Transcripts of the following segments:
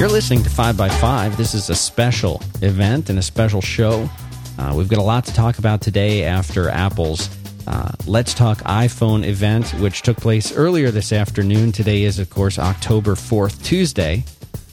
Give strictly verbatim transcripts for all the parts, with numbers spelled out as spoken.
You're listening to five by five. This is a special event and a special show. Uh, we've got a lot to talk about today after Apple's uh, Let's Talk iPhone event, which took place earlier this afternoon. Today is, of course, October fourth, Tuesday.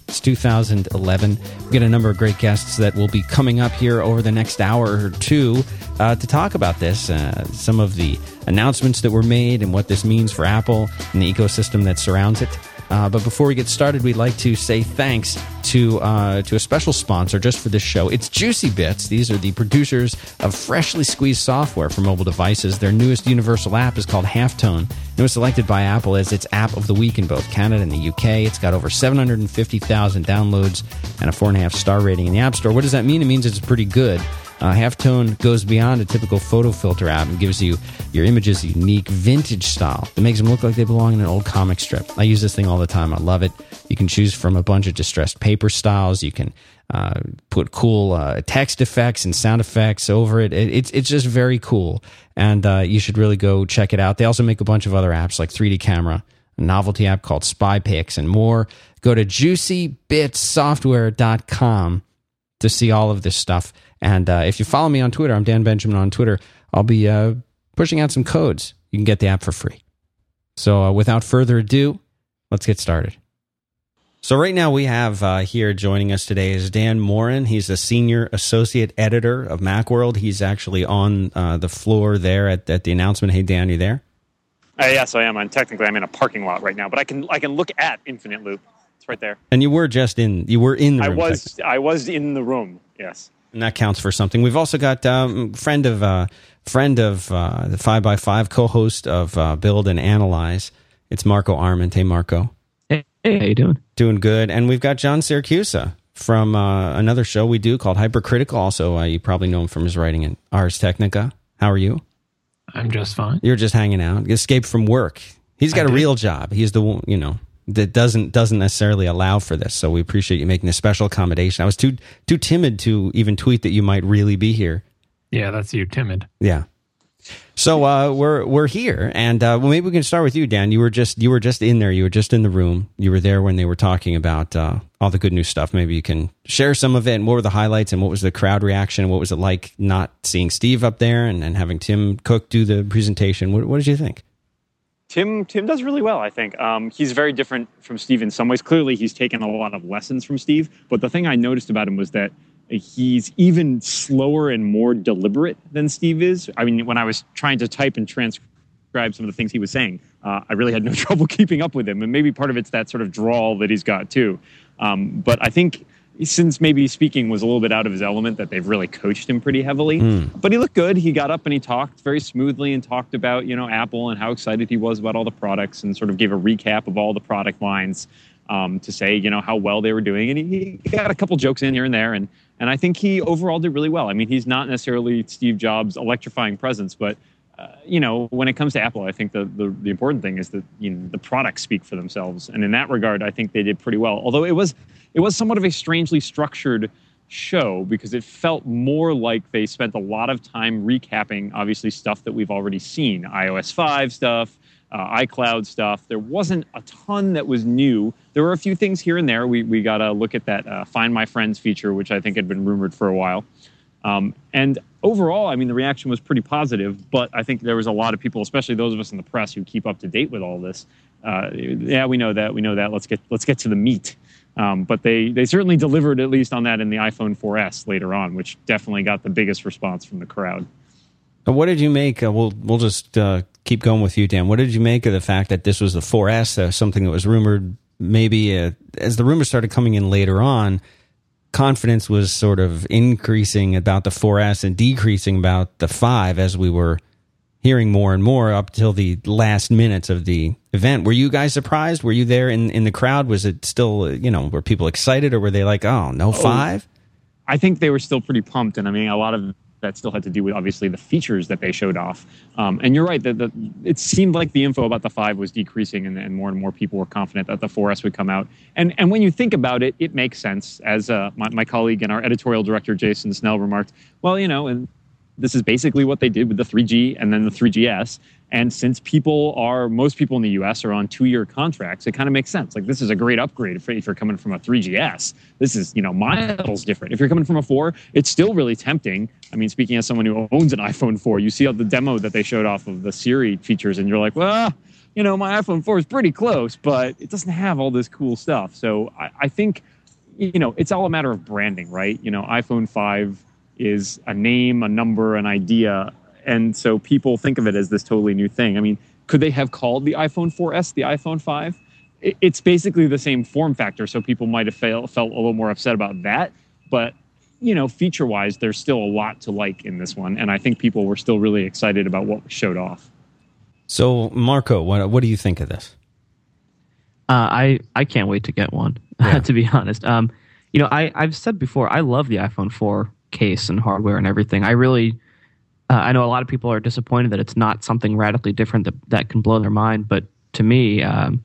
It's two thousand eleven. We've got a number of great guests that will be coming up here over the next hour or two uh, to talk about this, uh, some of the announcements that were made and what this means for Apple and the ecosystem that surrounds it. Uh, but before we get started, we'd like to say thanks to uh, to a special sponsor just for this show. It's Juicy Bits. These are the producers of freshly squeezed software for mobile devices. Their newest universal app is called Halftone. It was selected by Apple as its app of the week in both Canada and the U K. It's got over seven hundred fifty thousand downloads and a four and a half star rating in the App Store. What does that mean? It means it's pretty good. Uh, Halftone goes beyond a typical photo filter app and gives you your images a unique vintage style that makes them look like they belong in an old comic strip. I use this thing all the time. I love it. You can choose from a bunch of distressed paper styles. You can uh, put cool uh, text effects and sound effects over it. it it's it's just very cool, and uh, you should really go check it out. They also make a bunch of other apps like three D Camera, a novelty app called Spy Picks, and more. Go to juicy bits software dot com to see all of this stuff. And uh, if you follow me on Twitter, I'm Dan Benjamin on Twitter, I'll be uh, pushing out some codes. You can get the app for free. So uh, without further ado, let's get started. So right now we have uh, here joining us today is Dan Moren. He's a senior associate editor of Macworld. He's actually on uh, the floor there at, at the announcement. Hey, Dan, you there? Uh, yes, I am. I'm technically I'm in a parking lot right now, but I can I can look at Infinite Loop. It's right there. And you were just in. You were in the room. I was. Technically. I was in the room. Yes. And that counts for something. We've also got um, friend of uh, friend of uh, the five by five, co-host of uh, Build and Analyze. It's Marco Arment. Hey, Marco. Hey, how you doing? Doing good. And we've got John Siracusa from uh, another show we do called Hypercritical. Also, uh, you probably know him from his writing in Ars Technica. How are you? I'm just fine. You're just hanging out. Escape from work. He's got I a did. real job. He's the one, you know. That doesn't doesn't necessarily allow for this, so we appreciate you making a special accommodation. I was too too timid to even tweet that you might really be here. Yeah, that's you, timid. Yeah. So uh, we're we're here, and uh, well, maybe we can start with you, Dan. You were just you were just in there. You were just in the room. You were there when they were talking about uh, all the good new stuff. Maybe you can share some of it. And what were the highlights? And what was the crowd reaction? What was it like not seeing Steve up there and, and having Tim Cook do the presentation? What, what did you think? Tim Tim does really well, I think. Um, he's very different from Steve in some ways. Clearly, he's taken a lot of lessons from Steve. But the thing I noticed about him was that he's even slower and more deliberate than Steve is. I mean, when I was trying to type and transcribe some of the things he was saying, uh, I really had no trouble keeping up with him. And maybe part of it's that sort of drawl that he's got, too. Um, but I think since maybe speaking was a little bit out of his element, that they've really coached him pretty heavily. Mm. But he looked good. He got up and he talked very smoothly and talked about, you know, Apple and how excited he was about all the products and sort of gave a recap of all the product lines um, to say, you know, how well they were doing. And he, he got a couple jokes in here and there. And, and I think he overall did really well. I mean, he's not necessarily Steve Jobs' electrifying presence, but, uh, you know, when it comes to Apple, I think the, the, the important thing is that, you know, the products speak for themselves. And in that regard, I think they did pretty well. Although it was... It was somewhat of a strangely structured show because it felt more like they spent a lot of time recapping, obviously, stuff that we've already seen. iOS five stuff, uh, iCloud stuff. There wasn't a ton that was new. There were a few things here and there. We we got to look at that uh, Find My Friends feature, which I think had been rumored for a while. Um, and overall, I mean, the reaction was pretty positive, but I think there was a lot of people, especially those of us in the press who keep up to date with all this. Uh, yeah, we know that. We know that. Let's get let's get to the meat. Um, but they, they certainly delivered at least on that in the iPhone four S later on, which definitely got the biggest response from the crowd. What did you make? Uh, we'll we'll just uh, keep going with you, Dan. What did you make of the fact that this was the four S, uh, something that was rumored maybe uh, as the rumors started coming in later on, confidence was sort of increasing about the four S and decreasing about the five as we were hearing more and more up till the last minutes of the event. Were you guys surprised? Were you there in, in the crowd? Was it still, you know, were people excited or were they like, oh, no, five? Oh, I think they were still pretty pumped. And I mean, a lot of that still had to do with obviously the features that they showed off. Um, and you're right that the, it seemed like the info about the five was decreasing and, and more and more people were confident that the four S would come out. And and when you think about it, it makes sense. As uh, my, my colleague and our editorial director, Jason Snell, remarked, well, you know, and this is basically what they did with the three G and then the three G S. And since people are, most people in the U S are on two-year contracts, it kind of makes sense. Like, this is a great upgrade for, if you're coming from a three G S. This is, you know, miles different. If you're coming from a four, it's still really tempting. I mean, speaking as someone who owns an iPhone four, you see the demo that they showed off of the Siri features, and you're like, well, you know, my iPhone four is pretty close, but it doesn't have all this cool stuff. So I, I think, you know, it's all a matter of branding, right? You know, iPhone five is a name, a number, an idea. And so people think of it as this totally new thing. I mean, could they have called the iPhone four S the iPhone five? It's basically the same form factor, so people might have felt a little more upset about that. But, you know, feature-wise, there's still a lot to like in this one, and I think people were still really excited about what showed off. So, Marco, what, what do you think of this? Uh, I, I can't wait to get one, yeah. to be honest. Um, you know, I, I've said before, I love the iPhone four case and hardware and everything. I really... Uh, I know a lot of people are disappointed that it's not something radically different that, that can blow their mind, but to me, um,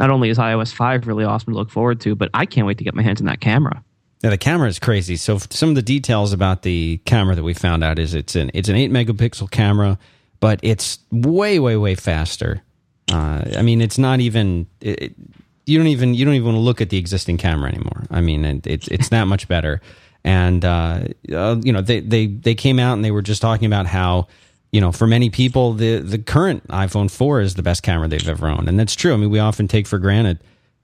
not only is iOS five really awesome to look forward to, but I can't wait to get my hands on that camera. Yeah, the camera is crazy. So some of the details about the camera that we found out is it's an it's an eight megapixel camera, but it's way, way, way faster. Uh, I mean, it's not even it, you don't even you don't even want to look at the existing camera anymore. I mean, it, it's it's that much better. And, uh, uh, you know, they, they, they came out and they were just talking about how, you know, for many people, the, the current iPhone four is the best camera they've ever owned. And that's true. I mean, we often take for granted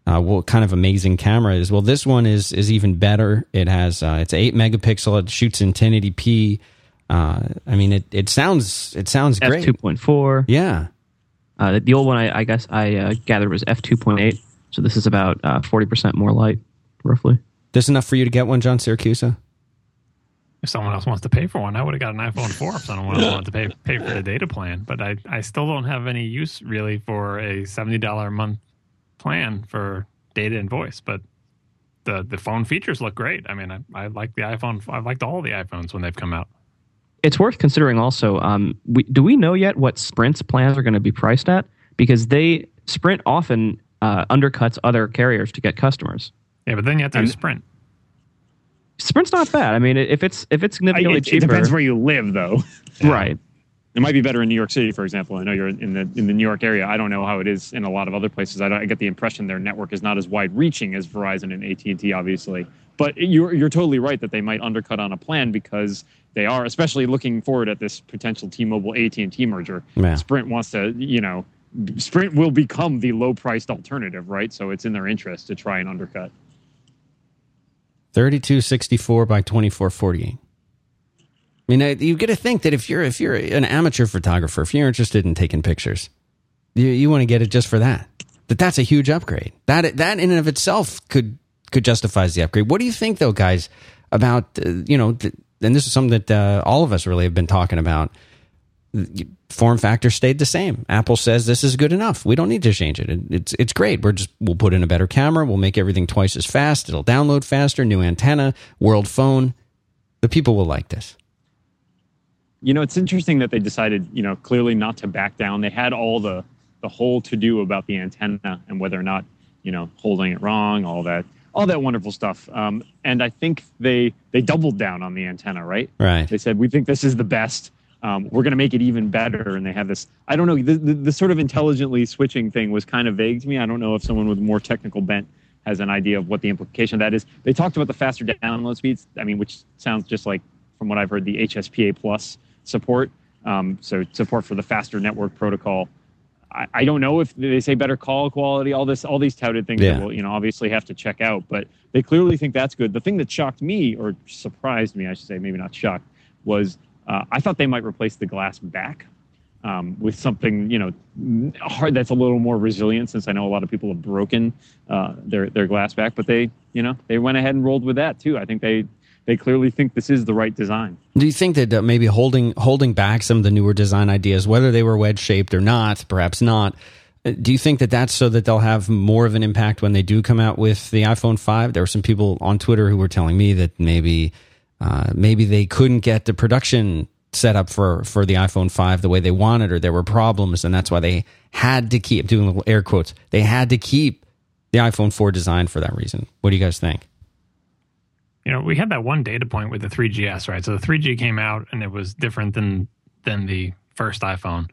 uh, what kind of amazing camera is. Well, this one is is even better. It has, uh, it's eight megapixel, it shoots in ten eighty p. Uh, I mean, it, it sounds, it sounds great. F two point four. Yeah. Uh, the old one, I, I guess I uh, gathered was F two point eight. So this is about uh, forty percent more light, roughly. This enough for you to get one, John Siracusa? If someone else wants to pay for one, I would have got an iPhone four if someone else wanted to pay pay for the data plan. But I, I still don't have any use, really, for a seventy dollars a month plan for data and voice. But the, the phone features look great. I mean, I, I like the iPhone. I've liked all the iPhones when they've come out. It's worth considering also, um, we, do we know yet what Sprint's plans are going to be priced at? Because they Sprint often uh, undercuts other carriers to get customers. Yeah, but then you have to do Sprint. Sprint's not bad. I mean, if it's if it's significantly I, it, cheaper, it depends where you live, though. Yeah. Right. It might be better in New York City, for example. I know you're in the in the New York area. I don't know how it is in a lot of other places. I, don't, I get the impression their network is not as wide-reaching as Verizon and A T and T, obviously. But you're you're totally right that they might undercut on a plan because they are, especially looking forward at this potential T-Mobile A T and T merger. Yeah. Sprint wants to, you know, Sprint will become the low-priced alternative, right? So it's in their interest to try and undercut. thirty-two sixty-four by twenty-four forty-eight. I mean, I, you get to think that if you're if you're an amateur photographer, if you're interested in taking pictures, you, you want to get it just for that. That that's a huge upgrade. That that in and of itself could could justify the upgrade. What do you think, though, guys, about uh, you know? Th- and this is something that uh, all of us really have been talking about. Form factor stayed the same. Apple says this is good enough. We don't need to change it. It's it's great. We're just we'll put in a better camera. We'll make everything twice as fast. It'll download faster. New antenna. World phone. The people will like this. You know, it's interesting that they decided, you know, clearly not to back down. They had all the the whole to do about the antenna and whether or not, you know, holding it wrong, all that, all that wonderful stuff. Um, and I think they they doubled down on the antenna, right? Right. They said we think this is the best. Um, we're going to make it even better. And they have this, I don't know, the, the, the sort of intelligently switching thing was kind of vague to me. I don't know if someone with a more technical bent has an idea of what the implication of that is. They talked about the faster download speeds, I mean, which sounds just like, from what I've heard, the H S P A plus support. Um, so support for the faster network protocol. I, I don't know if they say better call quality, all this, all these touted things yeah. that we'll, you know, obviously have to check out. But they clearly think that's good. The thing that shocked me, or surprised me, I should say, maybe not shocked, was... Uh, I thought they might replace the glass back um, with something, you know, hard that's a little more resilient. Since I know a lot of people have broken uh, their their glass back, but they, you know, they went ahead and rolled with that too. I think they they clearly think this is the right design. Do you think that uh, maybe holding holding back some of the newer design ideas, whether they were wedge shaped or not, perhaps not? Do you think that that's so that they'll have more of an impact when they do come out with the iPhone five? There were some people on Twitter who were telling me that maybe. Uh, maybe they couldn't get the production set up for, for the iPhone five the way they wanted, or there were problems, and that's why they had to keep, doing little air quotes, they had to keep the iPhone four design for that reason. What do you guys think? You know, we had that one data point with the three G S, right? So the three G came out, and it was different than than the first iPhone.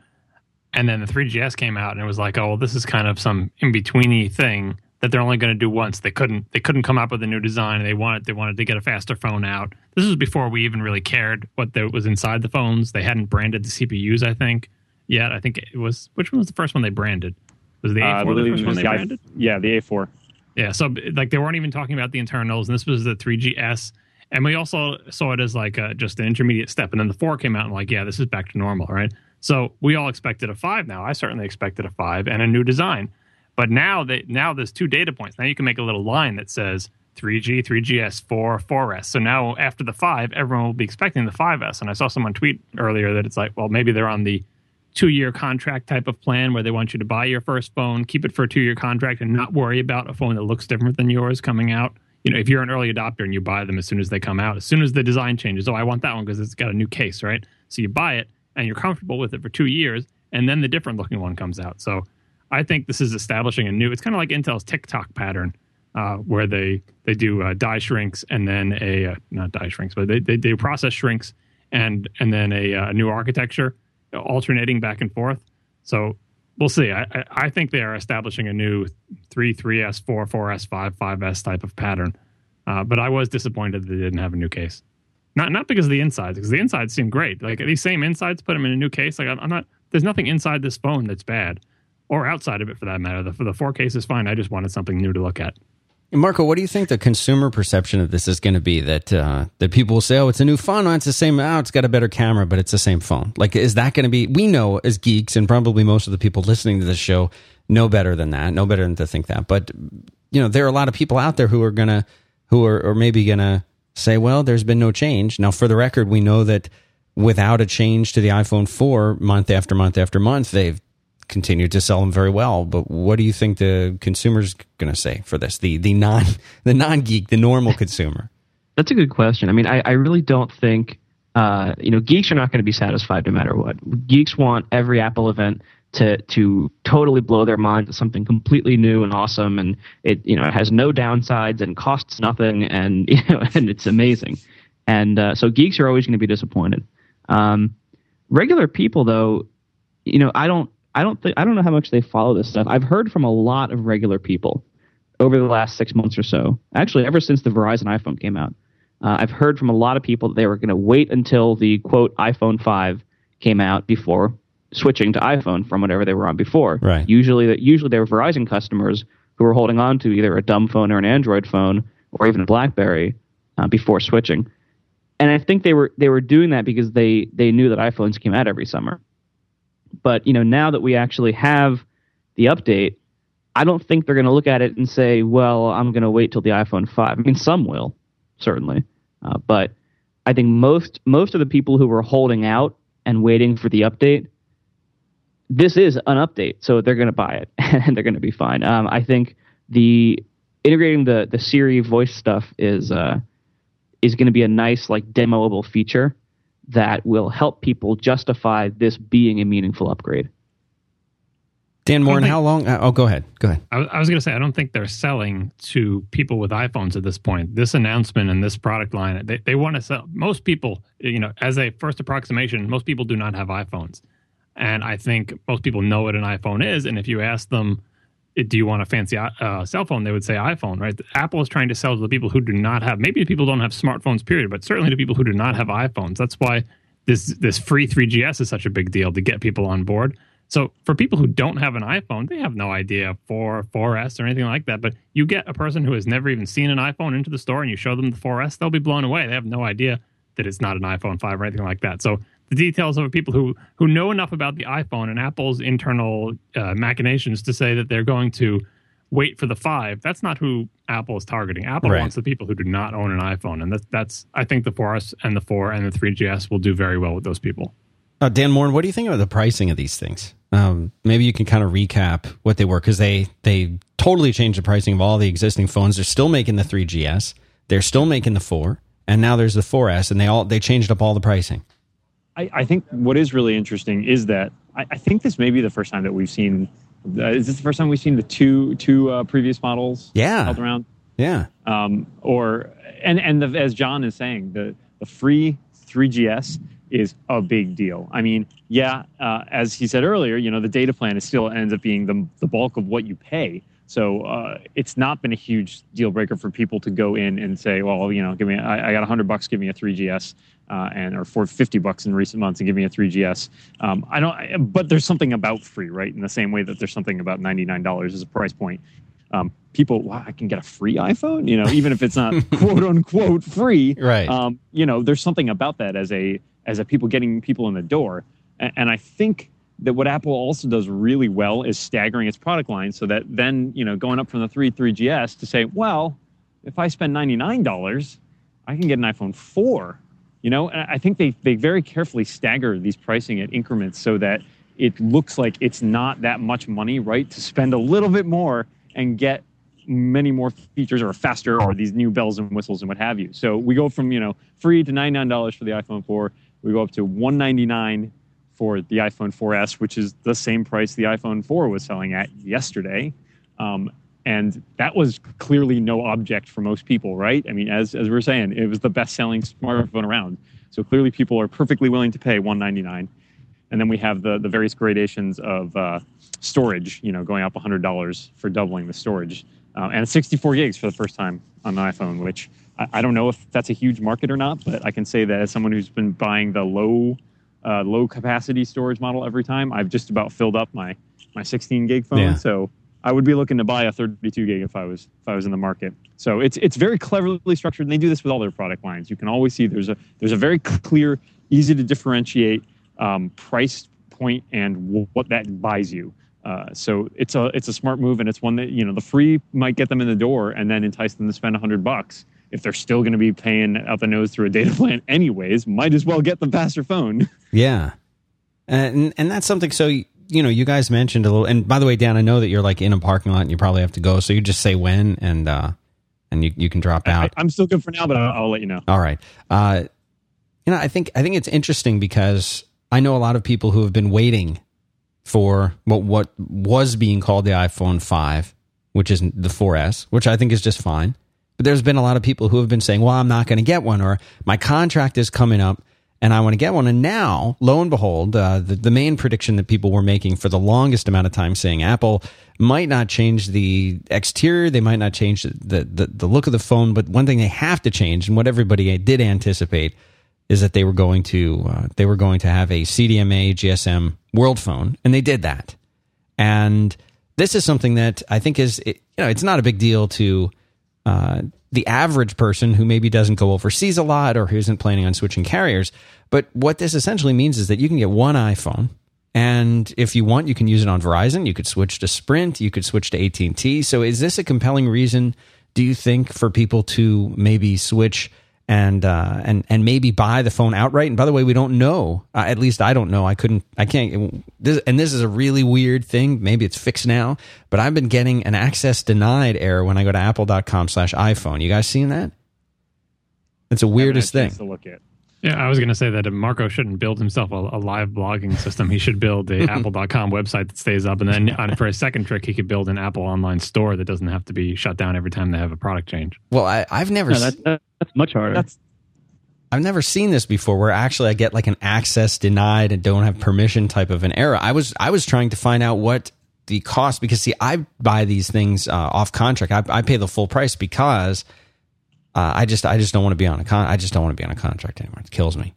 And then the three G S came out and it was like, oh, well, this is kind of some in-betweeny thing that they're only going to do once. They couldn't they couldn't come up with a new design. They wanted they wanted to get a faster phone out. This was before we even really cared what the, was inside the phones. They hadn't branded the C P Us, I think, yet. I think it was, which one was the first one they branded? Was the A four uh, the first one they branded? Yeah, the A four. Yeah, so like they weren't even talking about the internals, and this was the three G S. And we also saw it as like a, just an intermediate step. And then the four came out and like, yeah, this is back to normal, right? So we all expected a five now. I certainly expected a five and a new design. But now they, now there's two data points. Now you can make a little line that says three G, three G S, four, four S. So now after the five, everyone will be expecting the five S. And I saw someone tweet earlier that it's like, well, maybe they're on the two-year contract type of plan where they want you to buy your first phone, keep it for a two-year contract, and not worry about a phone that looks different than yours coming out. You know, if you're an early adopter and you buy them as soon as they come out, as soon as the design changes, oh, I want that one because it's got a new case, right? So you buy it and you're comfortable with it for two years, and then the different looking one comes out. So I think this is establishing a new, it's kind of like Intel's TikTok pattern uh, where they, they do uh, die shrinks and then a, uh, not die shrinks, but they, they do process shrinks and, and then a uh, new architecture alternating back and forth. So we'll see. I, I think they are establishing a new three, three S, four, four S, five, five S type of pattern. Uh, but I was disappointed that they didn't have a new case. Not not because of the insides, because the insides seem great. Like these same insides, put them in a new case. Like I'm not. There's nothing inside this phone that's bad, or outside of it for that matter. The, the four case is fine. I just wanted something new to look at. Marco, what do you think the consumer perception of this is going to be? That uh, that people will say, oh, it's a new phone. Oh, it's the same. Oh, it's got a better camera, but it's the same phone. Like, is that going to be, we know as geeks and probably most of the people listening to this show know better than that, know better than to think that. But, you know, there are a lot of people out there who are going to, who are or maybe going to say, well, there's been no change. Now, for the record, we know that without a change to the iPhone four, month after month after month, they've continue to sell them very well. But what do you think the consumer's going to say for this? The the non the non-geek, the normal consumer? That's a good question. I mean, I, I really don't think, uh, you know, geeks are not going to be satisfied no matter what. Geeks want every Apple event to to totally blow their mind to something completely new and awesome. And it, you know, it has no downsides and costs nothing. And, you know, and it's amazing. And uh, so geeks are always going to be disappointed. Um, regular people, though, you know, I don't, I don't think I don't know how much they follow this stuff. I've heard from a lot of regular people over the last six months or so. Actually, ever since the Verizon iPhone came out, uh, I've heard from a lot of people that they were going to wait until the quote iPhone five came out before switching to iPhone from whatever they were on before. Right. Usually, usually they were Verizon customers who were holding on to either a dumb phone or an Android phone or even a BlackBerry uh, before switching. And I think they were they were doing that because they they knew that iPhones came out every summer. But, you know, now that we actually have the update, I don't think they're going to look at it and say, well, I'm going to wait till the iPhone five. I mean, some will, certainly. Uh, but I think most most of the people who were holding out and waiting for the update, this is an update. So they're going to buy it and they're going to be fine. Um, I think the integrating the, the Siri voice stuff is uh, is going to be a nice, like, demoable feature that will help people justify this being a meaningful upgrade. Dan Moren, how long? Oh, go ahead. Go ahead. I, I was going to say, I don't think they're selling to people with iPhones at this point. This announcement and this product line, they, they want to sell. Most people, you know, as a first approximation, most people do not have iPhones. And I think most people know what an iPhone is. And if you ask them, do you want a fancy uh, cell phone? They would say iPhone, right? Apple is trying to sell to the people who do not have, maybe the people don't have smartphones, period, but certainly to people who do not have iPhones. That's why this this free three G S is such a big deal to get people on board. So for people who don't have an iPhone, they have no idea four, four S or anything like that. But you get a person who has never even seen an iPhone into the store and you show them the four S, they'll be blown away. They have no idea that it's not an iPhone five or anything like that. So the details of people who, who know enough about the iPhone and Apple's internal uh, machinations to say that they're going to wait for the five, that's not who Apple is targeting. Apple right. wants the people who do not own an iPhone. And that, that's, I think the four S and the four and the three G S will do very well with those people. Uh, Dan Moren, what do you think about the pricing of these things? Um, maybe you can kind of recap what they were, because they, they totally changed the pricing of all the existing phones. They're still making the three G S. They're still making the four. And now there's the four S, and they all they changed up all the pricing. I think what is really interesting is that I, I think this may be the first time that we've seen. Uh, is this the first time we've seen the two two uh, previous models? Yeah, held around. Yeah. Um, or and and the, as John is saying, the the free three G S is a big deal. I mean, yeah, uh, as he said earlier, you know, the data plan is still ends up being the, the bulk of what you pay. So uh, it's not been a huge deal breaker for people to go in and say, well, you know, give me, I, I got a hundred bucks, give me a three G S, uh, and or for fifty bucks in recent months and give me a three G S. Um, I don't, I, but there's something about free, right? In the same way that there's something about ninety-nine dollars as a price point. Um, people, wow, I can get a free iPhone, you know, even if it's not quote unquote free, right? Um, you know, there's something about that as a, as a people getting people in the door. And, and I think that what Apple also does really well is staggering its product line so that then, you know, going up from the three, three G S to say, well, if I spend ninety-nine dollars, I can get an iPhone four, you know? And I think they, they very carefully stagger these pricing at increments so that it looks like it's not that much money, right? To spend a little bit more and get many more features or faster or these new bells and whistles and what have you. So we go from, you know, free to ninety-nine dollars for the iPhone four. We go up to one ninety-nine for the iPhone four S, which is the same price the iPhone four was selling at yesterday. Um, and that was clearly no object for most people, right? I mean, as as we were saying, it was the best-selling smartphone around. So clearly people are perfectly willing to pay one ninety-nine. And then we have the, the various gradations of uh, storage, you know, going up one hundred dollars for doubling the storage. Uh, and sixty-four gigs for the first time on an iPhone, which I, I don't know if that's a huge market or not, but I can say that as someone who's been buying the low... Uh, low capacity storage model every time. I've just about filled up my, my sixteen gig phone, yeah. So I would be looking to buy a thirty-two gig if I was if I was in the market. So it's it's very cleverly structured, and they do this with all their product lines. You can always see there's a there's a very clear, easy to differentiate um, price point and w- what that buys you. Uh, so it's a it's a smart move, and it's one that, you know, the free might get them in the door and then entice them to spend a hundred bucks. If they're still going to be paying out the nose through a data plan anyways, might as well get the faster phone. Yeah. And and that's something. So, you know, you guys mentioned a little, and by the way, Dan, I know that you're like in a parking lot and you probably have to go. So you just say when, and, uh, and you, you can drop out. I, I'm still good for now, but I'll, I'll let you know. All right. Uh, you know, I think, I think it's interesting because I know a lot of people who have been waiting for what, what was being called the iPhone five, which is the four S, which I think is just fine. But there's been a lot of people who have been saying, well, I'm not going to get one, or my contract is coming up and I want to get one. And now, lo and behold, uh, the, the main prediction that people were making for the longest amount of time, saying Apple might not change the exterior, they might not change the, the, the look of the phone, but one thing they have to change, and what everybody did anticipate, is that they were going to uh, they were going to have a C D M A, G S M world phone, and they did that. And this is something that I think is, you know, it's not a big deal to... Uh, the average person who maybe doesn't go overseas a lot or who isn't planning on switching carriers. But what this essentially means is that you can get one iPhone, and if you want, you can use it on Verizon. You could switch to Sprint. You could switch to A T and T. So is this a compelling reason, do you think, for people to maybe switch and uh, and and maybe buy the phone outright? And by the way, we don't know. Uh, at least I don't know. I couldn't. I can't. This, and this is a really weird thing. Maybe it's fixed now. But I've been getting an access denied error when I go to apple dot com slash iPhone. You guys seen that? That's the weirdest thing to look at. Yeah, I was going to say that Marco shouldn't build himself a, a live blogging system. He should build a apple dot com website that stays up, and then on, for a second trick, he could build an Apple online store that doesn't have to be shut down every time they have a product change. Well, I, I've never no, that's, that's, that's much harder. That's, I've never seen this before, where actually I get like an access denied and don't have permission type of an error. I was I was trying to find out what the cost, because see, I buy these things uh, off contract. I, I pay the full price because. Uh, I just, I just don't want to be on a con. I just don't want to be on a contract anymore. It kills me,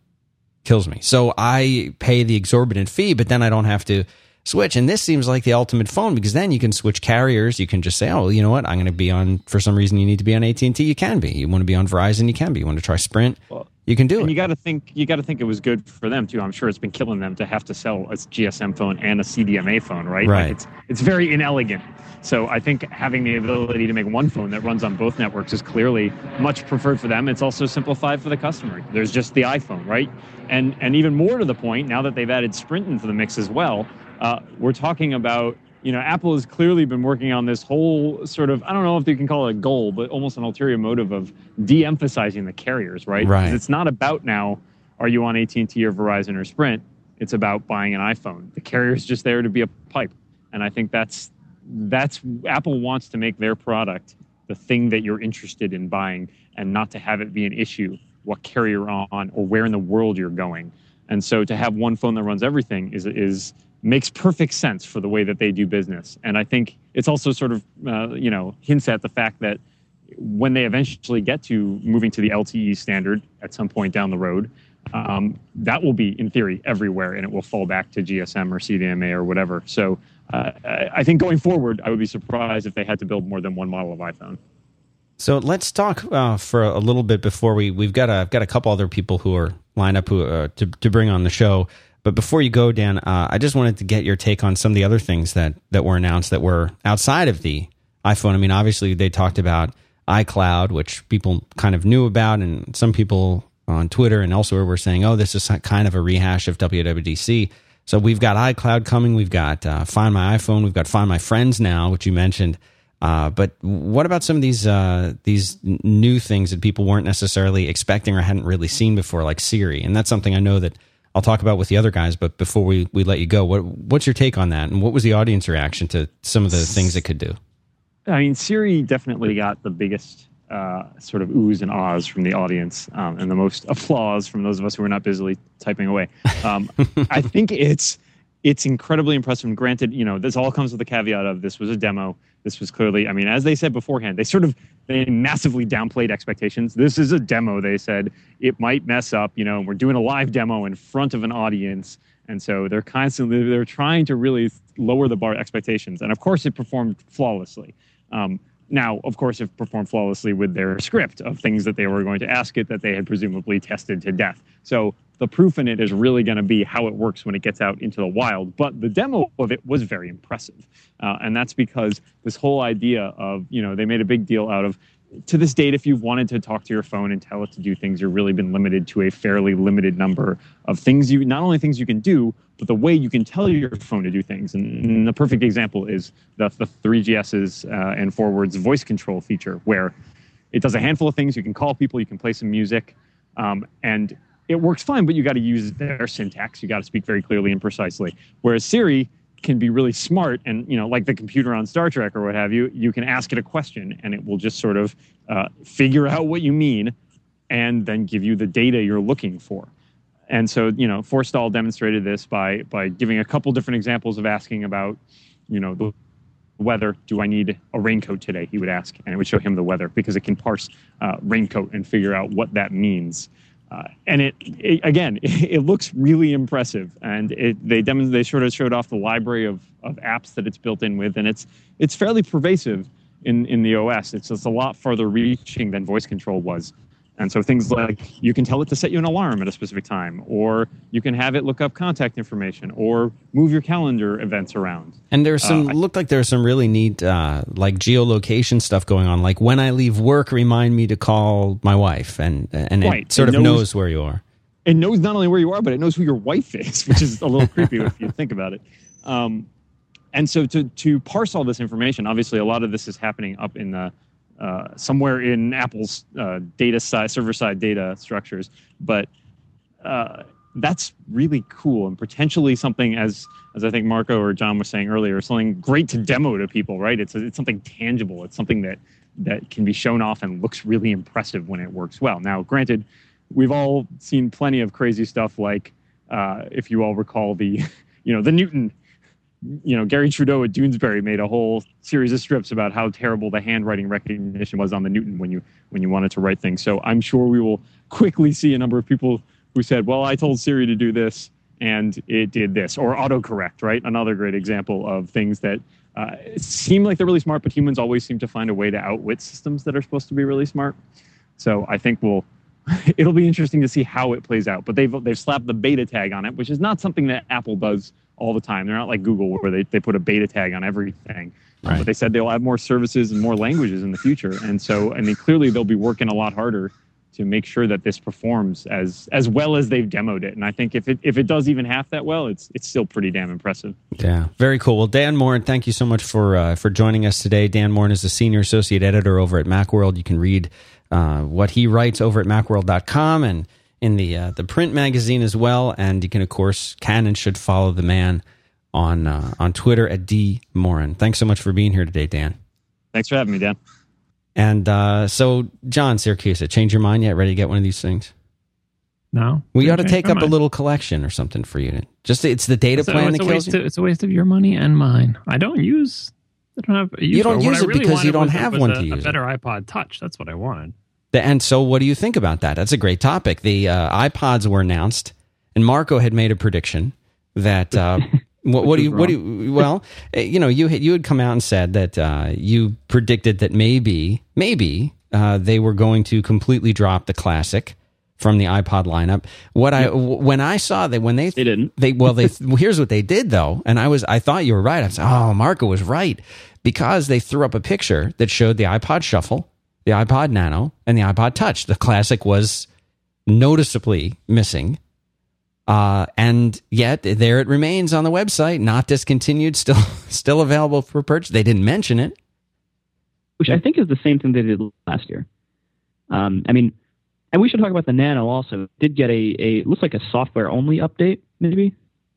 kills me. So I pay the exorbitant fee, but then I don't have to switch. And this seems like the ultimate phone, because then you can switch carriers. You can just say, oh, you know what? I'm going to be on. For some reason, you need to be on A T and T. You can be. You want to be on Verizon. You can be. You want to try Sprint. Well, you can do and it. You got to think. You got to think it was good for them too. I'm sure it's been killing them to have to sell a G S M phone and a C D M A phone, right? Right. Like it's it's very inelegant. So I think having the ability to make one phone that runs on both networks is clearly much preferred for them. It's also simplified for the customer. There's just the iPhone, right? And and even more to the point, now that they've added Sprint into the mix as well, uh, we're talking about, you know, Apple has clearly been working on this whole sort of, I don't know if you can call it a goal, but almost an ulterior motive of de-emphasizing the carriers, right? Right. Because it's not about now, are you on A T and T or Verizon or Sprint? It's about buying an iPhone. The carrier's just there to be a pipe. And I think that's, That's Apple wants to make their product the thing that you're interested in buying, and not to have it be an issue what carrier you're on or where in the world you're going. And so to have one phone that runs everything is is makes perfect sense for the way that they do business. And I think it's also sort of, uh, you know, hints at the fact that when they eventually get to moving to the L T E standard at some point down the road, um, that will be, in theory, everywhere, and it will fall back to G S M or C D M A or whatever. So uh, I think going forward, I would be surprised if they had to build more than one model of iPhone. So let's talk uh, for a little bit before we, we've got a, got a couple other people who are lined up who, uh, to, to bring on the show. But before you go, Dan, uh, I just wanted to get your take on some of the other things that, that were announced that were outside of the iPhone. I mean, obviously, they talked about iCloud, which people kind of knew about, and some people on Twitter and elsewhere were saying, oh, this is kind of a rehash of W W D C. So we've got iCloud coming, we've got uh, Find My iPhone, we've got Find My Friends now, which you mentioned. Uh, but what about some of these uh, these new things that people weren't necessarily expecting or hadn't really seen before, like Siri? And that's something I know that I'll talk about with the other guys, but before we, we let you go, what what's your take on that? And what was the audience reaction to some of the things it could do? I mean, Siri definitely got the biggest uh, sort of oohs and ahs from the audience, um, and the most applause from those of us who are not busily typing away. Um, I think it's it's incredibly impressive. And granted, you know, this all comes with the caveat of this was a demo. This was clearly, I mean, as they said beforehand, they sort of, they massively downplayed expectations. This is a demo, they said. It might mess up, you know, and we're doing a live demo in front of an audience. And so they're constantly, they're trying to really lower the bar expectations. And of course, it performed flawlessly. Um, now, of course, it performed flawlessly with their script of things that they were going to ask it that they had presumably tested to death. So the proof in it is really going to be how it works when it gets out into the wild. But the demo of it was very impressive. Uh, and that's because this whole idea of, you know, they made a big deal out of, to this date, if you've wanted to talk to your phone and tell it to do things, you've really been limited to a fairly limited number of things. You not only things you can do, but the way you can tell your phone to do things. And, and the perfect example is the, the three G S's uh, and four Word's voice control feature, where it does a handful of things. You can call people, you can play some music, um, and it works fine, but you got to use their syntax. You got to speak very clearly and precisely. Whereas Siri can be really smart and, you know, like the computer on Star Trek or what have you, you can ask it a question and it will just sort of uh, figure out what you mean and then give you the data you're looking for. And so, you know, Forstall demonstrated this by by giving a couple different examples of asking about, you know, the weather. Do I need a raincoat today? He would ask, and it would show him the weather because it can parse uh, raincoat and figure out what that means. Uh, and it, it again, it, it looks really impressive, and it, they demonstrated, they sort of showed off the library of, of apps that it's built in with, and it's it's fairly pervasive in, in the O S. It's just a lot further reaching than voice control was, and so things like you can tell it to set you an alarm at a specific time, or you can have it look up contact information, or move your calendar events around. And there's some uh, looked like there's some really neat uh, like geolocation stuff going on, like when I leave work, remind me to call my wife, and and right. it sort it of knows, knows where you are. It knows not only where you are, but it knows who your wife is, which is a little creepy if you think about it. Um, and so to to parse all this information, obviously a lot of this is happening up in the. Uh, somewhere in Apple's uh, data side, server-side data structures, but uh, that's really cool and potentially something, as as I think Marco or John was saying earlier, something great to demo to people, right? It's it's something tangible. It's something that that can be shown off and looks really impressive when it works well. Now, granted, we've all seen plenty of crazy stuff, like uh, if you all recall the, you know, the Newton. You know, Gary Trudeau at Doonesbury made a whole series of strips about how terrible the handwriting recognition was on the Newton when you when you wanted to write things. So I'm sure we will quickly see a number of people who said, well, I told Siri to do this and it did this, or autocorrect, right? Another great example of things that uh, seem like they're really smart, but humans always seem to find a way to outwit systems that are supposed to be really smart. So I think we'll it'll be interesting to see how it plays out. But they've they've slapped the beta tag on it, which is not something that Apple does all the time. They're not like Google where they, they put a beta tag on everything. Right. But they said they'll have more services and more languages in the future. And so, I mean, clearly they'll be working a lot harder to make sure that this performs as as well as they've demoed it. And I think if it if it does even half that well, it's it's still pretty damn impressive. Yeah, very cool. Well, Dan Moren, thank you so much for uh, for joining us today. Dan Moren is the senior associate editor over at Macworld. You can read uh, what he writes over at macworld dot com and in the uh, the print magazine as well, and you can, of course, can and should follow the man on uh, on Twitter at D Moren. Thanks so much for being here today, Dan. Thanks for having me, Dan. And uh, so, John Siracusa, change your mind yet? Ready to get one of these things? No? We okay, ought to take up mind. a little collection or something for you. Just It's the data so plan that kills you. Of, it's a waste of your money and mine. I don't use... I don't have use you don't use it really because you don't have one a, to use it. A better iPod Touch. That's what I wanted. And so what do you think about that? That's a great topic. The uh, iPods were announced, and Marco had made a prediction that... Uh, What, what do you? What do you? Well, you know, you had, you had come out and said that uh, you predicted that maybe, maybe uh, they were going to completely drop the classic from the iPod lineup. What I when I saw that when they they didn't they well they well, here's what they did though, and I was I thought you were right. I was like, oh, Marco was right, because they threw up a picture that showed the iPod Shuffle, the iPod Nano, and the iPod Touch. The classic was noticeably missing. Uh, and yet there it remains on the website, not discontinued, still still available for purchase. They didn't mention it. Which I think is the same thing they did last year. Um, I mean, and we should talk about the Nano also. It did get a, a looks like a software-only update, maybe?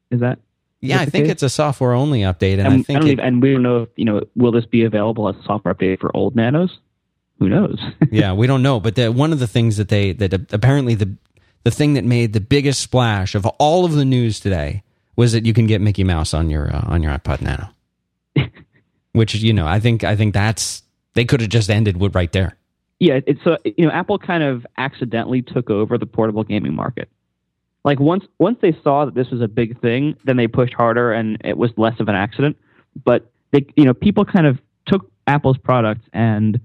Is that? Yeah, I think case? it's a software-only update. And, and I think I don't it, even, and we don't know, if, you know, will this be available as a software update for old Nanos? Who knows? Yeah, we don't know. But the, one of the things that they, that apparently the, The thing that made the biggest splash of all of the news today was that you can get Mickey Mouse on your uh, on your iPod Nano, which, you know, I think I think that's they could have just ended with right there. Yeah, it's so you know Apple kind of accidentally took over the portable gaming market. Like once once they saw that this was a big thing, then they pushed harder, and it was less of an accident. But they you know people kind of took Apple's products and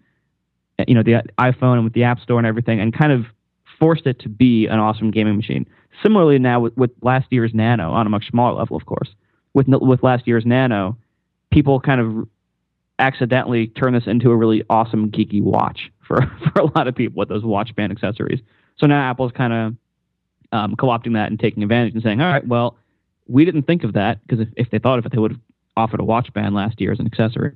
you know the iPhone and with the App Store and everything, and kind of forced it to be an awesome gaming machine. Similarly now with, with last year's Nano, on a much smaller level, of course, with with last year's Nano, people kind of accidentally turned this into a really awesome geeky watch for, for a lot of people with those watch band accessories. So now Apple's kind of um, co-opting that and taking advantage and saying, all right, well, we didn't think of that, because if, if they thought of it, they would have offered a watch band last year as an accessory.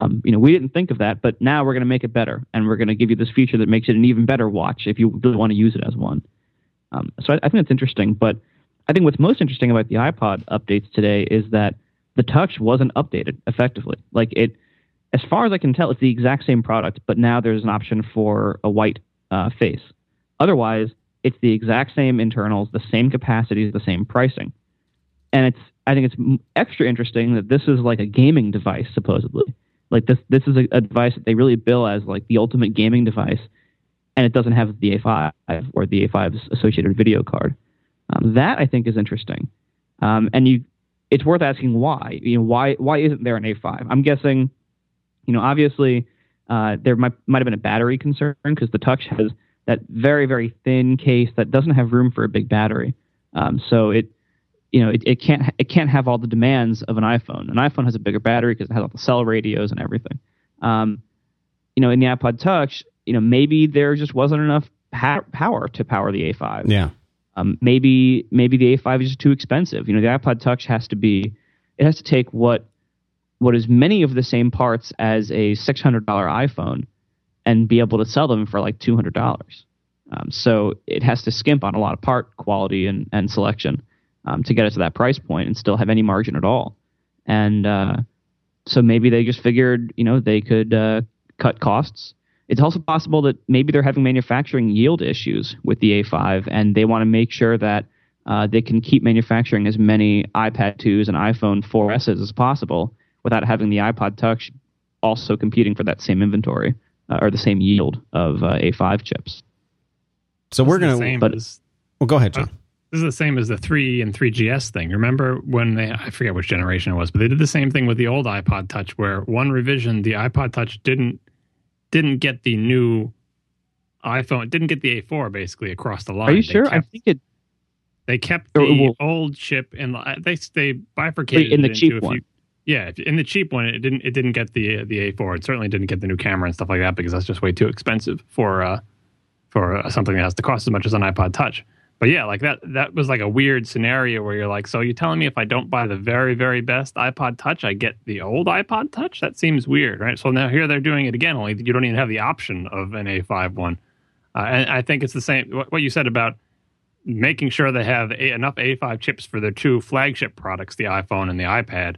Um, you know, we didn't think of that, but now we're going to make it better, and we're going to give you this feature that makes it an even better watch if you really want to use it as one. Um, so I, I think that's interesting. But I think what's most interesting about the iPod updates today is that the Touch wasn't updated effectively. Like it, as far as I can tell, it's the exact same product, but now there's an option for a white uh, face. Otherwise, it's the exact same internals, the same capacities, the same pricing, and it's. I think it's extra interesting that this is like a gaming device supposedly. Like this, this is a, a device that they really bill as like the ultimate gaming device, and it doesn't have the A five or the A five's associated video card. Um, that I think is interesting, um, and you, it's worth asking why. You know, why why isn't there an A five? I'm guessing, you know, obviously uh, there might might have been a battery concern, because the Touch has that very very thin case that doesn't have room for a big battery, um, so it. You know, it, it can't it can't have all the demands of an iPhone. An iPhone has a bigger battery because it has all the cell radios and everything. Um, you know, in the iPod Touch, you know, maybe there just wasn't enough pa- power to power the A five. Yeah. Um, maybe maybe the A five is just too expensive. You know, the iPod Touch has to be, it has to take what what is many of the same parts as a six hundred dollars iPhone and be able to sell them for like two hundred dollars. Um, so it has to skimp on a lot of part quality and, and selection. Um, to get it to that price point and still have any margin at all. And uh, so maybe they just figured, you know, they could uh, cut costs. It's also possible that maybe they're having manufacturing yield issues with the A five, and they want to make sure that uh, they can keep manufacturing as many iPad twos and iPhone four S's as possible without having the iPod Touch also competing for that same inventory uh, or the same yield of uh, A five chips. So we're going to... Well, go ahead, John. Uh, This is the same as the three and three G S thing. Remember when they, I forget which generation it was, but they did the same thing with the old iPod Touch, where one revision, the iPod Touch didn't didn't get the new iPhone, didn't get the A four basically across the line. Are you sure? Kept, I think it... They kept the will, old chip, and they they bifurcated in the it cheap into one. A few, yeah, in the cheap one, it didn't it didn't get the the A four. It certainly didn't get the new camera and stuff like that, because that's just way too expensive for uh, for uh, something that has to cost as much as an iPod Touch. But yeah, like that that was like a weird scenario where you're like, so you're telling me if I don't buy the very, very best iPod Touch, I get the old iPod Touch? That seems weird, right? So now here they're doing it again, only you don't even have the option of an A five one. Uh, and I think it's the same, what you said about making sure they have a, enough A five chips for their two flagship products, the iPhone and the iPad.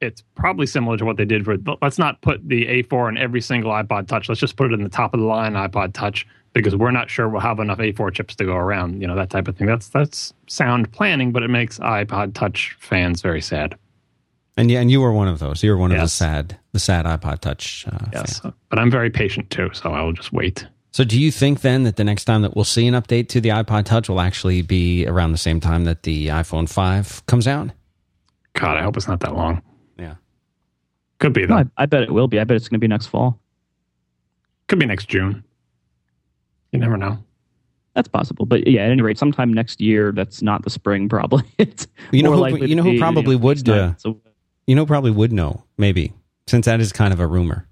It's probably similar to what they did for, let's not put the A four in every single iPod Touch. Let's just put it in the top of the line iPod Touch because we're not sure we'll have enough A four chips to go around, you know, that type of thing. That's that's sound planning, but it makes iPod Touch fans very sad. And yeah, and you were one of those. You were one yes. of the sad, the sad iPod Touch uh, yes, fans. But I'm very patient too, so I will just wait. So do you think then that the next time that we'll see an update to the iPod Touch will actually be around the same time that the iPhone five comes out? God, I hope it's not that long. Yeah. Could be, though. No, I, I bet it will be. I bet it's going to be next fall. Could be next June. You never know. That's possible. But yeah, at any rate, sometime next year, that's not the spring, probably. It's you know, who, you know who probably be, would, you know, uh, so. you know, probably would know, maybe, since that is kind of a rumor.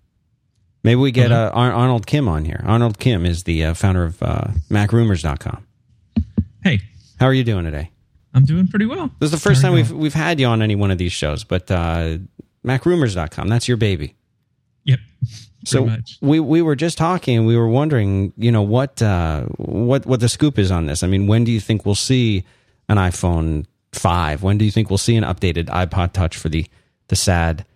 Maybe we get uh, Ar- Arnold Kim on here. Arnold Kim is the uh, founder of uh, Mac Rumors dot com. Hey. How are you doing today? I'm doing pretty well. This is the first Sorry time we've we've had you on any one of these shows, but uh, Mac Rumors dot com, that's your baby. Yep. So much. we we were just talking and we were wondering, you know, what uh, what what the scoop is on this. I mean, when do you think we'll see an iPhone five? When do you think we'll see an updated iPod Touch for the the sad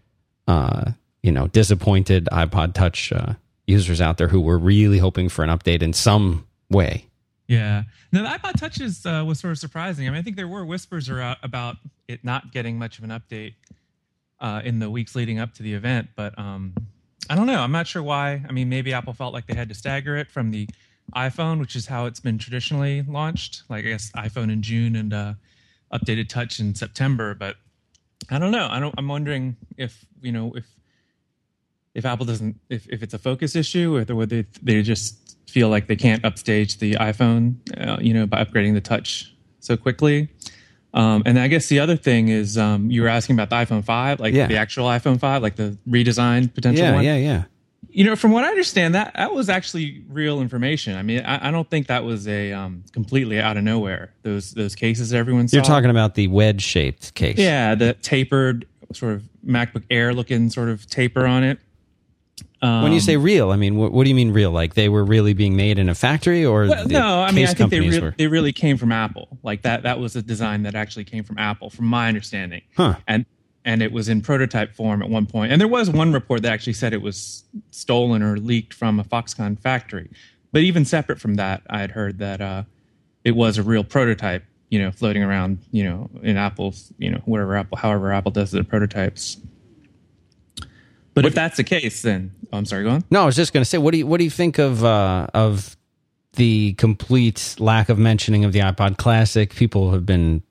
uh you know, disappointed iPod Touch uh, users out there who were really hoping for an update in some way? Yeah. Now, the iPod Touch is, uh, was sort of surprising. I mean, I think there were whispers about it not getting much of an update uh, in the weeks leading up to the event, but um, I don't know. I'm not sure why. I mean, maybe Apple felt like they had to stagger it from the iPhone, which is how it's been traditionally launched. Like, I guess iPhone in June and uh, updated Touch in September, but I don't know. I don't, I'm wondering if, you know, if, If Apple doesn't, if, if it's a focus issue, or whether they just feel like they can't upstage the iPhone, uh, you know, by upgrading the Touch so quickly. Um, and I guess the other thing is, um, you were asking about the iPhone five, like yeah. the actual iPhone five, like the redesigned potential yeah, one. Yeah, yeah, yeah. You know, from what I understand, that, that was actually real information. I mean, I, I don't think that was a um, completely out of nowhere. Those those cases everyone saw. You're talking about the wedge-shaped case. Yeah, the tapered sort of MacBook Air looking sort of taper on it. Um, when you say real, I mean, what, what do you mean real? Like they were really being made in a factory, or well, no? I mean, I think they re- they really came from Apple. Like that that was a design that actually came from Apple, from my understanding. Huh. And and it was in prototype form at one point. And there was one report that actually said it was stolen or leaked from a Foxconn factory. But even separate from that, I had heard that uh, it was a real prototype, you know, floating around, you know, in Apple's, you know, whatever Apple, however Apple does their prototypes. But what, if that's the case, then oh, I'm sorry. Go on. No, I was just going to say, what do you what do you think of uh, of the complete lack of mentioning of the iPod Classic? People have been,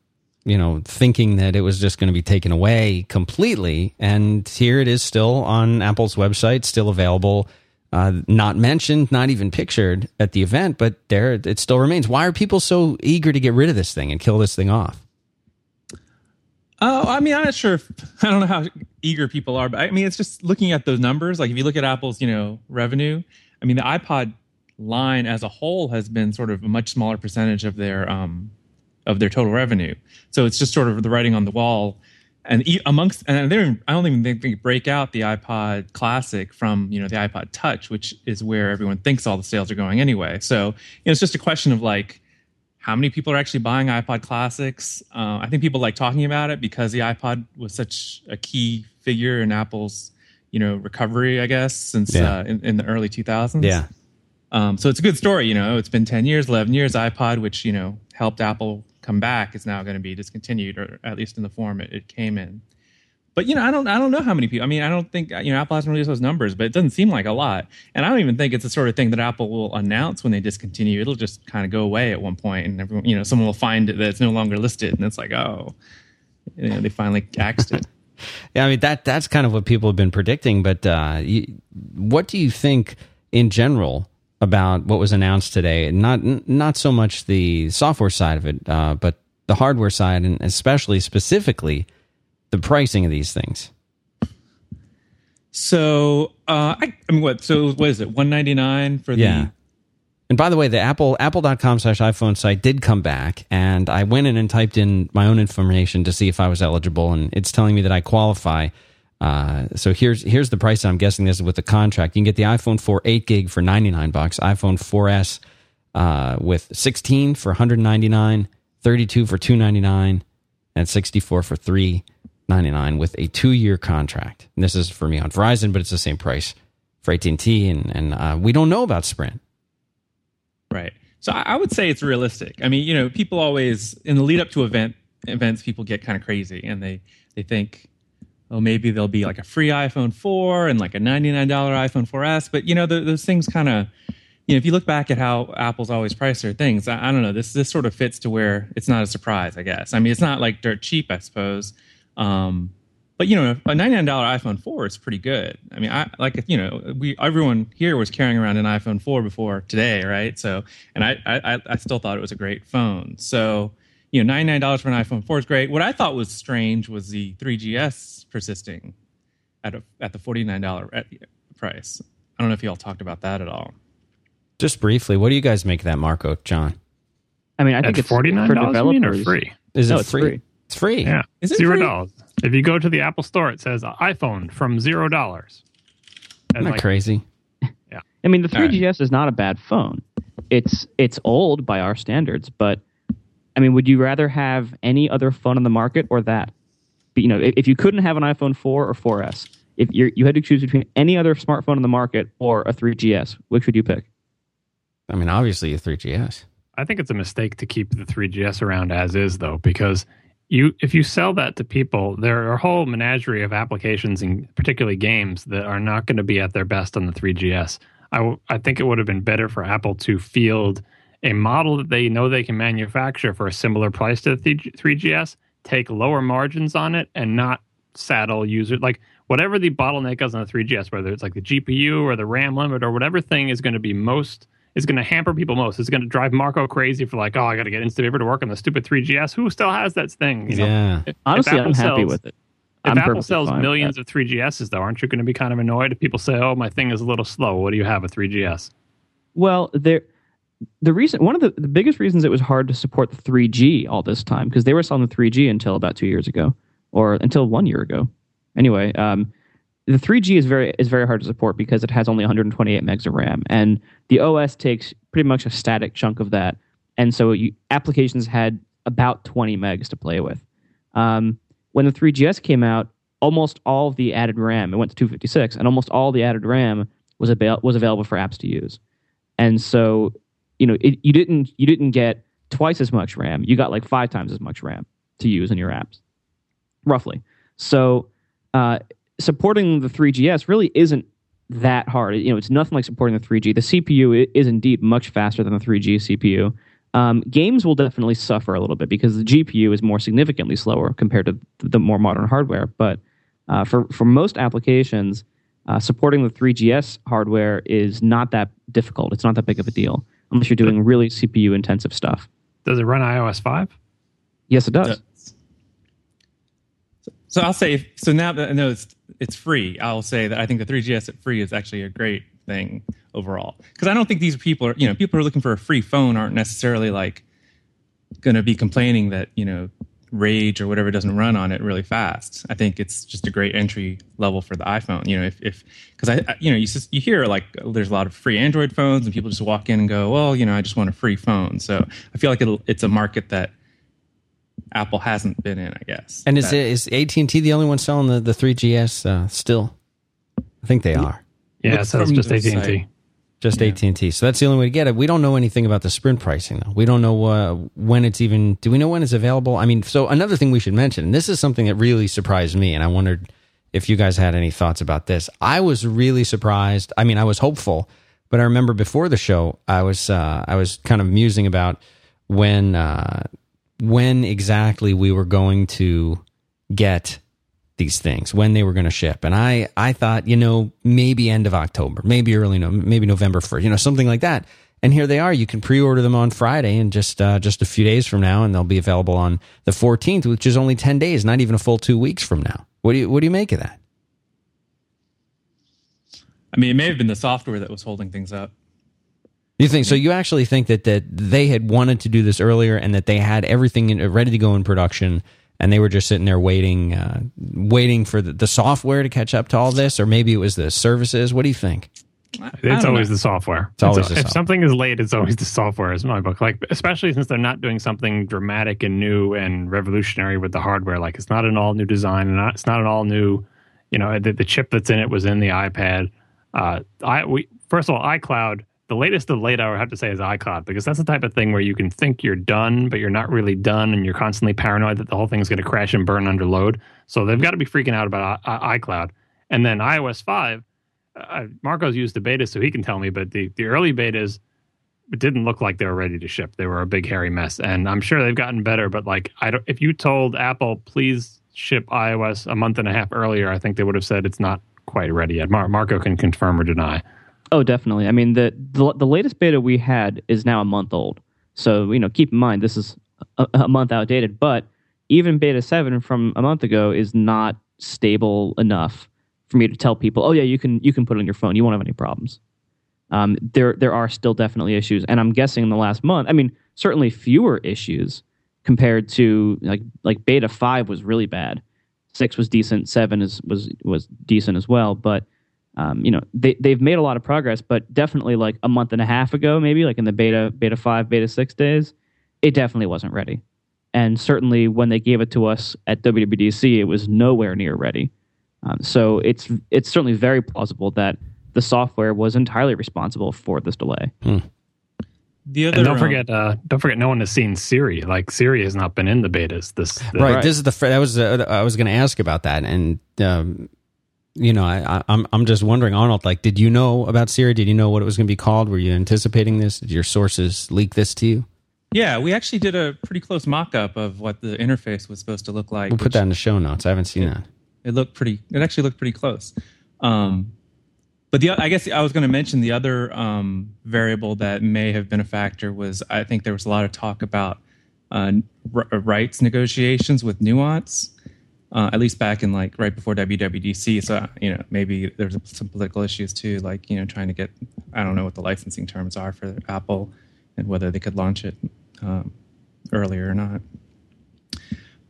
you know, thinking that it was just going to be taken away completely, and here it is, still on Apple's website, still available, uh, not mentioned, not even pictured at the event, but there it still remains. Why are people so eager to get rid of this thing and kill this thing off? Oh, I mean, I'm not sure. If, I don't know how eager people are, but I mean, it's just looking at those numbers. Like if you look at Apple's, you know, revenue, I mean, the iPod line as a whole has been sort of a much smaller percentage of their um, of their total revenue. So it's just sort of the writing on the wall. And amongst, and they're, I don't even think they break out the iPod Classic from, you know, the iPod Touch, which is where everyone thinks all the sales are going anyway. So you know, it's just a question of like, how many people are actually buying iPod Classics? Uh, I think people like talking about it because the iPod was such a key figure in Apple's, you know, recovery, I guess, since yeah. uh, in, in the early two thousands. Yeah. Um, so it's a good story, you know. It's been ten years, eleven years. iPod, which, you know, helped Apple come back, is now going to be discontinued, or at least in the form it, it came in. But, you know, I don't, I don't know how many people. I mean, I don't think, you know, Apple hasn't released those numbers, but it doesn't seem like a lot. And I don't even think it's the sort of thing that Apple will announce when they discontinue. It'll just kind of go away at one point, and everyone, you know, someone will find that it's no longer listed, and it's like, oh, you know, they finally axed it. Yeah, I mean, that that's kind of what people have been predicting. But uh, you, what do you think in general about what was announced today? Not not so much the software side of it, uh, but the hardware side, and especially specifically the pricing of these things. So, uh, I, I mean, what? So, what is it? one ninety-nine for the. Yeah. And by the way, the Apple Apple.com slash iPhone site did come back, and I went in and typed in my own information to see if I was eligible, and it's telling me that I qualify. Uh, so here's here's the price. I'm guessing this is with the contract. You can get the iPhone four eight gig for ninety-nine bucks, iPhone four S uh, with sixteen for one ninety-nine, thirty-two for two ninety-nine, and sixty-four for three ninety-nine with a two-year contract. And this is for me on Verizon, but it's the same price for A T and T, and, and uh, we don't know about Sprint. Right. So I would say it's realistic. I mean, you know, people always, in the lead up to event events, people get kind of crazy and they, they think, oh, maybe there'll be like a free iPhone four and like a ninety-nine dollars iPhone four S. But, you know, the, those things kind of, you know, if you look back at how Apple's always priced their things, I, I don't know, this this sort of fits to where it's not a surprise, I guess. I mean, it's not like dirt cheap, I suppose. Um, but, you know, a ninety-nine dollars iPhone four is pretty good. I mean, I like, you know, we everyone here was carrying around an iPhone four before today, right? So, and I I, I still thought it was a great phone. So, you know, ninety-nine dollars for an iPhone four is great. What I thought was strange was the three G S persisting at a, at the forty-nine dollars price. I don't know if y'all talked about that at all. Just briefly, what do you guys make of that, Marco, John? I mean, I think at it's forty-nine dollars for developers. Or free? Is no, it it's free? free? It's free. Yeah, is it zero free? dollars. If you go to the Apple Store, it says iPhone from zero dollars. Isn't that like, crazy? Yeah. I mean, the three G S right. is not a bad phone. It's it's old by our standards, but I mean, would you rather have any other phone on the market or that? But, you know, if you couldn't have an iPhone four or four S, if you you had to choose between any other smartphone on the market or a three G S, which would you pick? I mean, obviously, a three G S. I think it's a mistake to keep the three G S around as is, though, because you if you sell that to people, there are a whole menagerie of applications and particularly games that are not going to be at their best on the three G S. I, w- I think it would have been better for Apple to field a model that they know they can manufacture for a similar price to the three G S, take lower margins on it, and not saddle users. Like, whatever the bottleneck is on the three G S, whether it's like the G P U or the RAM limit or whatever thing is going to be most... is going to hamper people most. It's going to drive Marco crazy for like, oh, I got to get InstaViver to work on the stupid three G S. Who still has that thing? You know? Yeah. If, Honestly, if I'm sells, happy with it. If I'm Apple sells millions of three G S's, though, aren't you going to be kind of annoyed if people say, oh, my thing is a little slow. What do you have, a three G S? Well, there, the reason, one of the, the biggest reasons it was hard to support the three G all this time, because they were selling the three G until about two years ago, or until one year ago. Anyway, um, the three G is very is very hard to support because it has only one hundred twenty-eight megs of RAM, and the O S takes pretty much a static chunk of that, and so you, applications had about twenty megs to play with. Um, when the three G S came out, almost all of the added RAM, it went to two fifty-six, and almost all the added RAM was avail- was available for apps to use, and so you know it, you didn't you didn't get twice as much RAM, you got like five times as much RAM to use in your apps, roughly. So. Uh, supporting the three G S really isn't that hard. You know, it's nothing like supporting the three G. The C P U is indeed much faster than the three G C P U. Um, games will definitely suffer a little bit because the G P U is more significantly slower compared to the more modern hardware. But uh, for, for most applications, uh, supporting the three G S hardware is not that difficult. It's not that big of a deal unless you're doing really C P U-intensive stuff. Does it run iOS five? Yes, it does. Yeah. So I'll say, so now that I know it's, it's free, I'll say that I think the three G S at free is actually a great thing overall. Because I don't think these people are, you know, people who are looking for a free phone aren't necessarily like going to be complaining that, you know, Rage or whatever doesn't run on it really fast. I think it's just a great entry level for the iPhone. You know, if, if, because I, I, you know, you, just, you hear like there's a lot of free Android phones and people just walk in and go, well, you know, I just want a free phone. So I feel like it'll, it's a market that Apple hasn't been in, I guess. And is is A T and T the only one selling the, the three G S uh, still? I think they are. Yeah, yeah so it's just A T and T. Just yeah. A T and T. So that's the only way to get it. We don't know anything about the Sprint pricing, though. We don't know uh, when it's even... Do we know when it's available? I mean, so another thing we should mention, and this is something that really surprised me, and I wondered if you guys had any thoughts about this. I was really surprised. I mean, I was hopeful, but I remember before the show, I was, uh, I was kind of musing about when... Uh, when exactly we were going to get these things, when they were going to ship. And I, I thought, you know, maybe end of October, maybe early, no, maybe November first, you know, something like that. And here they are. You can pre-order them on Friday and just uh, just a few days from now, and they'll be available on the fourteenth, which is only ten days, not even a full two weeks from now. What do you, what do you make of that? I mean, it may have been the software that was holding things up. You think so? You actually think that, that they had wanted to do this earlier, and that they had everything in, ready to go in production, and they were just sitting there waiting, uh, waiting for the, the software to catch up to all this, or maybe it was the services. What do you think? It's always know. the software. It's always it's, the software. If something is late, it's always the software. Is my book like, especially since they're not doing something dramatic and new and revolutionary with the hardware. Like it's not an all new design, and not, it's not an all new. You know, the, the chip that's in it was in the iPad. Uh, I we first of all, iCloud. the latest of the late, I would have to say, is iCloud, because that's the type of thing where you can think you're done, but you're not really done, and you're constantly paranoid that the whole thing's going to crash and burn under load. So they've got to be freaking out about I- iCloud. And then iOS five, uh, Marco's used the beta, so he can tell me, but the, the early betas, it didn't look like they were ready to ship. They were a big, hairy mess. And I'm sure they've gotten better, but like, I don't, if you told Apple, please ship iOS a month and a half earlier, I think they would have said it's not quite ready yet. Mar- Marco can confirm or deny. Oh, definitely. I mean, the, the the latest beta we had is now a month old. So, you know, keep in mind, this is a, a month outdated, but even beta seven from a month ago is not stable enough for me to tell people, oh, yeah, you can you can put it on your phone. You won't have any problems. Um, there there are still definitely issues. And I'm guessing in the last month, I mean, certainly fewer issues compared to like like beta five was really bad. six was decent. seven is was was decent as well. But Um, you know, they, they've made a lot of progress, but definitely like a month and a half ago, maybe like in the beta, beta five, beta six days, it definitely wasn't ready. And certainly when they gave it to us at W W D C, it was nowhere near ready. Um, so it's it's certainly very plausible that the software was entirely responsible for this delay. Hmm. The other and don't round. forget, uh, don't forget, no one has seen Siri. Like Siri has not been in the betas. This, this right, right. This is the that was uh, I was going to ask about that and. Um, You know, I, I'm I'm just wondering, Arnold, like, did you know about Siri? Did you know what it was going to be called? Were you anticipating this? Did your sources leak this to you? Yeah, we actually did a pretty close mock-up of what the interface was supposed to look like. We'll put that in the show notes. I haven't seen it, that. It looked pretty. It actually looked pretty close. Um, but the I guess I was going to mention the other um, variable that may have been a factor was I think there was a lot of talk about uh, rights negotiations with Nuance. Uh, at least back in like right before W W D C, so you know maybe there's some political issues too, like you know trying to get I don't know what the licensing terms are for Apple and whether they could launch it um, earlier or not.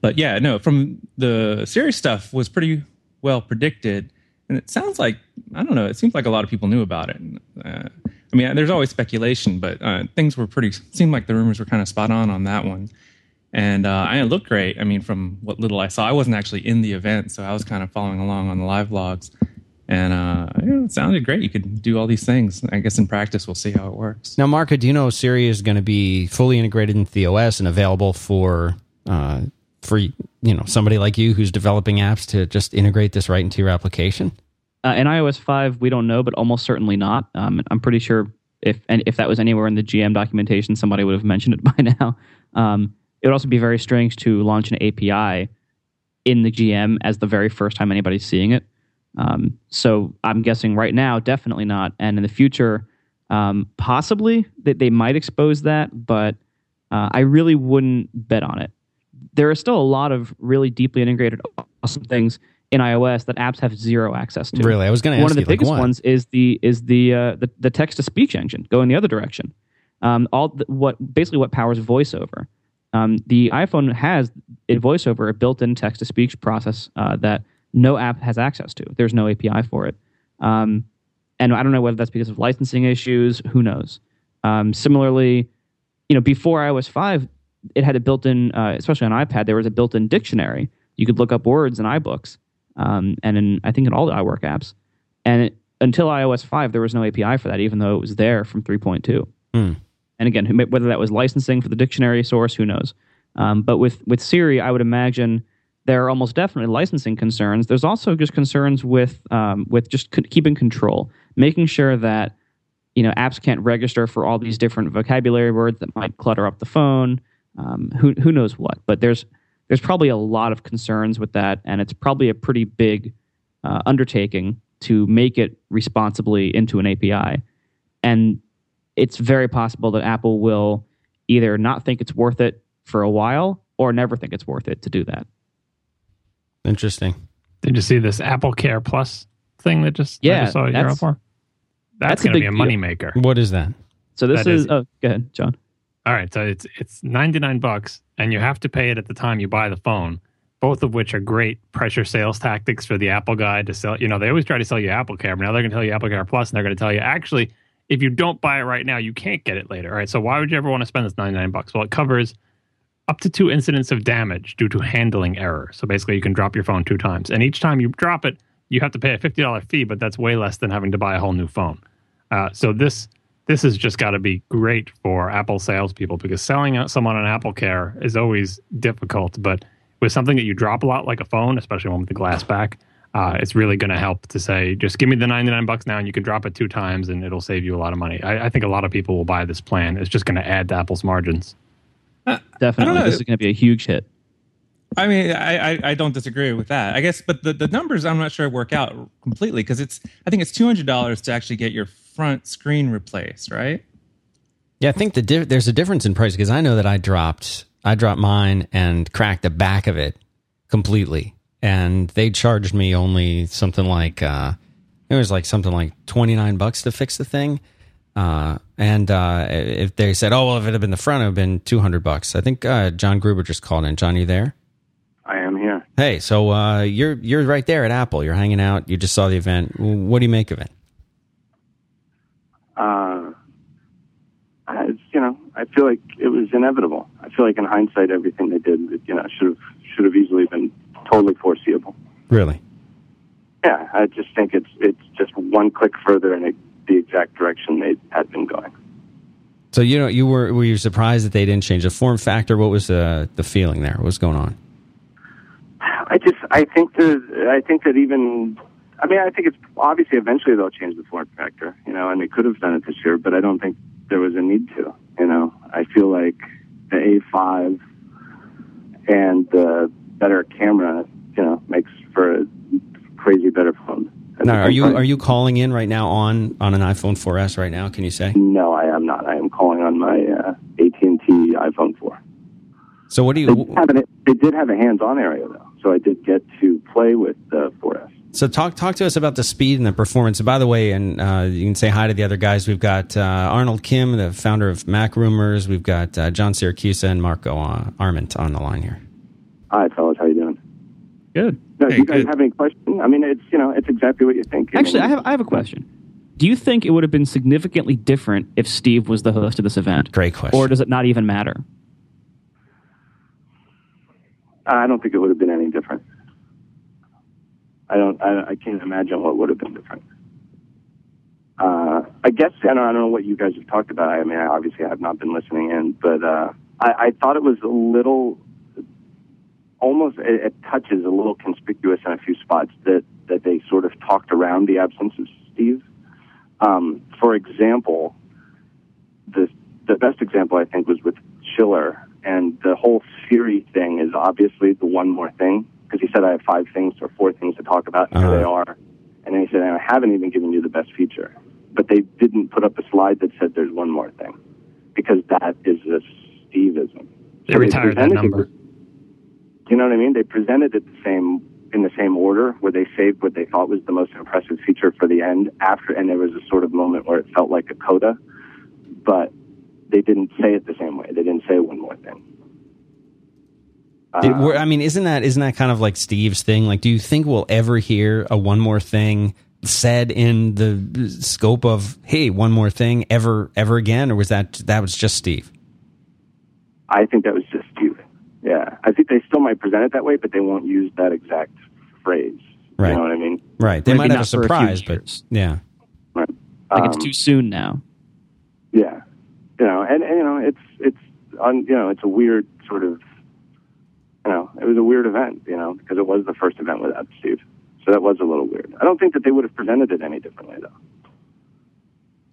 But yeah, no, from the Siri stuff was pretty well predicted, and it sounds like I don't know. It seems like a lot of people knew about it. Uh, I mean, there's always speculation, but uh, things were pretty. Seemed like the rumors were kind of spot on on that one. And uh, it looked great. I mean, from what little I saw, I wasn't actually in the event, so I was kind of following along on the live blogs. And uh, yeah, it sounded great. You could do all these things. I guess in practice, we'll see how it works. Now, Marco, do you know Siri is going to be fully integrated into the O S and available for uh, for you know somebody like you who's developing apps to just integrate this right into your application? Uh, in iOS five, we don't know, but almost certainly not. Um, I'm pretty sure if and if that was anywhere in the G M documentation, somebody would have mentioned it by now. Um, It would also be very strange to launch an A P I in the G M as the very first time anybody's seeing it. Um, so I'm guessing right now, definitely not. And in the future, um, possibly that they, they might expose that, but uh, I really wouldn't bet on it. There are still a lot of really deeply integrated awesome things in iOS that apps have zero access to. Really, I was going to ask one of the you, biggest like ones is the is the uh, the, the text to speech engine going the other direction. Um, all the, what basically what powers VoiceOver. Um, the iPhone has in VoiceOver a built-in text-to-speech process uh, that no app has access to. There's no A P I for it. Um, and I don't know whether that's because of licensing issues. Who knows? Um, similarly, you know, before iOS five, it had a built-in, uh, especially on iPad, there was a built-in dictionary. You could look up words in iBooks um, and in, I think in all the iWork apps. And it, until iOS five, there was no A P I for that, even though it was there from three point two. Hmm. And again, whether that was licensing for the dictionary source, who knows? Um, but with, with Siri, I would imagine there are almost definitely licensing concerns. There's also just concerns with um, with just c- keeping control, making sure that you know apps can't register for all these different vocabulary words that might clutter up the phone. Um, who who knows what? But there's there's probably a lot of concerns with that, and it's probably a pretty big uh, undertaking to make it responsibly into an A P I, and it's very possible that Apple will either not think it's worth it for a while or never think it's worth it to do that. Interesting. Did you see this Apple Care Plus thing that just yeah, I just saw a euro for? That's, that's going to be a moneymaker. What is that? So this that is, is... Oh, go ahead, John. All right. So it's it's ninety-nine bucks, and you have to pay it at the time you buy the phone, both of which are great pressure sales tactics for the Apple guy to sell. You know, they always try to sell you Apple Care, but now they're going to tell you Apple Care Plus, and they're going to tell you, actually, if you don't buy it right now, you can't get it later. All right, so why would you ever want to spend this ninety-nine bucks? Well, it covers up to two incidents of damage due to handling error. So basically, you can drop your phone two times. And each time you drop it, you have to pay a fifty dollars fee, but that's way less than having to buy a whole new phone. Uh, so this this has just got to be great for Apple salespeople, because selling someone on AppleCare is always difficult. But with something that you drop a lot, like a phone, especially one with the glass back, uh, it's really going to help to say, just give me the ninety-nine bucks now, and you can drop it two times, and it'll save you a lot of money. I, I think a lot of people will buy this plan. It's just going to add to Apple's margins. Uh, Definitely. This is going to be a huge hit. I mean, I, I, I don't disagree with that, I guess. But the, the numbers, I'm not sure work out completely, because it's I think it's two hundred dollars to actually get your front screen replaced, right? Yeah, I think the diff- there's a difference in price, because I know that I dropped I dropped mine and cracked the back of it completely, and they charged me only something like uh, it was like something like twenty-nine bucks to fix the thing. Uh, and uh, if they said, oh well, if it had been the front, it would have been two hundred bucks. I think uh, John Gruber just called in. John, are you there? I am here. Hey, so uh, you're you're right there at Apple. You're hanging out. You just saw the event. What do you make of it? Uh, it's, you know, I feel like it was inevitable. I feel like in hindsight, everything they did, you know, should have should have easily been totally foreseeable. Really? Yeah, I just think it's it's just one click further in it, the exact direction they had been going. So you know, you were were you surprised that they didn't change the form factor? What was the the feeling there? What was going on? I just, I think the, I think that even, I mean, I think it's obviously eventually they'll change the form factor, you know, and they could have done it this year, but I don't think there was a need to, you know. I feel like the A five and the better camera, you know, makes for a crazy better phone. Now, are you are you calling in right now on, on an iPhone four S right now? Can you say? No, I am not. I am calling on my uh, A T and T iPhone four. So what do you? They did have an, they did have a hands-on area though, so I did get to play with the four S. So talk talk to us about the speed and the performance. By the way, and uh, you can say hi to the other guys. We've got uh, Arnold Kim, the founder of MacRumors. We've got uh, John Siracusa and Marco uh, Arment on the line here. Hi, fellas, how you doing? Good. No, hey, do you guys good. have any questions? I mean, it's you know, it's exactly what you think. Actually, I have I have a question. Do you think it would have been significantly different if Steve was the host of this event? Great question. Or does it not even matter? I don't think it would have been any different. I don't. I, I can't imagine what would have been different. Uh, I guess I don't. I don't know what you guys have talked about. I mean, I obviously have not been listening in, but uh, I, I thought it was a little, almost it, it touches a little conspicuous in a few spots that, that they sort of talked around the absence of Steve. Um, for example, the the best example I think was with Schiller. And the whole Siri thing is obviously the one more thing, because he said I have five things or four things to talk about, and uh-huh. here they are. And then he said, I haven't even given you the best feature. But they didn't put up a slide that said there's one more thing, because that is a Steveism. They so retired they that number. It, you know what I mean? They presented it the same in the same order, where they saved what they thought was the most impressive feature for the end, after, and there was a sort of moment where it felt like a coda. But they didn't say it the same way. They didn't say one more thing. Uh, Did, I mean, isn't that isn't that kind of like Steve's thing? Like, do you think we'll ever hear a one more thing said in the scope of, hey, one more thing ever ever again? Or was that that was just Steve? I think that was just Steve. Yeah. I think they still might present it that way, but they won't use that exact phrase. Right. You know what I mean? Right. They Maybe might have a surprise, a but yeah. Right. Like um, it's too soon now. Yeah. You know, and, and you know, it's it's un, you know, it's a weird sort of, you know, it was a weird event, you know, because it was the first event without Steve, so that was a little weird. I don't think that they would have presented it any differently though.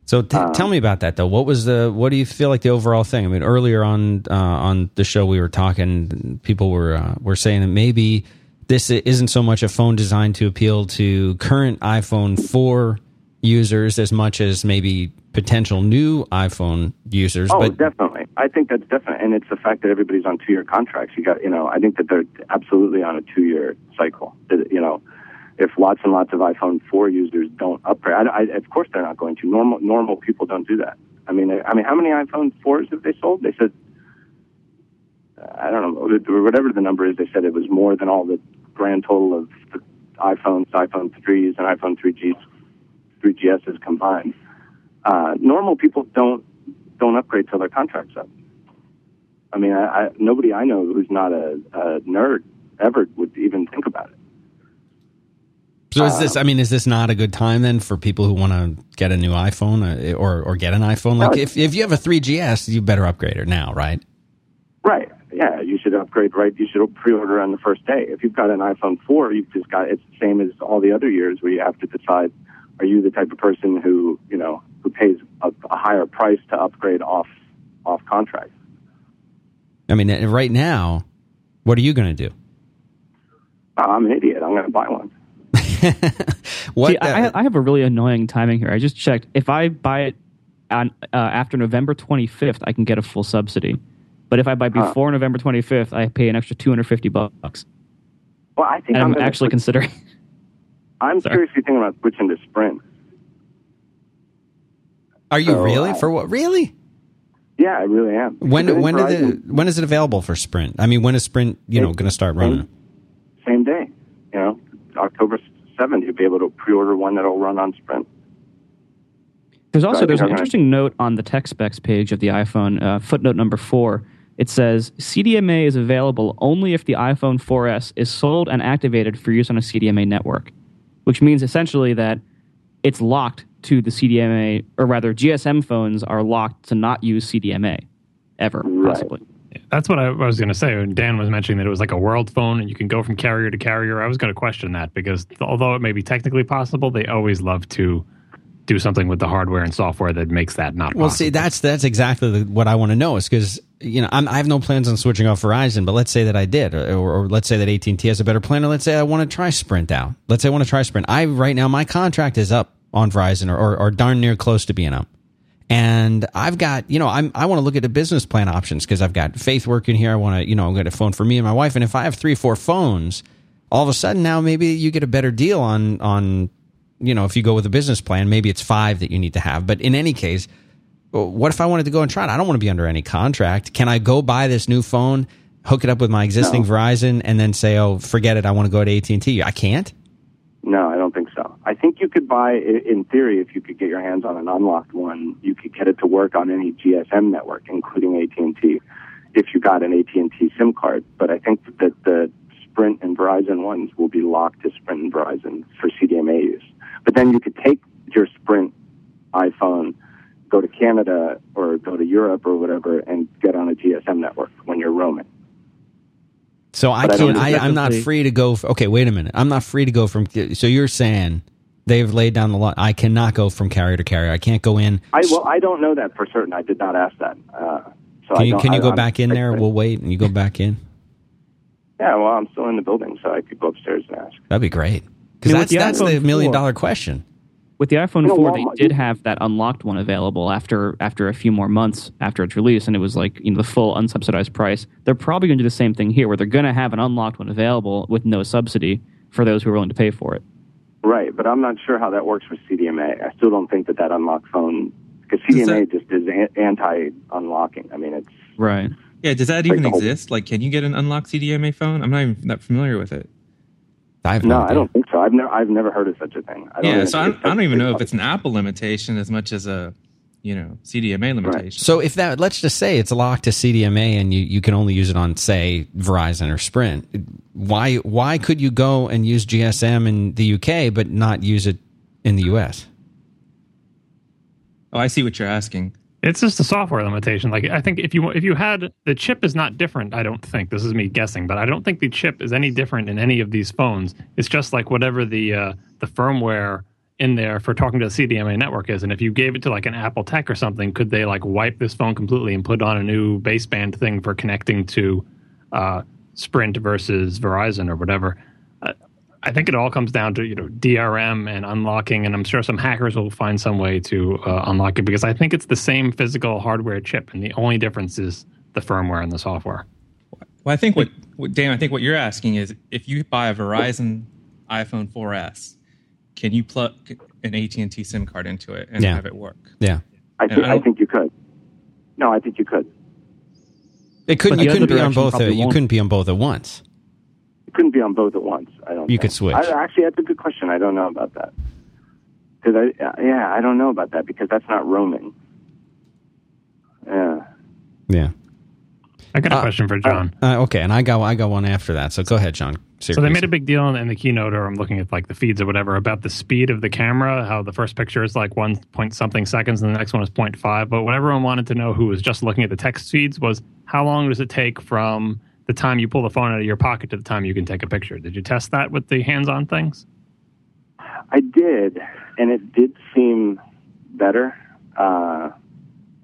So t- um, tell me about that though. What was the? What do you feel like the overall thing? I mean, earlier on uh, on the show we were talking, people were uh, were saying that maybe this isn't so much a phone designed to appeal to current iPhone four users as much as maybe potential new iPhone users. Oh, but definitely. I think that's definite, and it's the fact that everybody's on two-year contracts. You got, you know, I think that they're absolutely on a two-year cycle. You know, if lots and lots of iPhone four users don't upgrade, I, I, of course they're not going to. Normal normal people don't do that. I mean, I mean, how many iPhone fours have they sold? They said, I don't know, whatever the number is. They said it was more than all the grand total of iPhones, iPhone threes, and iPhone three Gs. three G Ss combined. Uh, normal people don't don't upgrade till their contract's up. I mean, I, I, nobody I know who's not a, a nerd ever would even think about it. So is uh, this, I mean, is this not a good time then for people who want to get a new iPhone or or get an iPhone? Like no, if, if you have a three G S, you better upgrade it now, right? Right. Yeah, you should upgrade, right? You should pre-order on the first day. If you've got an iPhone four, you've just got, it's the same as all the other years where you have to decide, are you the type of person who, you know, who pays a, a higher price to upgrade off off contract? I mean, right now, what are you going to do? I'm an idiot. I'm going to buy one. What? See, I, I have a really annoying timing here. I just checked. If I buy it on uh, after November twenty-fifth, I can get a full subsidy. But if I buy before uh, November twenty-fifth, I pay an extra two hundred fifty bucks. Well, I think and I'm, I'm actually switch. considering. I'm Sorry. seriously thinking about switching to Sprint. Are you so, really? I, for what? Really? Yeah, I really am. When when did the, when is it available for Sprint? I mean, when is Sprint, you know, going to start running? Same day, you know, October seventh, you'll be able to pre-order one that'll run on Sprint. There's also so there's an interesting gonna... note on the tech specs page of the iPhone, uh, footnote number four. It says C D M A is available only if the iPhone four S is sold and activated for use on a C D M A network, which means essentially that it's locked to the C D M A, or rather G S M phones are locked to not use C D M A ever, right. possibly. That's what I was going to say. Dan was mentioning that it was like a world phone and you can go from carrier to carrier. I was going to question that because although it may be technically possible, they always love to do something with the hardware and software that makes that not possible. Well, see, that's that's exactly what I want to know is because, you know, I'm, I have no plans on switching off Verizon, but let's say that I did, or, or let's say that A T and T has a better plan, or let's say I want to try Sprint out. Let's say I want to try Sprint. I right now, my contract is up on Verizon, or, or, or darn near close to being up. And I've got, you know, I'm, I want to look at the business plan options because I've got Faith working here. I want to, you know, get a phone for me and my wife. And if I have three, four phones, all of a sudden now maybe you get a better deal on, on, you know, if you go with a business plan, maybe it's five that you need to have. But in any case, what if I wanted to go and try it? I don't want to be under any contract. Can I go buy this new phone, hook it up with my existing no. Verizon, and then say, oh, forget it, I want to go to A T and T? I can't? No, I don't think so. I think you could buy, in theory, if you could get your hands on an unlocked one, you could get it to work on any G S M network, including A T and T, if you got an A T and T SIM card. But I think that the Sprint and Verizon ones will be locked to Sprint and Verizon for C D M A use. But then you could take your Sprint iPhone, go to Canada or go to Europe or whatever, and get on a G S M network when you're roaming. So I can't, I, I'm not free to go, okay, wait a minute. I'm not free to go from, so you're saying they've laid down the law. I cannot go from carrier to carrier. I can't go in. I Well, I don't know that for certain. I did not ask that. Uh, so can you, I can you go I, back in there? I, we'll wait and you go back in. Yeah, well, I'm still in the building, so I could go upstairs and ask. That'd be great. Because I mean, that's, the, that's the million dollar question. With the iPhone you know, four, well, they did have that unlocked one available after after a few more months after its release, and it was like, you know, the full unsubsidized price. They're probably going to do the same thing here, where they're going to have an unlocked one available with no subsidy for those who are willing to pay for it. Right, but I'm not sure how that works with C D M A. I still don't think that that unlocked phone, because C D M A that, just is anti-unlocking. I mean, it's... Right. Yeah, does that even like exist? Whole, like, can you get an unlocked C D M A phone? I'm not even that familiar with it. I no, idea. I don't think so. I've never, I've never heard of such a thing. I don't yeah, so I don't, I don't even know if it's an Apple limitation as much as a, you know, C D M A limitation. Right. So if that, let's just say it's locked to C D M A and you, you can only use it on, say, Verizon or Sprint. Why why could you go and use G S M in the U K but not use it in the U S? Oh, I see what you're asking. It's just a software limitation. Like, I think if you if you had, the chip is not different, I don't think. This is me guessing, but I don't think the chip is any different in any of these phones. It's just like whatever the uh, the firmware in there for talking to the C D M A network is. And if you gave it to like an Apple Tech or something, could they like wipe this phone completely and put on a new baseband thing for connecting to uh, Sprint versus Verizon or whatever? Uh, I think it all comes down to, you know, D R M and unlocking, and I'm sure some hackers will find some way to uh, unlock it, because I think it's the same physical hardware chip, and the only difference is the firmware and the software. Well, I think what, what Dan, I think what you're asking is, if you buy a Verizon iPhone four S, can you plug an A T and T SIM card into it and yeah. have it work? Yeah, I think, I, I think you could. No, I think you could. It couldn't. But you couldn't be on both. A, you couldn't be on both at once. It couldn't be on both at once. I don't. You think. could switch. I, actually, that's a good question. I don't know about that. Because I, yeah, I don't know about that because that's not roaming. Yeah. Yeah. I got a uh, question for John. Uh, okay, and I got I got one after that. So go ahead, John. Seriously. So they made a big deal in, in the keynote, or I'm looking at like the feeds or whatever, about the speed of the camera, how the first picture is like one point something seconds and the next one is zero point five. But what everyone wanted to know who was just looking at the text feeds was, how long does it take from the time you pull the phone out of your pocket to the time you can take a picture? Did you test that with the hands-on things? I did, and it did seem better, uh,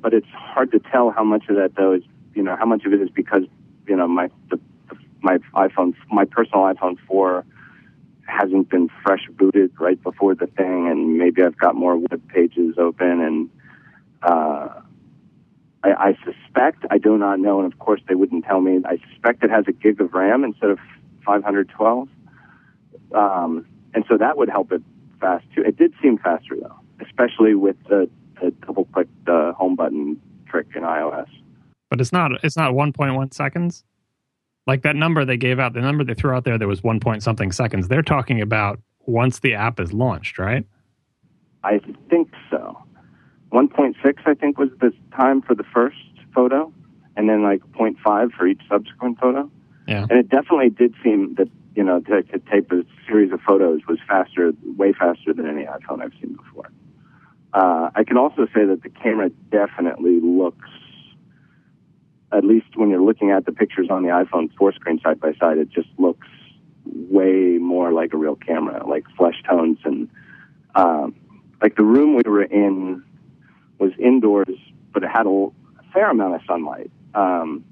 but it's hard to tell how much of that, though, is, you know, how much of it is because, you know, my the, the, my iPhone, my personal iPhone four hasn't been fresh booted right before the thing, and maybe I've got more web pages open, and uh, I, I suspect, I do not know, and of course they wouldn't tell me, I suspect it has a gig of RAM instead of five hundred twelve, um, and so that would help it fast, too. It did seem faster, though, especially with the, the double-click the home button trick in iOS. But it's not it's not one point one seconds? Like that number they gave out, the number they threw out there that was one point something seconds, they're talking about once the app is launched, right? I think so. one point six, I think, was the time for the first photo, and then like zero point five for each subsequent photo. Yeah. And it definitely did seem that, you know, to, to take a series of photos was faster, way faster than any iPhone I've seen before. Uh, I can also say that the camera definitely looks, at least when you're looking at the pictures on the iPhone four screen side by side, it just looks way more like a real camera, like flesh tones. And um, like the room we were in was indoors, but it had a fair amount of sunlight. Um,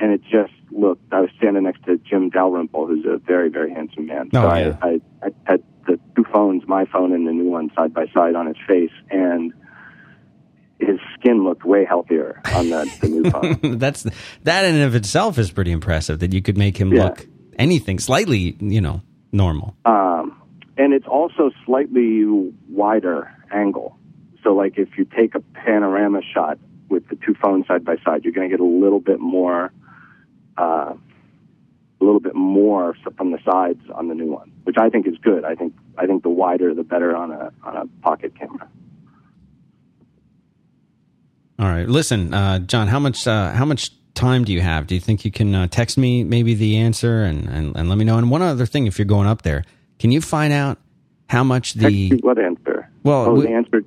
And it just looked, I was standing next to Jim Dalrymple, who's a very, very handsome man. So oh, yeah. I, I, I had the two phones, my phone and the new one, side by side on his face, and his skin looked way healthier on the, the new phone. That's, that in and of itself is pretty impressive, that you could make him yeah. look anything slightly, you know, normal. Um, and it's also slightly wider angle. So, like, if you take a panorama shot with the two phones side by side, you're going to get a little bit more... Uh, a little bit more from the sides on the new one, which I think is good. I think I think the wider the better on a on a pocket camera. All right, listen, uh, John. How much uh, how much time do you have? Do you think you can uh, text me maybe the answer and, and and let me know? And one other thing, if you're going up there, can you find out how much the text what answer? Well, oh, we, the answer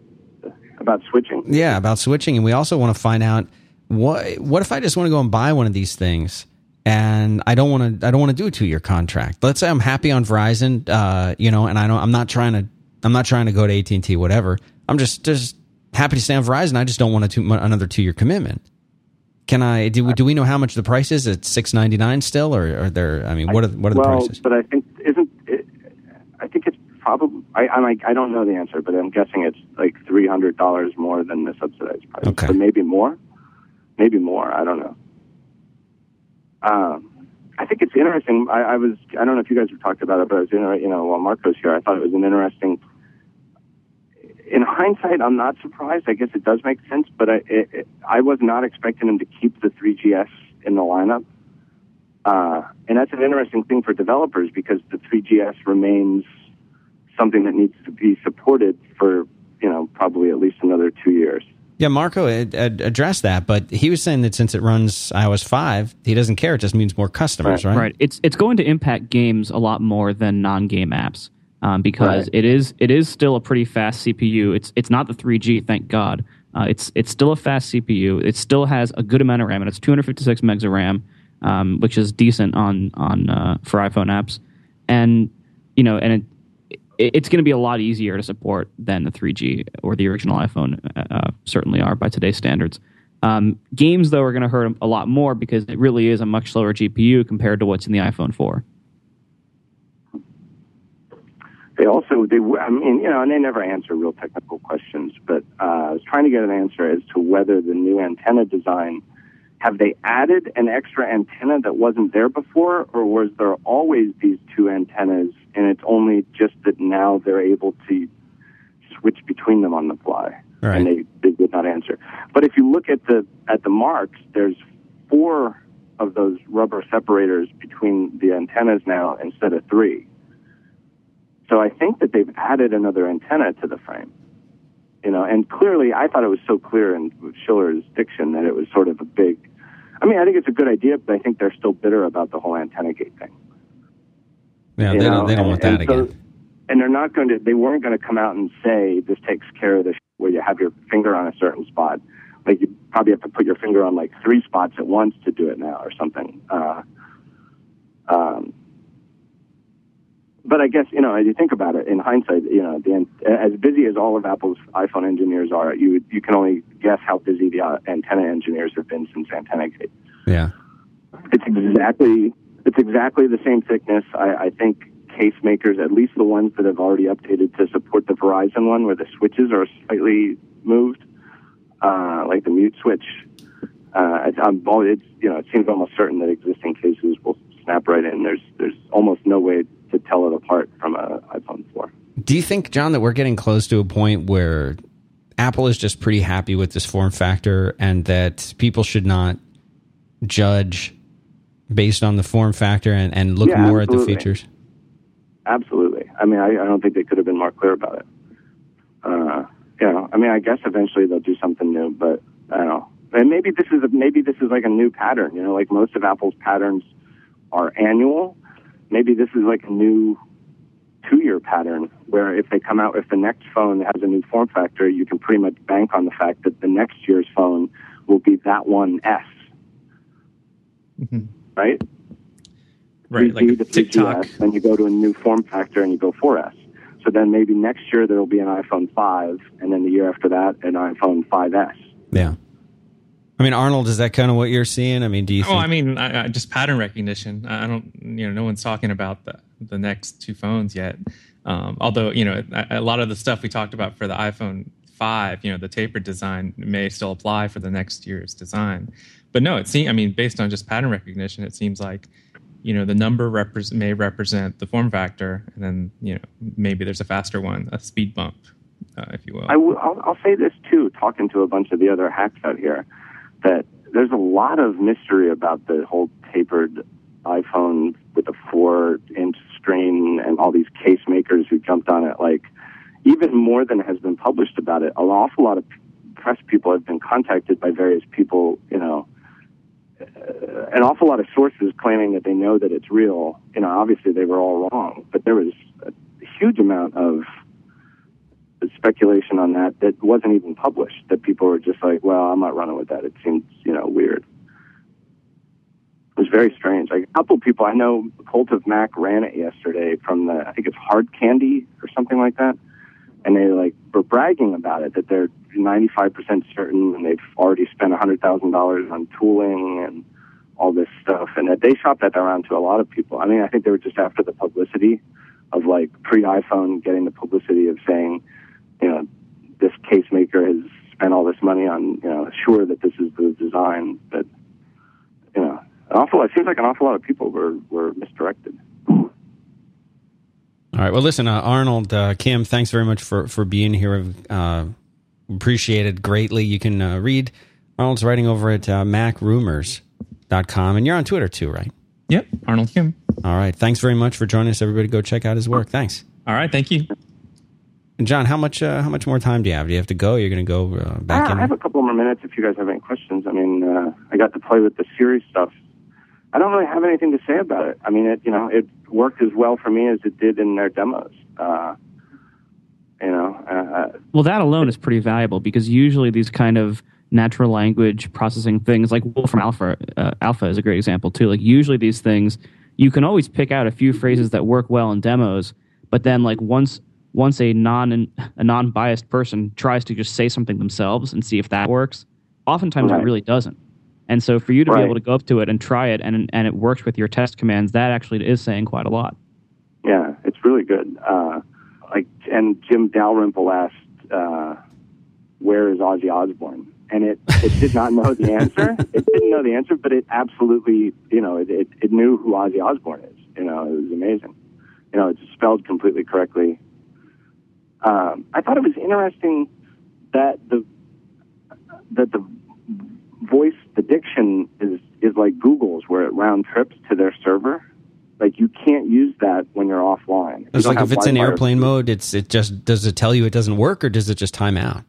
about switching. Yeah, about switching, and we also want to find out what what if I just want to go and buy one of these things. And I don't want to. I don't want to do a two-year contract. Let's say I'm happy on Verizon, uh, you know, and I don't. I'm not trying to. I'm not trying to go to A T and T. Whatever. I'm just just happy to stay on Verizon. I just don't want a two, another two-year commitment. Can I? Do we, do we know how much the price is? It's six ninety-nine still, or are there? I mean, what are what are the well, prices? But I think isn't. It, I think it's probably. I I'm like, I don't know the answer, but I'm guessing it's like three hundred dollars more than the subsidized price. Okay, but maybe more. Maybe more. I don't know. Um, I think it's interesting. I, I was—I don't know if you guys have talked about it, but I was, inter- you know, while Marco's here, I thought it was an interesting. In hindsight, I'm not surprised. I guess it does make sense, but I, it, it, I was not expecting him to keep the three G S in the lineup, uh, and that's an interesting thing for developers because the three G S remains something that needs to be supported for, you know, probably at least another two years. Yeah, Marco addressed that, but he was saying that since it runs iOS five, he doesn't care. It just means more customers, right? Right. right. It's it's going to impact games a lot more than non-game apps um, because right. it is it is still a pretty fast C P U. It's it's not the three G, thank God. Uh, it's it's still a fast C P U. It still has a good amount of RAM, and it's two fifty-six megs of RAM, um, which is decent on on uh, for iPhone apps, and you know, and it. It's going to be a lot easier to support than the three G or the original iPhone uh, certainly are by today's standards. Um, games, though, are going to hurt a lot more because it really is a much slower G P U compared to what's in the iPhone four. They also, they, I mean, you know, and they never answer real technical questions, but uh, I was trying to get an answer as to whether the new antenna design, have they added an extra antenna that wasn't there before, or was there always these two antennas and it's only just that now they're able to switch between them on the fly? Right. And they, they did not answer. But if you look at the at the marks, there's four of those rubber separators between the antennas now instead of three. So I think that they've added another antenna to the frame. You know, and clearly, I thought it was so clear in Schiller's diction that it was sort of a big... I mean, I think it's a good idea, but I think they're still bitter about the whole antenna gate thing. Yeah, they don't, they don't want that again. And they're not going to, they weren't going to come out and say, this takes care of this, where you have your finger on a certain spot. Like, you probably have to put your finger on, like, three spots at once to do it now or something. Uh, um, but I guess, you know, as you think about it, in hindsight, you know, the, as busy as all of Apple's iPhone engineers are, you you can only guess how busy the uh, antenna engineers have been since AntennaGate. Yeah. It's exactly, it's exactly the same thickness, I, I think. Case makers, at least the ones that have already updated to support the Verizon one, where the switches are slightly moved, uh, like the mute switch. Uh, it's, I'm, it's, you know, it seems almost certain that existing cases will snap right in. There's there's almost no way to tell it apart from an iPhone four. Do you think, John, that we're getting close to a point where Apple is just pretty happy with this form factor, and that people should not judge based on the form factor and, and look yeah, more absolutely. at the features? Absolutely. I mean, I, I don't think they could have been more clear about it. Uh, you know, I mean, I guess eventually they'll do something new, but I don't know. And maybe this is a, maybe this is like a new pattern. You know, like most of Apple's patterns are annual. Maybe this is like a new two-year pattern where if they come out, if the next phone has a new form factor, you can pretty much bank on the fact that the next year's phone will be that one S. Mm-hmm. Right? Right, like the TikTok. three G S, and you go to a new form factor and you go four S. So then maybe next year there will be an iPhone five, and then the year after that, an iPhone five S. Yeah. I mean, Arnold, is that kind of what you're seeing? I mean, do you think... Oh, I mean, I, I just pattern recognition. I don't, you know, no one's talking about the, the next two phones yet. Um, although, you know, a, a lot of the stuff we talked about for the iPhone five, you know, the tapered design may still apply for the next year's design. But no, it seems, I mean, based on just pattern recognition, it seems like, you know, the number repre- may represent the form factor, and then, you know, maybe there's a faster one, a speed bump, uh, if you will. I w- I'll, I'll say this, too, talking to a bunch of the other hacks out here, that there's a lot of mystery about the whole tapered iPhone with a four-inch screen and all these case makers who jumped on it. Like, even more than has been published about it, an awful lot of press people have been contacted by various people, you know, Uh, an awful lot of sources claiming that they know that it's real. You know, obviously they were all wrong, but there was a huge amount of speculation on that that wasn't even published, that people were just like, well, I'm not running with that. It seems, you know, weird. It was very strange. Like, a couple people I know, Cult of Mac ran it yesterday from the, I think it's Hard Candy or something like that, and they like were bragging about it, that they're ninety-five percent certain, and they've already spent one hundred thousand dollars on tooling and all this stuff, and that they shopped that around to a lot of people. I mean, I think they were just after the publicity of, like, pre-iPhone getting the publicity of saying, you know, this case maker has spent all this money on, you know, sure that this is the design, but, you know, an awful lot, it seems like an awful lot of people were, were misdirected. All right. Well, listen, uh, Arnold, uh, Kim, thanks very much for, for being here. Uh, appreciate it greatly. You can uh, read Arnold's writing over at uh, Mac Rumors dot com. And you're on Twitter too, right? Yep. Arnold Kim. All right. Thanks very much for joining us. Everybody go check out his work. Thanks. All right. Thank you. And John, how much uh, how much more time do you have? Do you have to go? You're going to go uh, back I, in? I have a couple more minutes if you guys have any questions. I mean, uh, I got to play with the Siri stuff. I don't really have anything to say about it. I mean, it, you know, it worked as well for me as it did in their demos. Uh, you know, uh, well, that alone it, is pretty valuable, because usually these kind of natural language processing things, like Wolfram Alpha, uh, Alpha is a great example too. Like, usually these things, you can always pick out a few phrases that work well in demos, but then like once once a non a non biased person tries to just say something themselves and see if that works, oftentimes right. It really doesn't. And so for you to right. be able to go up to it and try it, and and it works with your test commands, that actually is saying quite a lot. Yeah, it's really good. Uh, like, and Jim Dalrymple asked, uh, where is Ozzy Osbourne? And it, it did not know the answer. It didn't know the answer, but it absolutely, you know, it, it, it knew who Ozzy Osbourne is. You know, it was amazing. You know, it's spelled completely correctly. Um, I thought it was interesting that the that the voice, the diction is, is like Google's, where it round trips to their server. Like, you can't use that when you're offline. It's like, if it's in airplane mode, it's it just does it tell you it doesn't work, or does it just time out?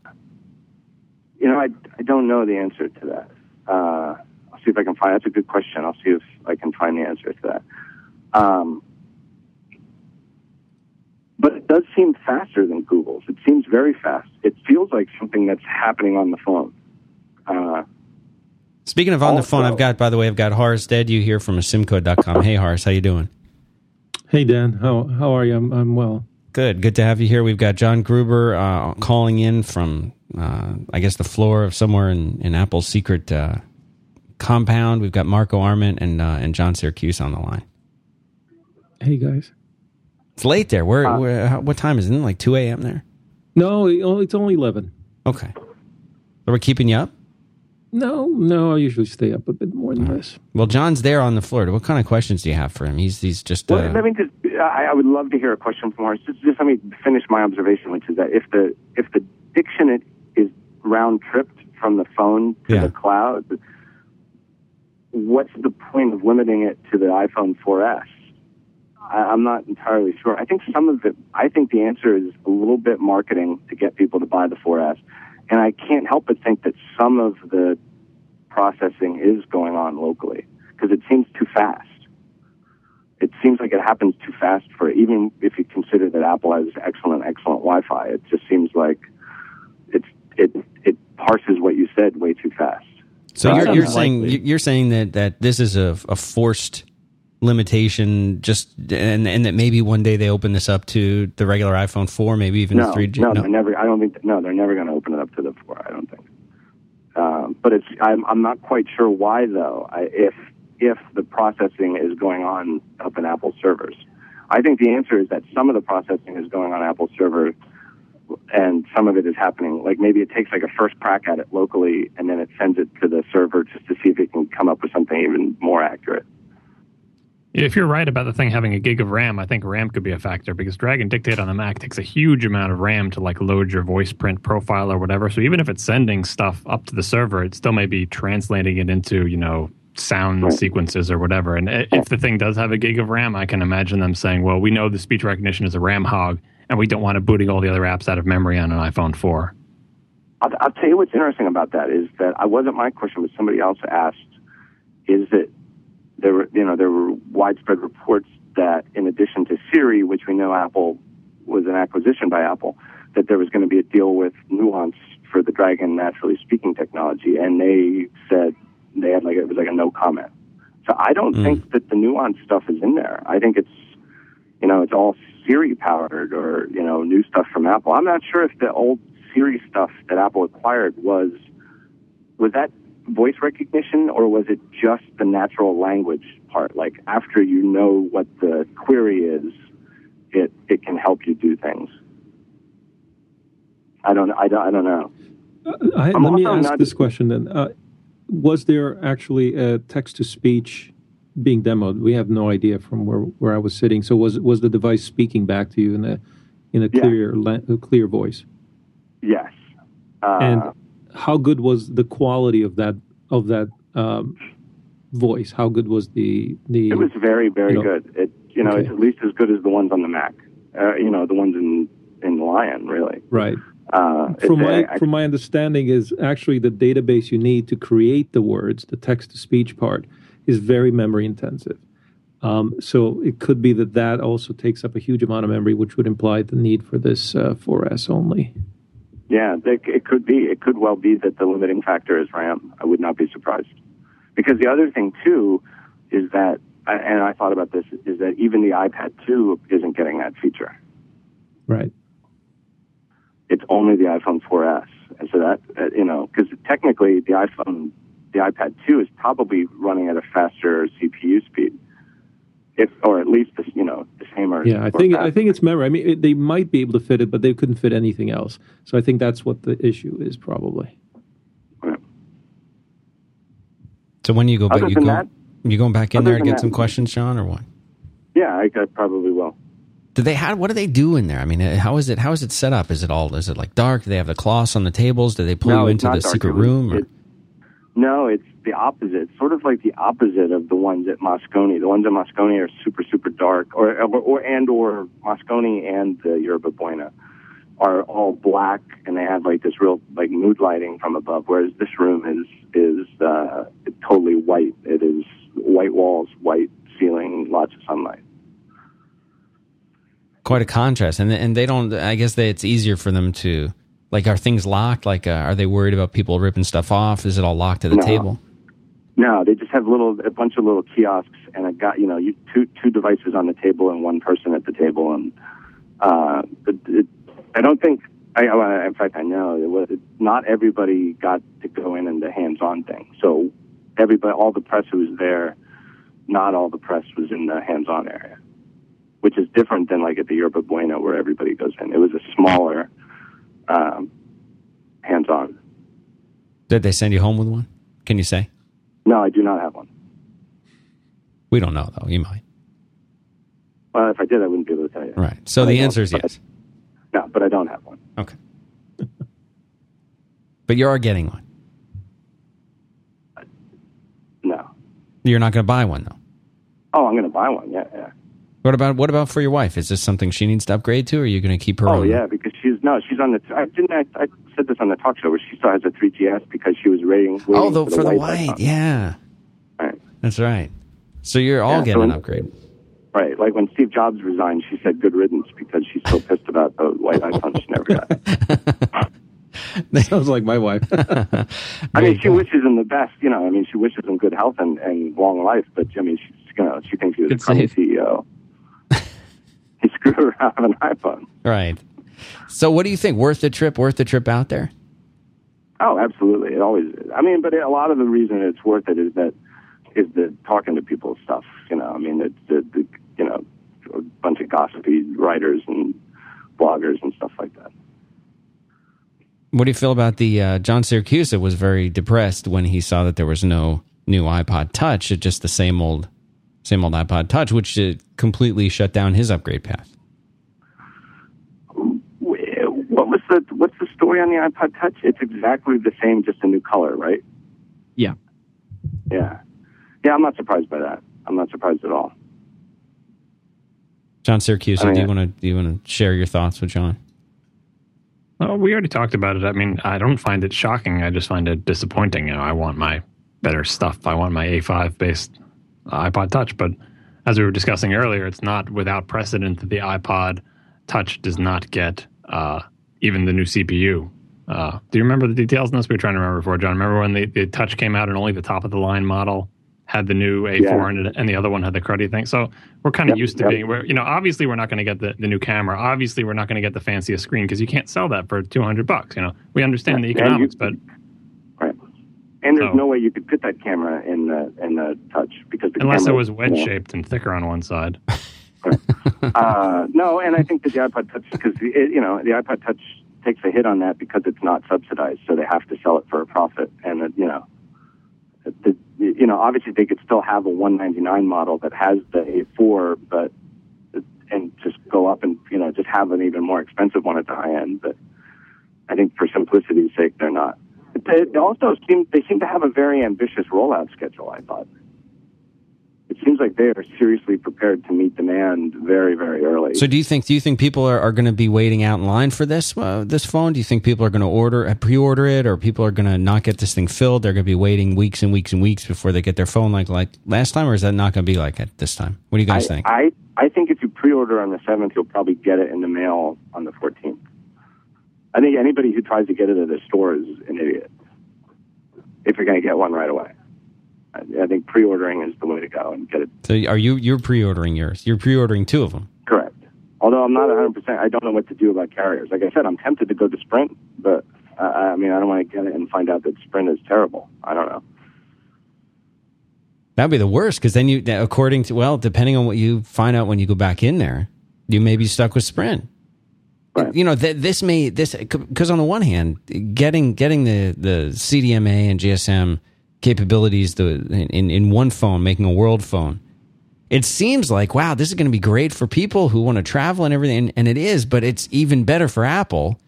You know, I, I don't know the answer to that. Uh, I'll see if I can find. That's a good question. I'll see if I can find the answer to that. Um, seemed faster than Google's. It seems very fast. It feels like something that's happening on the phone. Uh, Speaking of on also, the phone, I've got, by the way, I've got Horace Dead. You hear from asymco dot com. Hey, Horace, how you doing? Hey, Dan. How how are you? I'm I'm well. Good. Good to have you here. We've got John Gruber uh, calling in from, uh, I guess, the floor of somewhere in, in Apple's secret uh, compound. We've got Marco Arment and uh, and John Siracusa on the line. Hey, guys. It's late there. Where? Uh, where how, what time is it? Like two a.m. there? No, it's only eleven. Okay. Are we keeping you up? No, no, I usually stay up a bit more than this. Well, John's there on the floor. What kind of questions do you have for him? He's he's just. Uh... Well, I mean, just, I, I would love to hear a question from Horace. Just, just let me finish my observation, which is that if the if the diction is round tripped from the phone to yeah. the cloud, what's the point of limiting it to the iPhone four S? I, I'm not entirely sure. I think some of it. I think the answer is a little bit marketing to get people to buy the four S. And I can't help but think that some of the processing is going on locally because it seems too fast. It seems like it happens too fast for even if you consider that Apple has excellent, excellent Wi-Fi. It just seems like it's it it parses what you said way too fast. So you're, you're saying you're saying that, that this is a, a forced limitation, just and and that maybe one day they open this up to the regular iPhone four, maybe even no, the three G. No, no, they're never. I don't think. No, they're never going to open it up to the four. I don't think. Um, but it's. I'm. I'm not quite sure why though. I, if if the processing is going on up in Apple servers, I think the answer is that some of the processing is going on Apple servers, and some of it is happening. Like maybe it takes like a first crack at it locally, and then it sends it to the server just to see if it can come up with something even more accurate. If you're right about the thing having a gig of RAM, I think RAM could be a factor because drag and dictate on the Mac takes a huge amount of RAM to like load your voice print profile or whatever. So even if it's sending stuff up to the server, it still may be translating it into, you know, sound sequences or whatever. And if the thing does have a gig of RAM, I can imagine them saying, well, we know the speech recognition is a RAM hog and we don't want to booting all the other apps out of memory on an iPhone four. I'll, I'll tell you what's interesting about that is that I wasn't my question, but somebody else asked, is that There were, you know, there were widespread reports that, in addition to Siri, which we know Apple was an acquisition by Apple, that there was going to be a deal with Nuance for the Dragon naturally speaking technology, and they said they had like it was like a no comment. So I don't mm. think that the Nuance stuff is in there. I think it's, you know, it's all Siri powered or you know new stuff from Apple. I'm not sure if the old Siri stuff that Apple acquired was was that. voice recognition, or was it just the natural language part? Like after you know what the query is, it it can help you do things. I don't I don't I don't know. Uh, I, let me ask not, this question then: uh, was there actually a text to speech being demoed? We have no idea from where, where I was sitting. So was was the device speaking back to you in a in a yeah. clear a clear voice? Yes. Uh, and. How good was the quality of that of that um, voice? How good was the the? It was very very you know, good. It you know okay. It's at least as good as the ones on the Mac. Uh, you know the ones in in Lion really. Right. Uh, from my I, I, from my understanding is actually the database you need to create the words, the text to speech part, is very memory intensive. Um, so it could be that that also takes up a huge amount of memory, which would imply the need for this uh, four S only. Yeah, it could be. It could well be that the limiting factor is RAM. I would not be surprised. Because the other thing, too, is that, and I thought about this, is that even the iPad two isn't getting that feature. Right. It's only the iPhone four S. And so that, you know, because technically the iPhone, the iPad two is probably running at a faster C P U speed. If, or at least the, you know the same or yeah I think faster. I think it's memory. I mean it, they might be able to fit it, but they couldn't fit anything else. So I think that's what the issue is probably. Yeah. So when you go back, you go that, you going back in there and get that, some questions, Sean, or what? Yeah, I, I probably will. Do they have what do they do in there? I mean, how is it? How is it set up? Is it all? Is it like dark? Do they have the cloths on the tables? Do they pull no, you into the dark. secret room? Or? It, No, it's the opposite. It's sort of like the opposite of the ones at Moscone. The ones at Moscone are super, super dark, or, or, or and or Moscone and uh, Yerba Buena are all black, and they have like this real like mood lighting from above. Whereas this room is is uh, totally white. It is white walls, white ceiling, lots of sunlight. quite a contrast. And and they don't, I guess they, it's easier for them to, like, are things locked? Like, uh, are they worried about people ripping stuff off? Is it all locked at the no. table? No, they just have little, a bunch of little kiosks, and I got, you know, you, two two devices on the table and one person at the table. And uh, it, it, I don't think, I, I, in fact, I know it was, it, not everybody got to go in and the hands-on thing. So everybody, all the press who was there, not all the press was in the hands-on area, which is different than like at the Yerba Buena where everybody goes in. It was a smaller um, hands-on. Did they send you home with one? Can you say? No, I do not have one. We don't know, though. You might. Well, if I did, I wouldn't be able to tell you. Right. So the answer is yes. No, but I don't have one. Okay. But you are getting one. Uh, no. You're not going to buy one, though. Oh, I'm going to buy one. Yeah, yeah. What about what about for your wife? Is this something she needs to upgrade to, or are you going to keep her? Oh, own? Yeah, because she's no, she's on the. I didn't. I, I said this on the talk show where she still has a three G S because she was rating. Oh, though for, for the white, white yeah. Right. That's right. So you're all yeah, getting so when, an upgrade. Right. Like when Steve Jobs resigned, she said good riddance because she's so pissed about the white iPhone she never got. That sounds like my wife. I mean, she wishes him the best, you know. I mean, she wishes him good health and, and long life, but I mean, she's gonna. She thinks he was a crummy C E O. He screwed around with an iPhone. Right. So what do you think? Worth the trip? Worth the trip out there? Oh, absolutely. It always is. I mean, but a lot of the reason it's worth it is that is the talking to people stuff. You know, I mean, it's the, the you know, a bunch of gossipy writers and bloggers and stuff like that. What do you feel about the uh, John Siracusa was very depressed when he saw that there was no new iPod Touch. It's just the same old. Same old iPod Touch, which completely shut down his upgrade path. What was the what's the story on the iPod Touch? It's exactly the same, just a new color, right? Yeah, yeah, yeah. I'm not surprised by that. I'm not surprised at all. John Siracusa, I mean, do you want to do you want to share your thoughts with John? Well, we already talked about it. I mean, I don't find it shocking. I just find it disappointing. You know, I want my better stuff. I want my A five based iPod Touch, but as we were discussing earlier, it's not without precedent that the iPod Touch does not get uh, even the new C P U. Uh, do you remember the details? This we were trying to remember before, John. Remember when the, the Touch came out and only the top of the line model had the new A four yeah. in it, and the other one had the cruddy thing? So we're kind of yep, used to yep. being, we're, you know, obviously we're not going to get the, the new camera. Obviously we're not going to get the fanciest screen because you can't sell that for two hundred bucks. You know, we understand yeah, the economics, yeah, you, but. And there's so, no way you could fit that camera in the in the touch because the unless camera, it was wedge shaped you know, and thicker on one side. uh, no, and I think that the iPod Touch because you know the iPod Touch takes a hit on that because it's not subsidized, so they have to sell it for a profit. And uh, you know, the, you know, obviously they could still have a one ninety-nine model that has the A four, but and just go up and you know just have an even more expensive one at the high end. But I think for simplicity's sake, they're not. They also seem they seem to have a very ambitious rollout schedule. I thought it seems like they are seriously prepared to meet demand very, very early. So, do you think do you think people are, are going to be waiting out in line for this uh, this phone? Do you think people are going to order pre-order it, or people are going to not get this thing filled? They're going to be waiting weeks and weeks and weeks before they get their phone, like like last time, or is that not going to be like that this time? What do you guys I, think? I I think if you pre-order on the seventh, you'll probably get it in the mail on the fourteenth. I think anybody who tries to get it at a store is an idiot. If you're going to get one right away, I, I think pre-ordering is the way to go and get it. So, are you you're pre-ordering yours? You're pre-ordering two of them. Correct. Although I'm not one hundred percent. I don't know what to do about carriers. Like I said, I'm tempted to go to Sprint, but uh, I mean, I don't want to get it and find out that Sprint is terrible. I don't know. That'd be the worst because then you, according to well, depending on what you find out when you go back in there, you may be stuck with Sprint. Right. You know, th- this may, this, because on the one hand, getting getting the, the C D M A and G S M capabilities the, in, in one phone, making a world phone, it seems like, wow, this is going to be great for people who want to travel and everything, and it is, but it's even better for Apple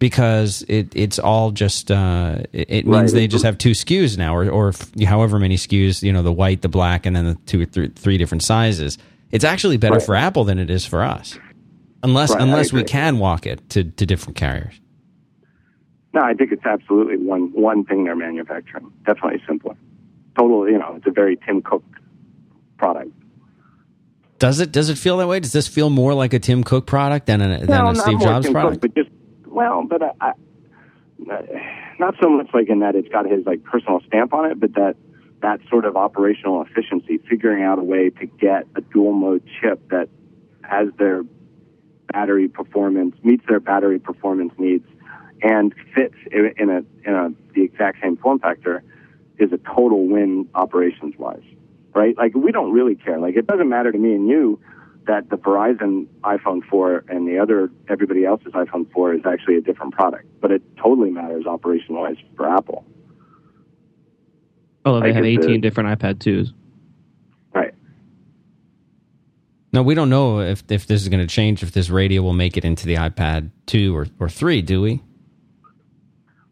because it it's all just, uh, it, it right. means they just have two S K Us now, or, or however many S K Us, you know, the white, the black, and then the two or three, three different sizes. It's actually better right. for Apple than it is for us. Unless right, unless we can walk it to, to different carriers. No, I think it's absolutely one one thing they're manufacturing. Definitely simpler. Total, you know, it's a very Tim Cook product. Does it? Does it feel that way? Does this feel more like a Tim Cook product than a, than no, a Steve Jobs Tim product? Cook, but just, well, but I, I, not so much like in that it's got his like personal stamp on it, but that that sort of operational efficiency, figuring out a way to get a dual mode chip that has their battery performance meets their battery performance needs and fits in a, in a, in a the exact same form factor is a total win operations wise. Right? Like, we don't really care. Like, it doesn't matter to me and you that the Verizon iPhone four and the other, everybody else's iPhone four is actually a different product. But it totally matters operation-wise for Apple. Although they have eighteen different iPad twos. Right. No, we don't know if, if this is going to change, if this radio will make it into the iPad two or, or three, do we?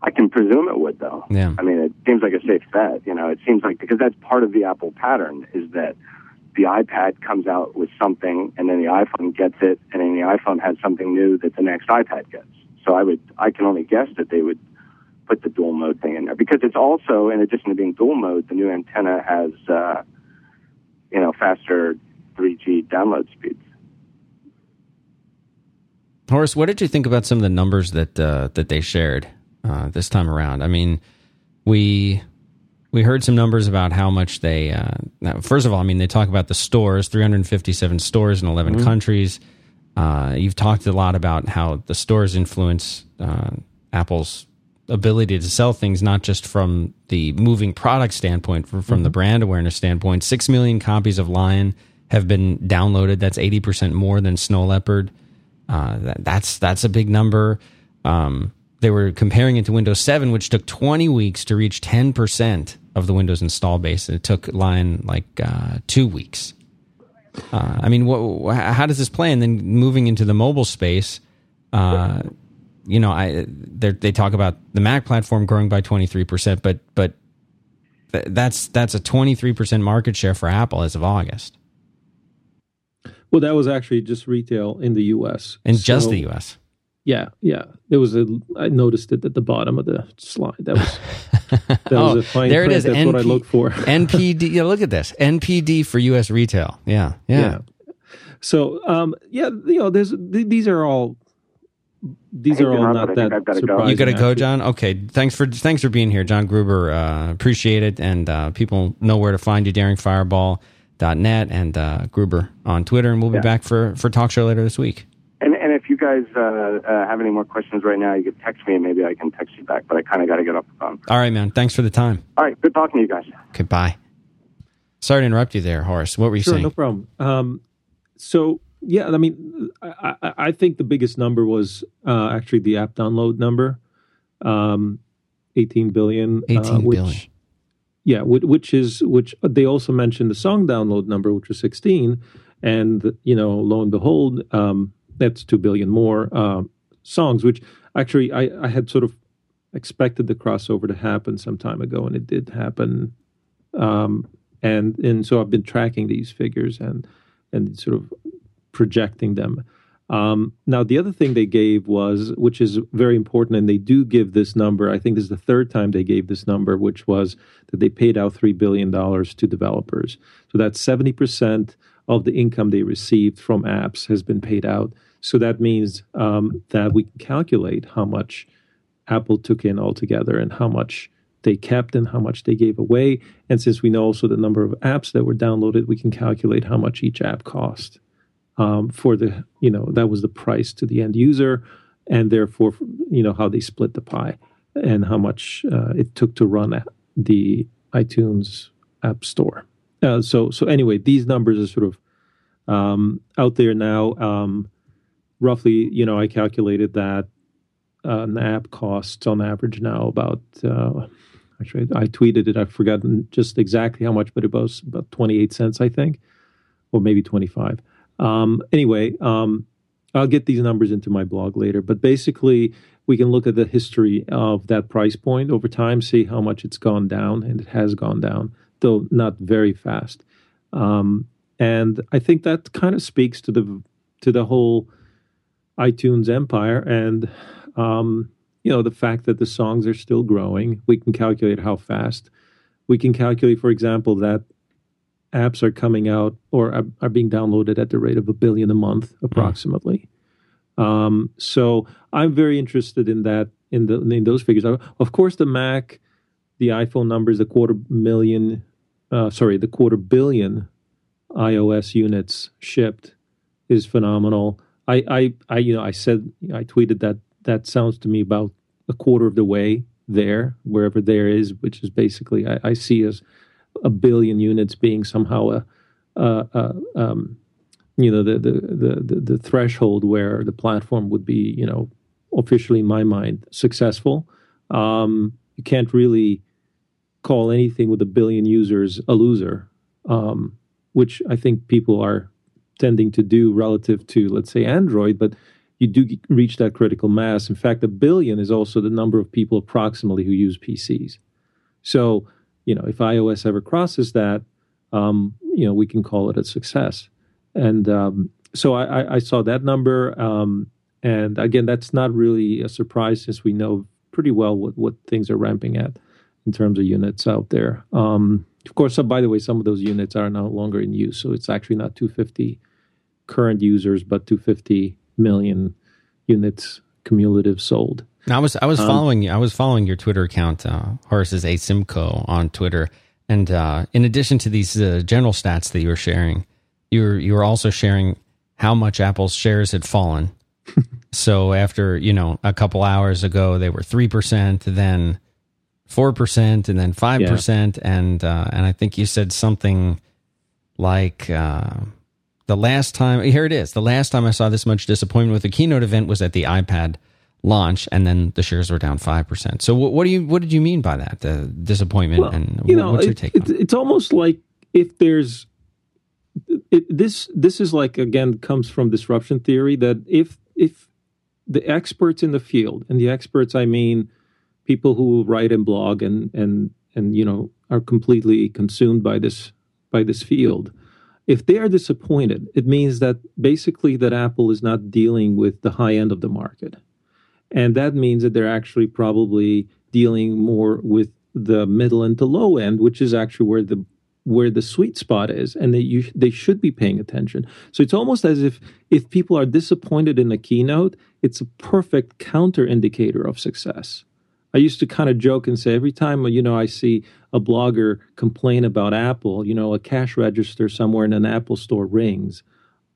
I can presume it would, though. Yeah. I mean, it seems like a safe bet. You know, it seems like, because that's part of the Apple pattern, is that the iPad comes out with something, and then the iPhone gets it, and then the iPhone has something new that the next iPad gets. So I would, I can only guess that they would put the dual mode thing in there, because it's also, in addition to being dual mode, the new antenna has, uh, you know, faster three G download speeds. Horace, what did you think about some of the numbers that uh, that they shared? Uh, this time around, I mean, we we heard some numbers about how much they. Uh, now, first of all, I mean, they talk about the stores, three hundred fifty-seven stores in eleven mm-hmm. countries. Uh, you've talked a lot about how the stores influence uh, Apple's ability to sell things, not just from the moving product standpoint, from, from mm-hmm. the brand awareness standpoint. Six million copies of Lion have been downloaded. That's eighty percent more than Snow Leopard. Uh, that, that's that's a big number. Um, They were comparing it to Windows seven, which took twenty weeks to reach ten percent of the Windows install base. And it took Lion like uh, two weeks. Uh, I mean, wh- wh- how does this play? And then moving into the mobile space, uh, you know, I they talk about the Mac platform growing by twenty-three percent, but but th- that's that's a twenty-three percent market share for Apple as of August. Well, that was actually just retail in the U S. And so- just the U S. Yeah, yeah. There was a. I noticed it at the bottom of the slide. That was. That oh, was a fine there print. It is. That's N P, what I look for. N P D. Yeah, look at this. N P D for U S retail. Yeah, yeah. yeah. So, um, yeah, you know, there's th- these are all. These are all on, not that. Gotta go. You got to go, John. Okay, thanks for thanks for being here, John Gruber. Uh, appreciate it, and uh, people know where to find you, daring fireball dot net and uh, Gruber on Twitter, and we'll be yeah. back for for talk show later this week. And if you guys uh, uh, have any more questions right now, you can text me and maybe I can text you back, but I kind of got to get off the phone. All right, man. Thanks for the time. All right. Good talking to you guys. Goodbye. Sorry to interrupt you there, Horace. What were you sure, saying? Sure, no problem. Um, so, yeah, I mean, I, I, I think the biggest number was uh, actually the app download number, um, eighteen billion. eighteen uh, which, billion. Yeah, which is, which they also mentioned the song download number, which was sixteen. And, you know, lo and behold, um, that's two billion more uh, songs, which actually I, I had sort of expected the crossover to happen some time ago, and it did happen. Um, and and so I've been tracking these figures and and sort of projecting them. Um, now, the other thing they gave was, which is very important, and they do give this number, I think this is the third time they gave this number, which was that they paid out three billion dollars to developers. So that's seventy percent of the income they received from apps has been paid out. So that means um, that we can calculate how much Apple took in altogether and how much they kept and how much they gave away. And since we know also the number of apps that were downloaded, we can calculate how much each app cost um, for the, you know, that was the price to the end user, and therefore, you know, how they split the pie and how much uh, it took to run the iTunes App Store. Uh, so so anyway, these numbers are sort of um, out there now. Um, roughly, you know, I calculated that uh, an app costs on average now about, uh, actually, I tweeted it. I've forgotten just exactly how much, but it was about twenty-eight cents, I think, or maybe twenty-five. Um, anyway, um, I'll get these numbers into my blog later. But basically, we can look at the history of that price point over time, see how much it's gone down, and it has gone down, though not very fast. Um, and I think that kind of speaks to the to the whole iTunes empire and, um, you know, the fact that the songs are still growing. We can calculate how fast. We can calculate, for example, that apps are coming out or are, are being downloaded at the rate of a billion a month, approximately. Mm. Um, so I'm very interested in that, in the in those figures. Of course, the Mac, the iPhone numbers, the quarter million, uh, sorry, the quarter billion iOS units shipped is phenomenal. I, I, I, you know, I said, I tweeted that that sounds to me about a quarter of the way there, wherever there is, which is basically I, I see as a billion units being somehow a, uh, uh, um, you know, the, the the the the threshold where the platform would be, you know, officially in my mind successful. Um, you can't really call anything with a billion users a loser, um, which I think people are tending to do relative to, let's say, Android, but you do g- reach that critical mass. In fact, a billion is also the number of people approximately who use P Cs. So, you know, if iOS ever crosses that, um, you know, we can call it a success. And um, so I, I, I saw that number. Um, and again, that's not really a surprise since we know pretty well what, what things are ramping at in terms of units out there. Um, of course, so by the way, some of those units are no longer in use. So it's actually not two hundred fifty current users, but two hundred fifty million units cumulative sold. Now, I was I was um, following I was following your Twitter account, uh, Horace's Asymco on Twitter, and uh, in addition to these uh, general stats that you were sharing, you were you were also sharing how much Apple's shares had fallen. So after, you know, a couple hours ago, they were three percent, then four percent, and then five yeah. percent, and uh, and I think you said something like. Uh, The last time, here it is, the last time I saw this much disappointment with a keynote event was at the iPad launch, and then the shares were down five percent. So what, what do you, what did you mean by that, the disappointment? Well, and you know, what's your take it, on it? It's almost like if there's, it, this This is like, again, comes from disruption theory, that if if the experts in the field, and the experts, I mean, people who write and blog and, and, and you know, are completely consumed by this by this field, if they are disappointed, it means that basically that Apple is not dealing with the high end of the market. And that means that they're actually probably dealing more with the middle and the low end, which is actually where the where the sweet spot is. And they you, they should be paying attention. So it's almost as if if people are disappointed in a keynote, it's a perfect counter indicator of success. I used to kind of joke and say every time, you know, I see a blogger complain about Apple, you know, a cash register somewhere in an Apple store rings.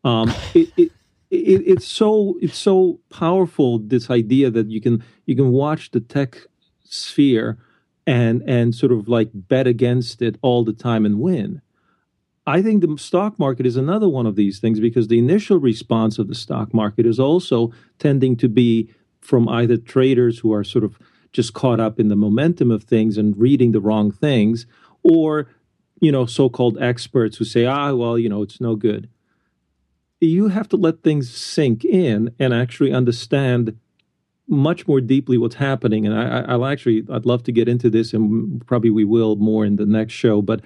Um, it, it, it, it's so it's so powerful, this idea that you can you can watch the tech sphere and and sort of like bet against it all the time and win. I think the stock market is another one of these things, because the initial response of the stock market is also tending to be from either traders who are sort of just caught up in the momentum of things and reading the wrong things, or, you know, so-called experts who say, ah, well, you know, it's no good. You have to let things sink in and actually understand much more deeply what's happening. And I, I'll actually, I'd love to get into this, and probably we will more in the next show, but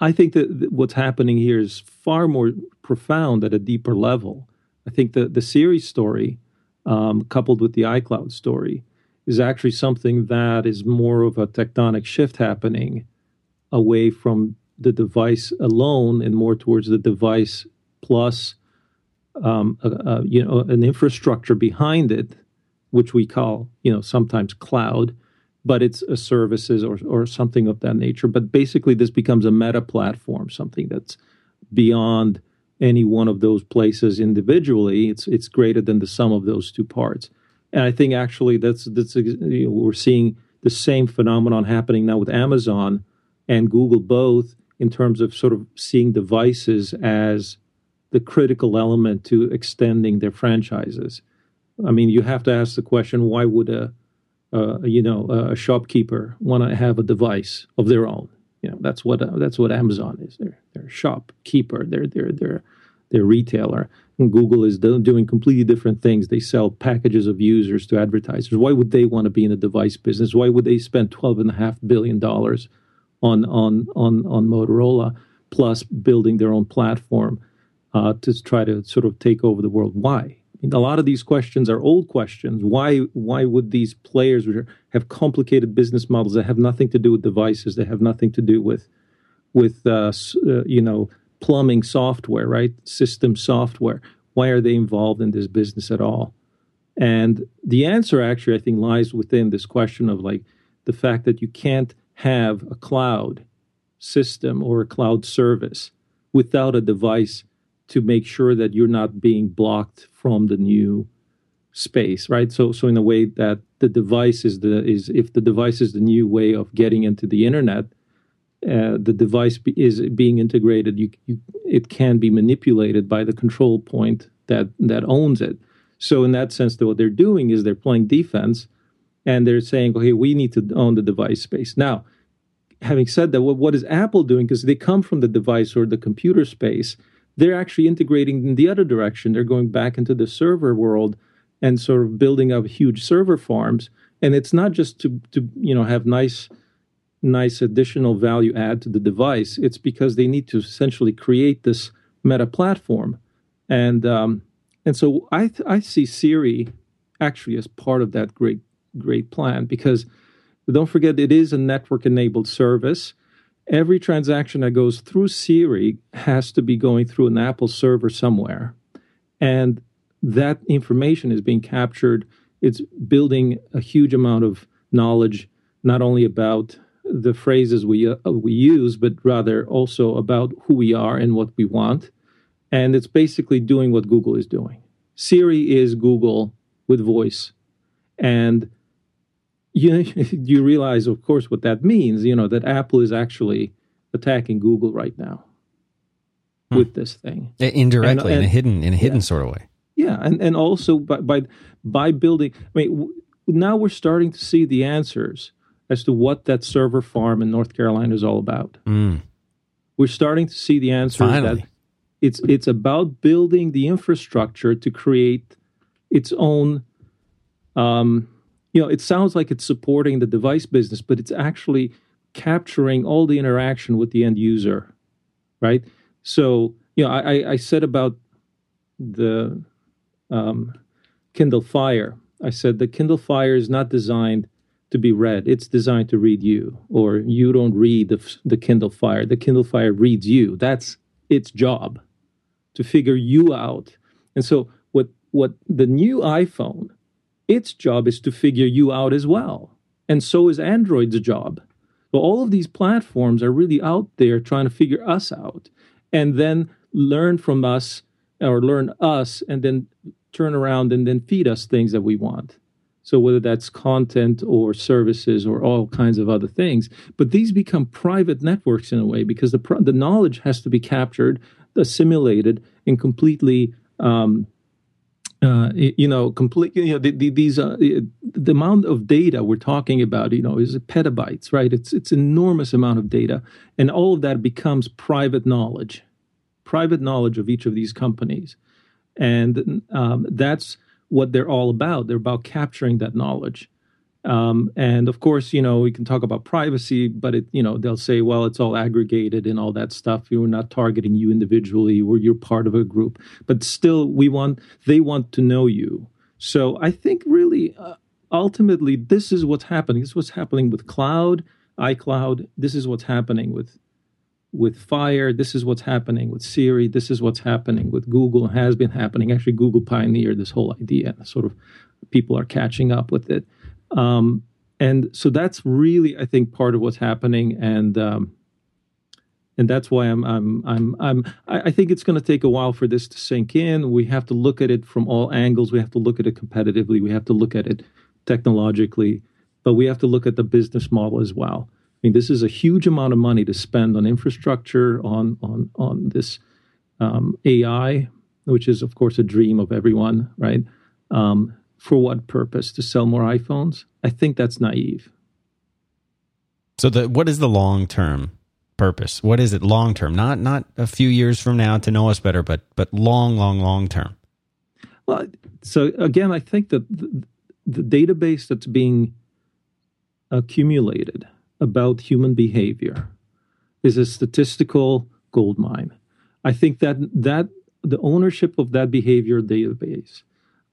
I think that what's happening here is far more profound at a deeper level. I think the, the Siri story, um, coupled with the iCloud story, is actually something that is more of a tectonic shift happening away from the device alone and more towards the device plus, um, uh, uh, you know, an infrastructure behind it, which we call, you know, sometimes cloud, but it's a services or or something of that nature. But basically, this becomes a meta platform, something that's beyond any one of those places individually. It's it's greater than the sum of those two parts. And I think actually that's that's you know, we're seeing the same phenomenon happening now with Amazon and Google both, in terms of sort of seeing devices as the critical element to extending their franchises. I mean, you have to ask the question: why would a uh, you know a shopkeeper want to have a device of their own? You know, that's what uh, that's what Amazon is. They're they're shopkeeper. They're they're they're their retailer. And Google is do- doing completely different things. They sell packages of users to advertisers. Why would they want to be in a device business? Why would they spend twelve point five billion dollars on, on, on, on Motorola, plus building their own platform uh, to try to sort of take over the world? Why? I mean, a lot of these questions are old questions. Why, why would these players, which have complicated business models that have nothing to do with devices, that have nothing to do with with uh, uh, you know, plumbing software, right? System software. Why are they involved in this business at all? And the answer actually, I think, lies within this question of like the fact that you can't have a cloud system or a cloud service without a device to make sure that you're not being blocked from the new space, right? So, so in a way that the device is the is if the device is the new way of getting into the internet, uh, the device be, is being integrated. You, you, it can be manipulated by the control point that that owns it. So in that sense, what they're doing is they're playing defense, and they're saying, okay, we need to own the device space. Now, having said that, what, what is Apple doing? Because they come from the device or the computer space. They're actually integrating in the other direction. They're going back into the server world and sort of building up huge server farms. And it's not just to, to you know, have nice, nice additional value add to the device. It's because they need to essentially create this meta platform. And um, and so I th- I see Siri actually as part of that great, great plan, because don't forget, it is a network-enabled service. Every transaction that goes through Siri has to be going through an Apple server somewhere. And that information is being captured. It's building a huge amount of knowledge, not only about the phrases we uh, we use, but rather also about who we are and what we want. And it's basically doing what Google is doing. Siri is Google with voice. And you, you realize, of course, what that means, you know, that Apple is actually attacking Google right now hmm. with this thing. Indirectly, and, and, in a hidden in a hidden yeah. sort of way. Yeah, and, and also by, by by building, I mean, w- now we're starting to see the answers as to what that server farm in North Carolina is all about. Mm. We're starting to see the answers Finally. that it's it's about building the infrastructure to create its own, um, you know, it sounds like it's supporting the device business, but it's actually capturing all the interaction with the end user, right? So, you know, I, I said about the... Um, Kindle Fire. I said the Kindle Fire is not designed to be read. It's designed to read you, or you don't read the, the Kindle Fire. The Kindle Fire reads you. That's its job, to figure you out. And so what what the new iPhone, its job is to figure you out as well. And so is Android's job. So all of these platforms are really out there trying to figure us out and then learn from us or learn us and then turn around and then feed us things that we want. So whether that's content or services or all kinds of other things, but these become private networks in a way, because the the knowledge has to be captured, assimilated, and completely, um, uh, you know, completely. You know, the, the, these uh, the amount of data we're talking about, you know, is petabytes, right? It's it's enormous amount of data, and all of that becomes private knowledge, private knowledge of each of these companies. And um, that's what they're all about. They're about capturing that knowledge. Um, and of course, you know, we can talk about privacy, but it, you know, they'll say, well, it's all aggregated and all that stuff. We're not targeting you individually, or you're part of a group. But still, we want they want to know you. So I think really, uh, ultimately, this is what's happening. This is what's happening with Cloud, iCloud. This is what's happening with. with Fire. This is what's happening with Siri. This is what's happening with Google, has been happening. Actually, Google pioneered this whole idea. Sort of people are catching up with it. Um, and so that's really, I think, part of what's happening. And um, and that's why I'm I'm I'm I'm I think it's going to take a while for this to sink in. We have to look at it from all angles. We have to look at it competitively. We have to look at it technologically, but we have to look at the business model as well. I mean, this is a huge amount of money to spend on infrastructure, on on on this um, A I, which is, of course, a dream of everyone, right? Um, for what purpose? To sell more iPhones? I think that's naive. So, the, what is the long-term purpose? What is it long-term? Not not a few years from now to know us better, but but long, long, long-term. Well, so again, I think that the, the database that's being accumulated about human behavior is a statistical goldmine. I think that that the ownership of that behavior database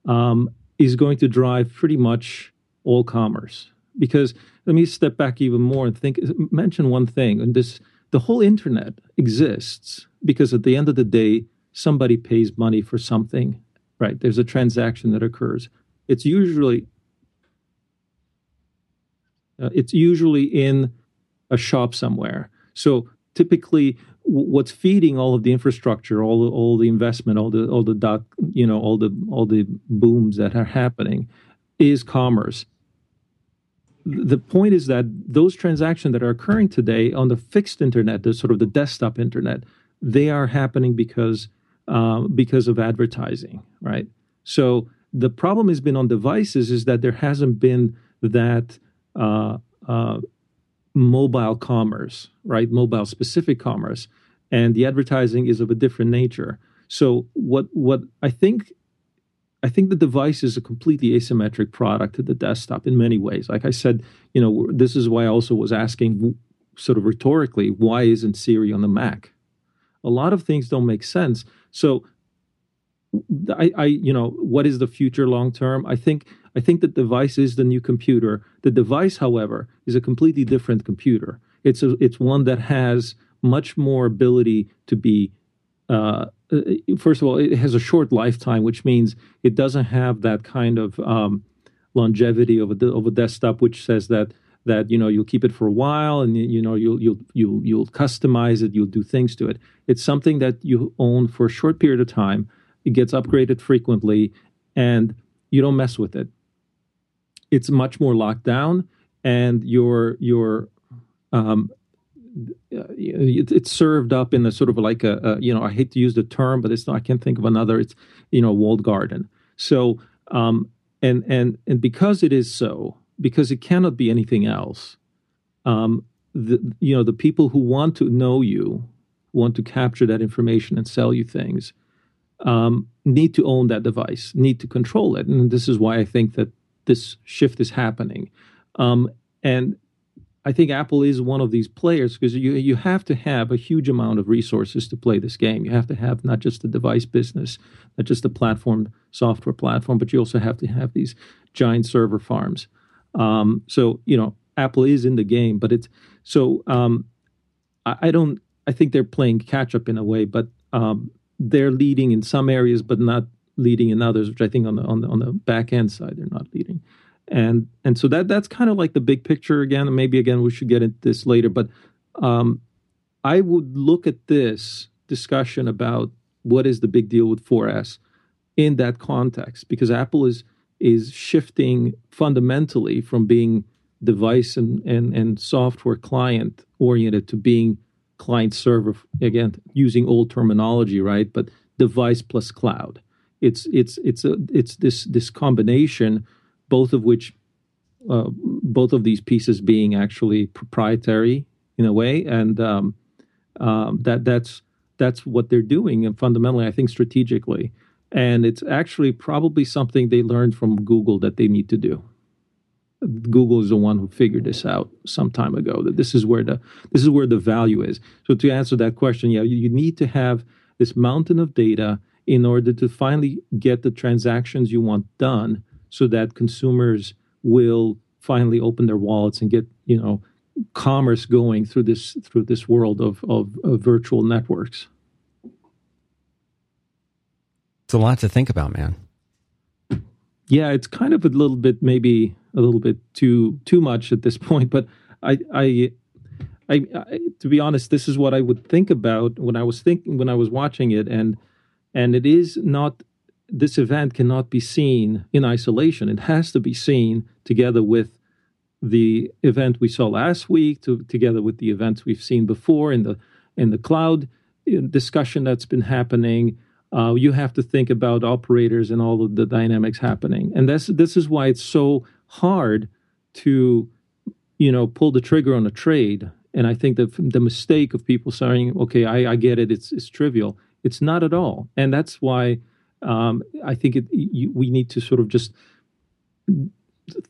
um, is going to drive pretty much all commerce. Because let me step back even more and think. Mention one thing, and this the whole internet exists because at the end of the day, somebody pays money for something, right? There's a transaction that occurs. It's usually uh, it's usually in a shop somewhere. So typically, w- what's feeding all of the infrastructure, all all the investment, all the all the doc, you know, all the all the booms that are happening, is commerce. The point is that those transactions that are occurring today on the fixed internet, the sort of the desktop internet, they are happening because uh, because of advertising, right? So the problem has been on devices is that there hasn't been that uh, uh, mobile commerce, right? Mobile specific commerce, and the advertising is of a different nature. So what what I think. I think the device is a completely asymmetric product to the desktop in many ways. Like I said, you know, this is why I also was asking sort of rhetorically, why isn't Siri on the Mac? A lot of things don't make sense. So I, I you know, what is the future long term? I think I think the device is the new computer. The device, however, is a completely different computer. It's a, it's one that has much more ability to be uh first of all, it has a short lifetime, which means it doesn't have that kind of um, longevity of a, of a desktop, which says that that you know you'll keep it for a while, and you know you'll you'll you'll you'll customize it, you'll do things to it. It's something that you own for a short period of time. It gets upgraded frequently, and you don't mess with it. It's much more locked down, and your your um, it's served up in a sort of like a, a, you know, I hate to use the term, but it's not, I can't think of another, it's, you know, walled garden. So, um, and, and, and because it is so, because it cannot be anything else, um, the, you know, the people who want to know you, want to capture that information and sell you things, um, need to own that device, need to control it. And this is why I think that this shift is happening. Um, and, I think Apple is one of these players because you you have to have a huge amount of resources to play this game. You have to have not just the device business, not just the platform, software platform, but you also have to have these giant server farms. Um, so, you know, Apple is in the game, but it's so um, I, I don't I think they're playing catch up in a way, but um, they're leading in some areas, but not leading in others, which I think on the on the, on the back end side, they're not leading. And and so that that's kind of like the big picture again. And maybe, again, we should get into this later. But um, I would look at this discussion about what is the big deal with four S in that context, because Apple is is shifting fundamentally from being device and, and, and software client oriented to being client server, again, using old terminology, right? But device plus cloud. It's it's it's a it's this this combination, both of which, uh, both of these pieces being actually proprietary in a way. And um, um, that that's that's what they're doing. And fundamentally, I think strategically. And it's actually probably something they learned from Google that they need to do. Google is the one who figured this out some time ago, that this is where the this is where the value is. So to answer that question, yeah, you, you need to have this mountain of data in order to finally get the transactions you want done, so that consumers will finally open their wallets and get, you know, commerce going through this through this world of, of, of virtual networks. It's a lot to think about, man. Yeah, it's kind of a little bit, maybe a little bit too too much at this point. But I, I, I, I to be honest, this is what I would think about when I was thinking when I was watching it, and and it is not. This event cannot be seen in isolation. It has to be seen together with the event we saw last week, to, together with the events we've seen before in the in the cloud discussion that's been happening. Uh, you have to think about operators and all of the dynamics happening. And that's, this is why it's so hard to, you know, pull the trigger on a trade. And I think that the mistake of people saying, okay, I, I get it, it's, it's trivial. It's not at all. And that's why... Um, I think it, you, we need to sort of just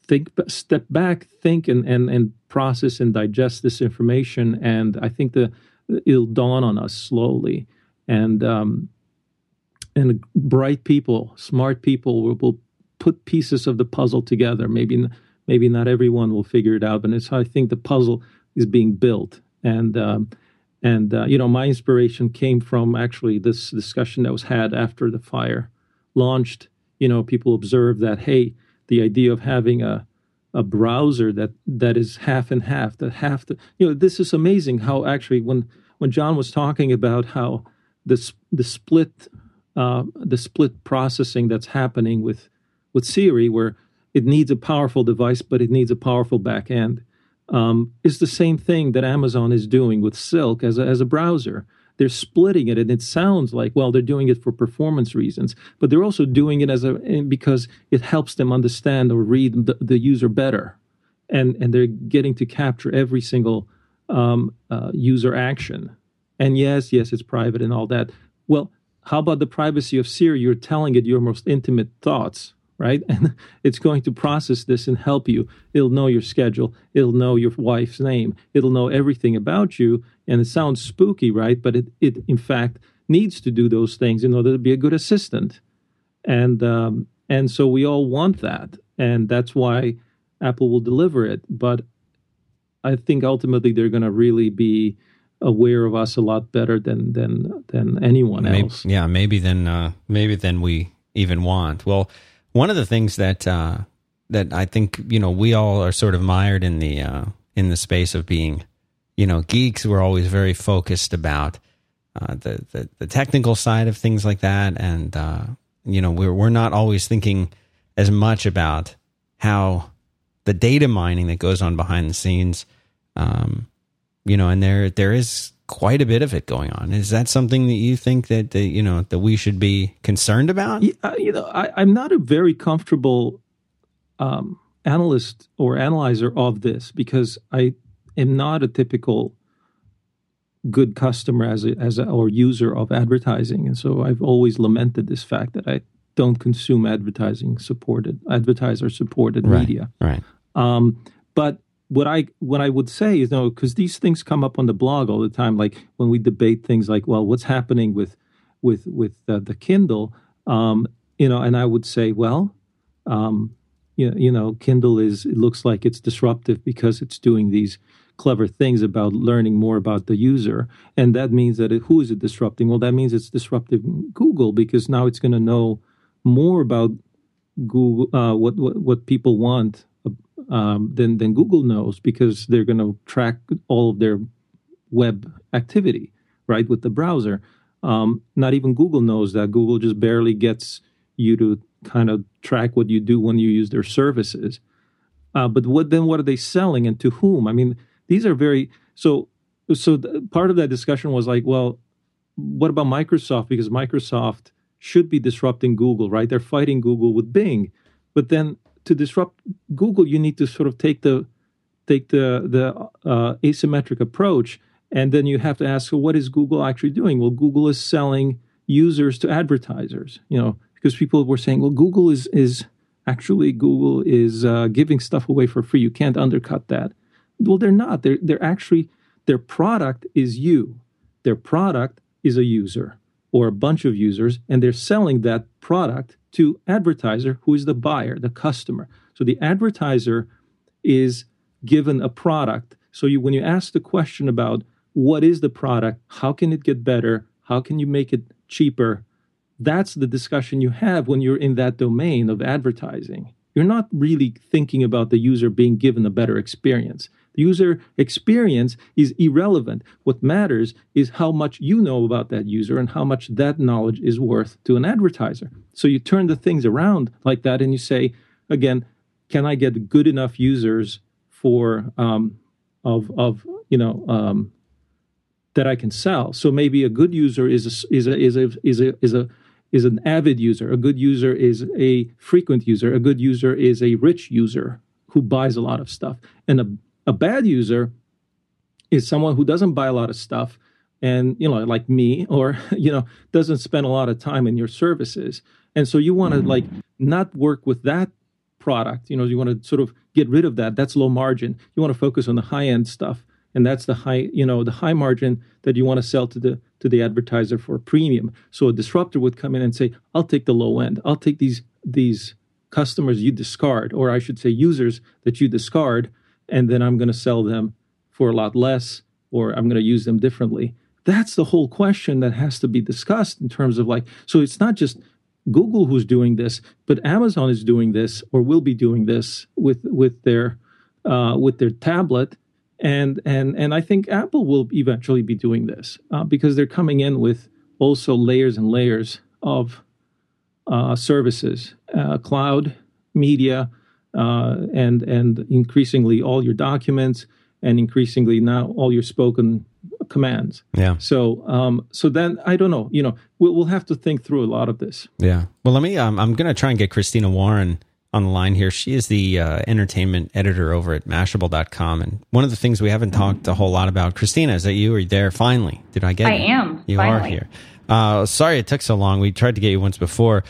think, step back, think, and, and, and process and digest this information. And I think the it'll dawn on us slowly. And um, and bright people, smart people will, will put pieces of the puzzle together. Maybe maybe not everyone will figure it out, but it's how I think the puzzle is being built. And um, And, uh, you know, my inspiration came from actually this discussion that was had after the Fire launched. You know, people observed that, hey, the idea of having a a browser that that is half and half, that half the, you know, this is amazing how actually when when John was talking about how this the split uh, the split processing that's happening with with Siri, where it needs a powerful device, but it needs a powerful back end, um, is the same thing that Amazon is doing with Silk as a, as a browser. They're splitting it, and it sounds like, well, they're doing it for performance reasons, but they're also doing it as a because it helps them understand or read the, the user better, and and they're getting to capture every single um, uh, user action. And yes, yes, it's private and all that. Well, how about the privacy of Siri? You're telling it your most intimate thoughts, right? And it's going to process this and help you. It'll know your schedule. It'll know your wife's name. It'll know everything about you. And it sounds spooky, right? But it, it in fact, needs to do those things in order to be a good assistant. And um, and so we all want that. And that's why Apple will deliver it. But I think ultimately they're going to really be aware of us a lot better than than than anyone maybe, else. Yeah, maybe than, uh, maybe than we even want. Well, one of the things that uh, that I think, you know, we all are sort of mired in the uh, in the space of being... You know, geeks were always very focused about uh, the, the the technical side of things like that, and uh, you know, we're we're not always thinking as much about how the data mining that goes on behind the scenes. Um, you know, and there there is quite a bit of it going on. Is that something that you think that, that you know that we should be concerned about? Yeah, you know, I, I'm not a very comfortable um, analyst or analyzer of this because I. I'm not a typical good customer as a, as a, or user of advertising, and so I've always lamented this fact that I don't consume advertising supported advertiser supported right, media. Right. Um, but what I what I would say is no, because these things come up on the blog all the time. Like when we debate things like, well, what's happening with with with uh, the Kindle? Um, you know, and I would say, well. Um, You know, you know, Kindle is, it looks like it's disruptive because it's doing these clever things about learning more about the user. And that means that it, who is it disrupting? Well, that means it's disrupting Google because now it's going to know more about Google, uh, what, what what people want um, than, than Google knows because they're going to track all of their web activity, right, with the browser. Um, not even Google knows that. Google just barely gets you to kind of track what you do when you use their services. Uh, but what then what are they selling and to whom? I mean, these are very... So so th- part of that discussion was like, well, what about Microsoft? Because Microsoft should be disrupting Google, right? They're fighting Google with Bing. But then to disrupt Google, you need to sort of take the take the, the uh, asymmetric approach. And then you have to ask, well, what is Google actually doing? Well, Google is selling users to advertisers, you know, because people were saying, well, Google is is actually Google is uh, giving stuff away for free. You can't undercut that. Well, they're not. They're, they're actually, their product is you. Their product is a user or a bunch of users, and they're selling that product to advertiser who is the buyer, the customer. So the advertiser is given a product. So you, when you ask the question about what is the product, how can it get better, how can you make it cheaper, that's the discussion you have when you're in that domain of advertising. You're not really thinking about the user being given a better experience. The user experience is irrelevant. What matters is how much you know about that user and how much that knowledge is worth to an advertiser. So you turn the things around like that and you say, again, can I get good enough users for um, of of you know um, that I can sell? So maybe a good user is a, is a, is a, is a, is a is an avid user. A good user is a frequent user. A good user is a rich user who buys a lot of stuff. And a, a bad user is someone who doesn't buy a lot of stuff and, you know, like me, or, you know, doesn't spend a lot of time in your services. And so you want to, like, not work with that product. You know, you want to sort of get rid of that. That's low margin. You want to focus on the high-end stuff. And that's the high, you know, the high margin that you want to sell to the to the advertiser for a premium. So a disruptor would come in and say, "I'll take the low end. I'll take these these customers you discard, or I should say users that you discard, and then I'm going to sell them for a lot less or I'm going to use them differently? That's the whole question that has to be discussed in terms of like, so it's not just Google who's doing this, but Amazon is doing this or will be doing this with with their uh, with their tablet. And and and I think Apple will eventually be doing this uh, because they're coming in with also layers and layers of uh, services, uh, cloud, media, uh, and and increasingly all your documents, and increasingly now all your spoken commands. Yeah. So um, so then I don't know. You know, we'll we'll have to think through a lot of this. Yeah. Well, let me. Um, I'm going to try and get Christina Warren on the line here. She is the uh, entertainment editor over at mashable dot com. And one of the things we haven't talked a whole lot about, Christina, is that you are there finally. Did I get I you? I am. You finally. are here. Uh, sorry it took so long. We tried to get you once before.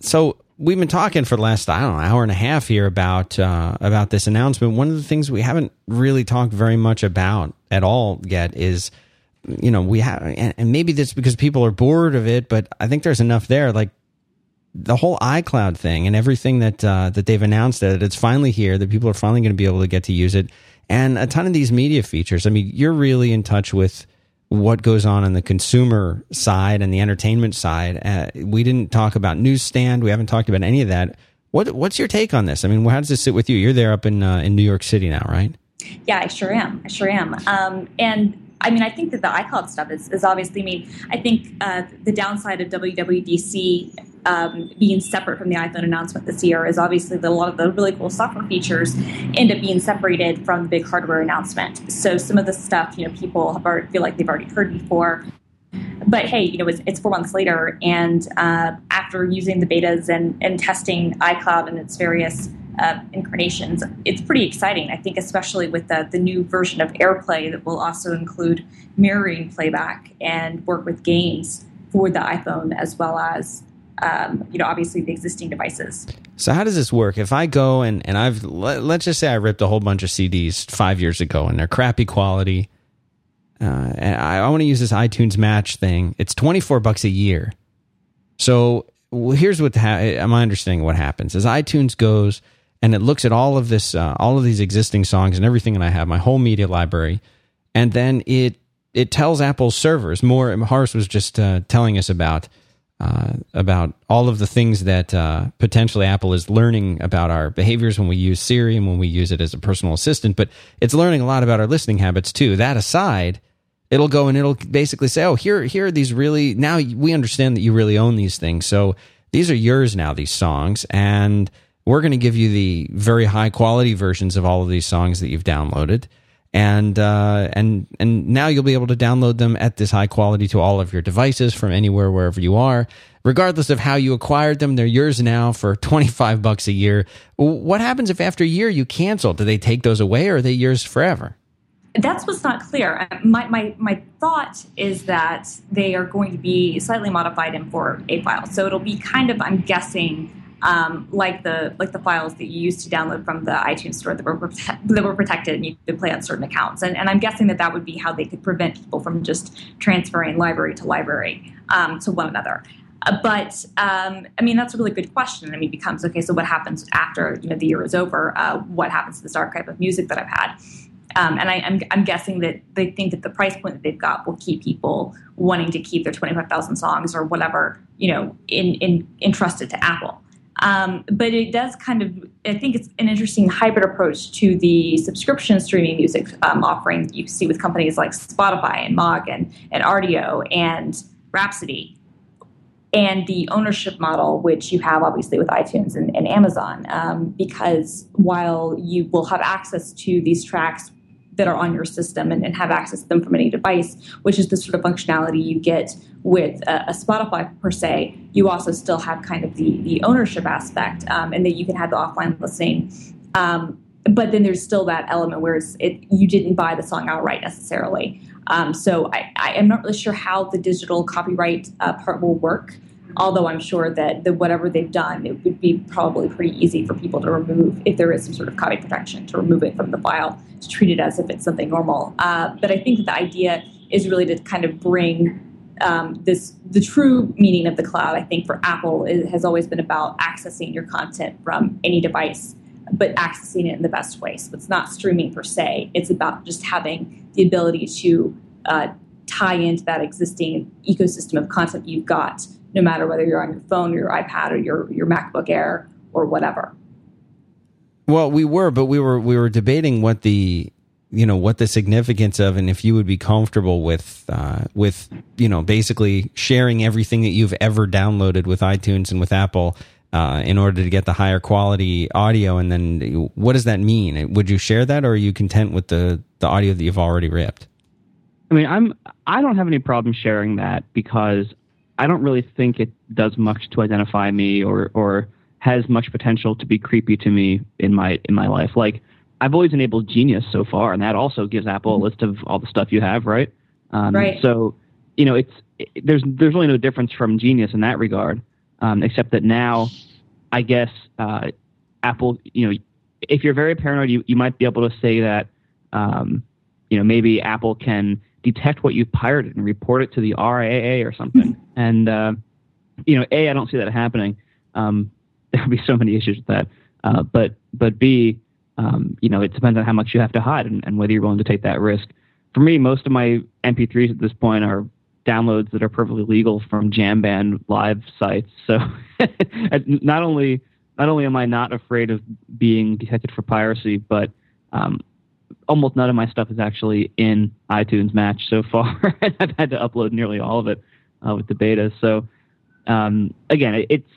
So we've been talking for the last, I don't know, hour and a half here about, uh, about this announcement. One of the things we haven't really talked very much about at all yet is, you know, we have, and, and maybe that's because people are bored of it, but I think there's enough there. Like, the whole iCloud thing and everything that uh, that they've announced, that it's finally here, that people are finally going to be able to get to use it, and a ton of these media features. I mean, you're really in touch with what goes on on the consumer side and the entertainment side. Uh, we didn't talk about Newsstand. We haven't talked about any of that. What What's your take on this? I mean, how does this sit with you? You're there up in uh, in New York City now, right? Yeah, I sure am. I sure am. Um, and. I mean, I think that the iCloud stuff is, is obviously, I mean, I think uh, the downside of W W D C um, being separate from the iPhone announcement this year is obviously that a lot of the really cool software features end up being separated from the big hardware announcement. So some of the stuff, you know, people have already, feel like they've already heard before. But hey, you know, it's, it's four months later, and uh, after using the betas and, and testing iCloud and its various Uh, incarnations, it's pretty exciting, I think, especially with the, the new version of AirPlay that will also include mirroring playback and work with games for the iPhone as well as, um, you know, obviously the existing devices. So how does this work? If I go and, and I've, let, let's just say I ripped a whole bunch of C Ds five years ago and they're crappy quality, uh, and I, I want to use this iTunes Match thing. It's twenty-four bucks a year. So well, here's what, ha- my understanding what happens is iTunes goes and it looks at all of this, uh, all of these existing songs and everything that I have, my whole media library, and then it it tells Apple's servers more. Horace was just uh, telling us about uh, about all of the things that uh, potentially Apple is learning about our behaviors when we use Siri and when we use it as a personal assistant. But it's learning a lot about our listening habits too. That aside, it'll go and it'll basically say, "Oh, here here are these really. Now we understand that you really own these things. So these are yours now. These songs and." We're going to give you the very high quality versions of all of these songs that you've downloaded. And uh, and and now you'll be able to download them at this high quality to all of your devices from anywhere, wherever you are. Regardless of how you acquired them, they're yours now for twenty-five bucks a year. What happens if after a year you cancel? Do they take those away or are they yours forever? That's what's not clear. My, my my thought is that they are going to be slightly modified in four A files. So it'll be kind of, I'm guessing... Um, like the like the files that you used to download from the iTunes store that were prote- that were protected and you could play on certain accounts. And, and I'm guessing that that would be how they could prevent people from just transferring library to library um, to one another. Uh, but, um, I mean, that's a really good question. I mean, it becomes, okay, so what happens after you know the year is over? Uh, what happens to this archive of music that I've had? Um, and I, I'm, I'm guessing that they think that the price point that they've got will keep people wanting to keep their twenty-five thousand songs or whatever, you know, in, in entrusted to Apple. Um, but it does kind of, I think it's an interesting hybrid approach to the subscription streaming music um, offering you see with companies like Spotify and Mog and, and Ardio and Rhapsody, and the ownership model, which you have obviously with iTunes and, and Amazon, um, because while you will have access to these tracks that are on your system and, and have access to them from any device, which is the sort of functionality you get with a, a Spotify per se, you also still have kind of the, the ownership aspect um, and that you can have the offline listening. Um, but then there's still that element where it's, it, you didn't buy the song outright necessarily. Um, so I, I am not really sure how the digital copyright uh, part will work, although I'm sure that the, whatever they've done, it would be probably pretty easy for people to remove, if there is some sort of copy protection, to remove it from the file, to treat it as if it's something normal. Uh, but I think that the idea is really to kind of bring um, this, the true meaning of the cloud, I think, for Apple, it has always been about accessing your content from any device but accessing it in the best way. So it's not streaming per se. It's about just having the ability to uh, tie into that existing ecosystem of content you've got, no matter whether you're on your phone or your iPad or your, your MacBook Air or whatever. Well, we were, but we were we were debating what the you know what the significance of, and if you would be comfortable with uh, with you know basically sharing everything that you've ever downloaded with iTunes and with Apple uh, in order to get the higher quality audio. And then what does that mean? Would you share that, or are you content with the the audio that you've already ripped? I mean, I'm I don't have any problem sharing that, because I don't really think it does much to identify me or or has much potential to be creepy to me in my in my life. Like, I've always enabled Genius so far, and that also gives Apple a list of all the stuff you have, right? Um, right. So, you know, it's it, there's there's really no difference from Genius in that regard, um, except that now, I guess, uh, Apple, you know, if you're very paranoid, you, you might be able to say that, um, you know, maybe Apple can detect what you've pirated and report it to the R A A or something. And, uh, you know, A, I don't see that happening. Um, there would be so many issues with that. Uh, but, but B, um, you know, it depends on how much you have to hide and, and whether you're willing to take that risk. For me, most of my M P threes at this point are downloads that are perfectly legal from Jamban live sites. So not only not only am I not afraid of being detected for piracy, but um, almost none of my stuff is actually in iTunes Match so far. I've had to upload nearly all of it uh, with the beta. So, um, again, it, it's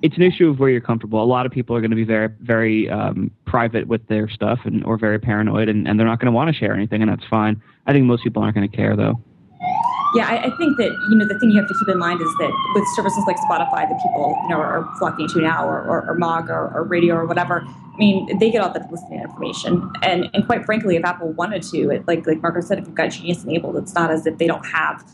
It's an issue of where you're comfortable. A lot of people are going to be very, very um, private with their stuff, and or very paranoid, and, and they're not going to want to share anything, and that's fine. I think most people aren't going to care, though. Yeah, I, I think that, you know, the thing you have to keep in mind is that with services like Spotify that people, you know, are flocking to now, or, or, or Mog, or, or radio, or whatever, I mean, they get all that listening information. And, and quite frankly, if Apple wanted to, it, like like Marco said, if you've got Genius enabled, it's not as if they don't have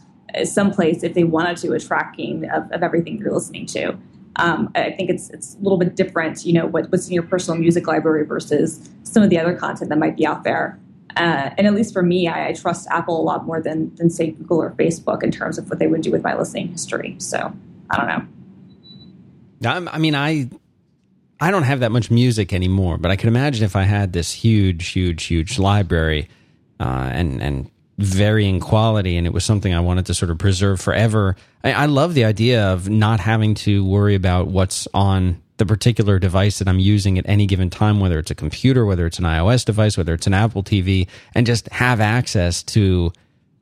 someplace, if they wanted to, a tracking of, of everything you're listening to. Um, I think it's it's a little bit different, you know, what, what's in your personal music library versus some of the other content that might be out there. Uh, and at least for me, I, I trust Apple a lot more than, than, say, Google or Facebook in terms of what they would do with my listening history. So I don't know. I'm, I mean, I I don't have that much music anymore, but I can imagine if I had this huge, huge, huge library uh, and and. varying quality, and it was something I wanted to sort of preserve forever. I, I love the idea of not having to worry about what's on the particular device that I'm using at any given time, whether it's a computer, whether it's an iOS device, whether it's an Apple T V, and just have access to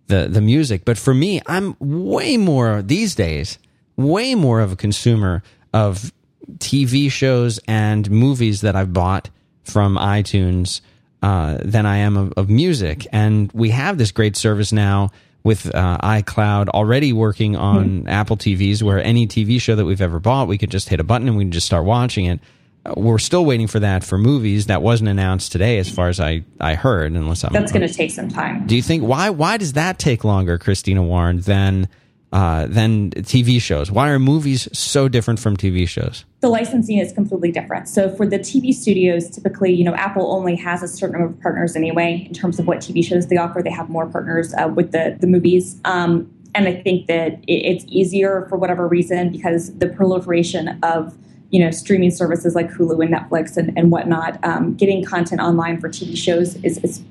the the music. But for me, I'm way more these days, way more of a consumer of T V shows and movies that I've bought from iTunes Uh, than I am of, of music. And we have this great service now with uh, iCloud already working on mm-hmm. Apple T Vs, where any T V show that we've ever bought, we could just hit a button and we can just start watching it. Uh, we're still waiting for that for movies. That wasn't announced today, as far as I, I heard. Unless I'm, that's going to take some time. Do you think why why does that take longer, Christina Warren, than uh, than T V shows? Why are movies so different from T V shows? The licensing is completely different. So for the T V studios, typically, you know, Apple only has a certain number of partners anyway in terms of what T V shows they offer. They have more partners uh, with the, the movies. Um, and I think that it, it's easier for whatever reason, because the proliferation of, you know, streaming services like Hulu and Netflix and, and whatnot, um, getting content online for T V shows is, is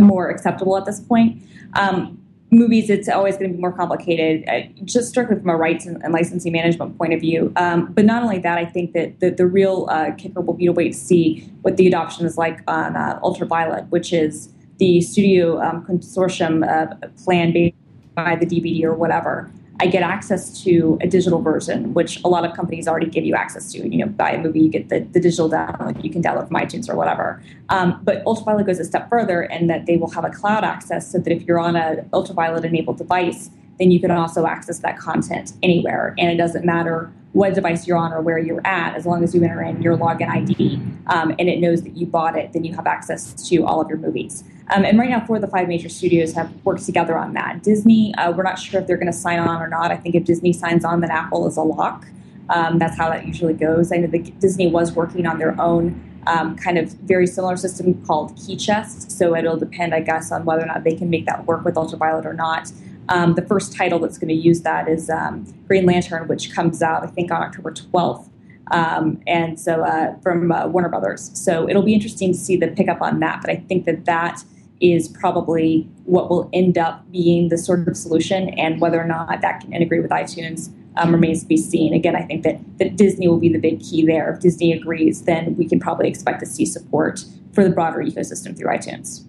more acceptable at this point. Um, Movies, it's always going to be more complicated, uh, just strictly from a rights and, and licensing management point of view. Um, but not only that, I think that the, the real uh, kicker will be to wait to see what the adoption is like on uh, Ultraviolet, which is the studio um, consortium uh, plan based by the D V D or whatever. I get access to a digital version, which a lot of companies already give you access to. You know, buy a movie, you get the, the digital download, you can download from iTunes or whatever. Um, but Ultraviolet goes a step further in that they will have a cloud access, so that if you're on an Ultraviolet-enabled device, then you can also access that content anywhere. And it doesn't matter what device you're on or where you're at, as long as you enter in your login I D um, and it knows that you bought it, then you have access to all of your movies. Um, and right now, four of the five major studios have worked together on that. Disney, uh, we're not sure if they're going to sign on or not. I think if Disney signs on, then Apple is a lock. Um, that's how that usually goes. I know that Disney was working on their own um, kind of very similar system called Key Chest, so it'll depend, I guess, on whether or not they can make that work with Ultraviolet or not. Um, the first title that's going to use that is um, Green Lantern, which comes out, I think, on October twelfth. um, and so uh, from uh, Warner Brothers. So it'll be interesting to see the pickup on that. But I think that that is probably what will end up being the sort of solution, and whether or not that can integrate with iTunes um, remains to be seen. Again, I think that, that Disney will be the big key there. If Disney agrees, then we can probably expect to see support for the broader ecosystem through iTunes.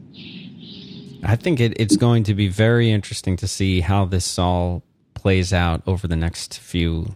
I think it, it's going to be very interesting to see how this all plays out over the next few,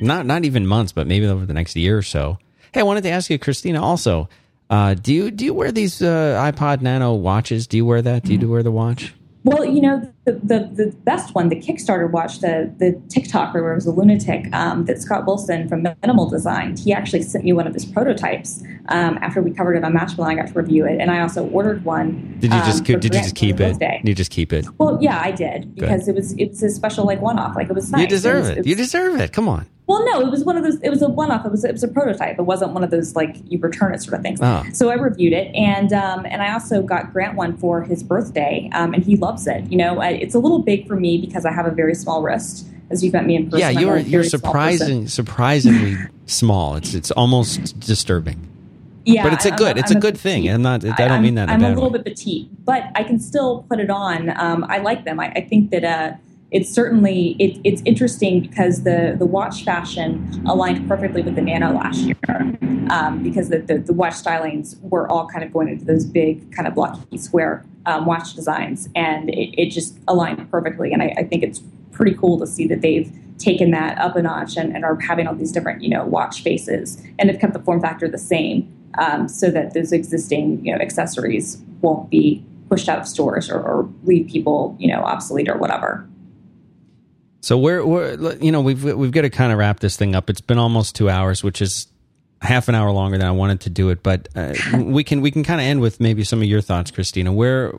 not not even months, but maybe over the next year or so. Hey, I wanted to ask you, Christina, also, Uh, do you do you wear these uh, iPod Nano watches? Do you wear that? Do you do wear the watch? Well, you know, the the, the best one, the Kickstarter watch, the the TikToker where it was a lunatic, um, that Scott Wilson from Minimal designed. He actually sent me one of his prototypes um, after we covered it on Mashable. I got to review it, and I also ordered one. Did you just um, keep, did you just keep it? Did you just keep it? Well, yeah, I did, because Good. it was it's a special like one off. Like it was nice. You deserve it. Was, it. it was, you deserve it. Come on. Well, no, it was one of those, it was a one-off, it was, it was a prototype. It wasn't one of those, like, you return it sort of things. Oh. So I reviewed it, and um, and I also got Grant one for his birthday, um, and he loves it. You know, I, it's a little big for me because I have a very small wrist, as you've met me in person. Yeah, you're, you're surprising, surprisingly small. It's it's almost disturbing. Yeah, but it's a good, I'm, it's I'm a, a good petite. thing. I'm not. I don't I'm, mean that. In I'm a, a little way. bit petite, but I can still put it on. Um, I like them. I, I think that. Uh, It's certainly it, it's interesting because the, the watch fashion aligned perfectly with the Nano last year, um, because the, the, the watch stylings were all kind of going into those big kind of blocky square um, watch designs, and it, it just aligned perfectly. And I, I think it's pretty cool to see that they've taken that up a notch and, and are having all these different, you know, watch faces, and have kept the form factor the same, um, so that those existing, you know, accessories won't be pushed out of stores or, or leave people, you know, obsolete or whatever. So we're, we're, you know, we've we've got to kind of wrap this thing up. It's been almost two hours, which is half an hour longer than I wanted to do it. But uh, we can we can kind of end with maybe some of your thoughts, Christina. Where,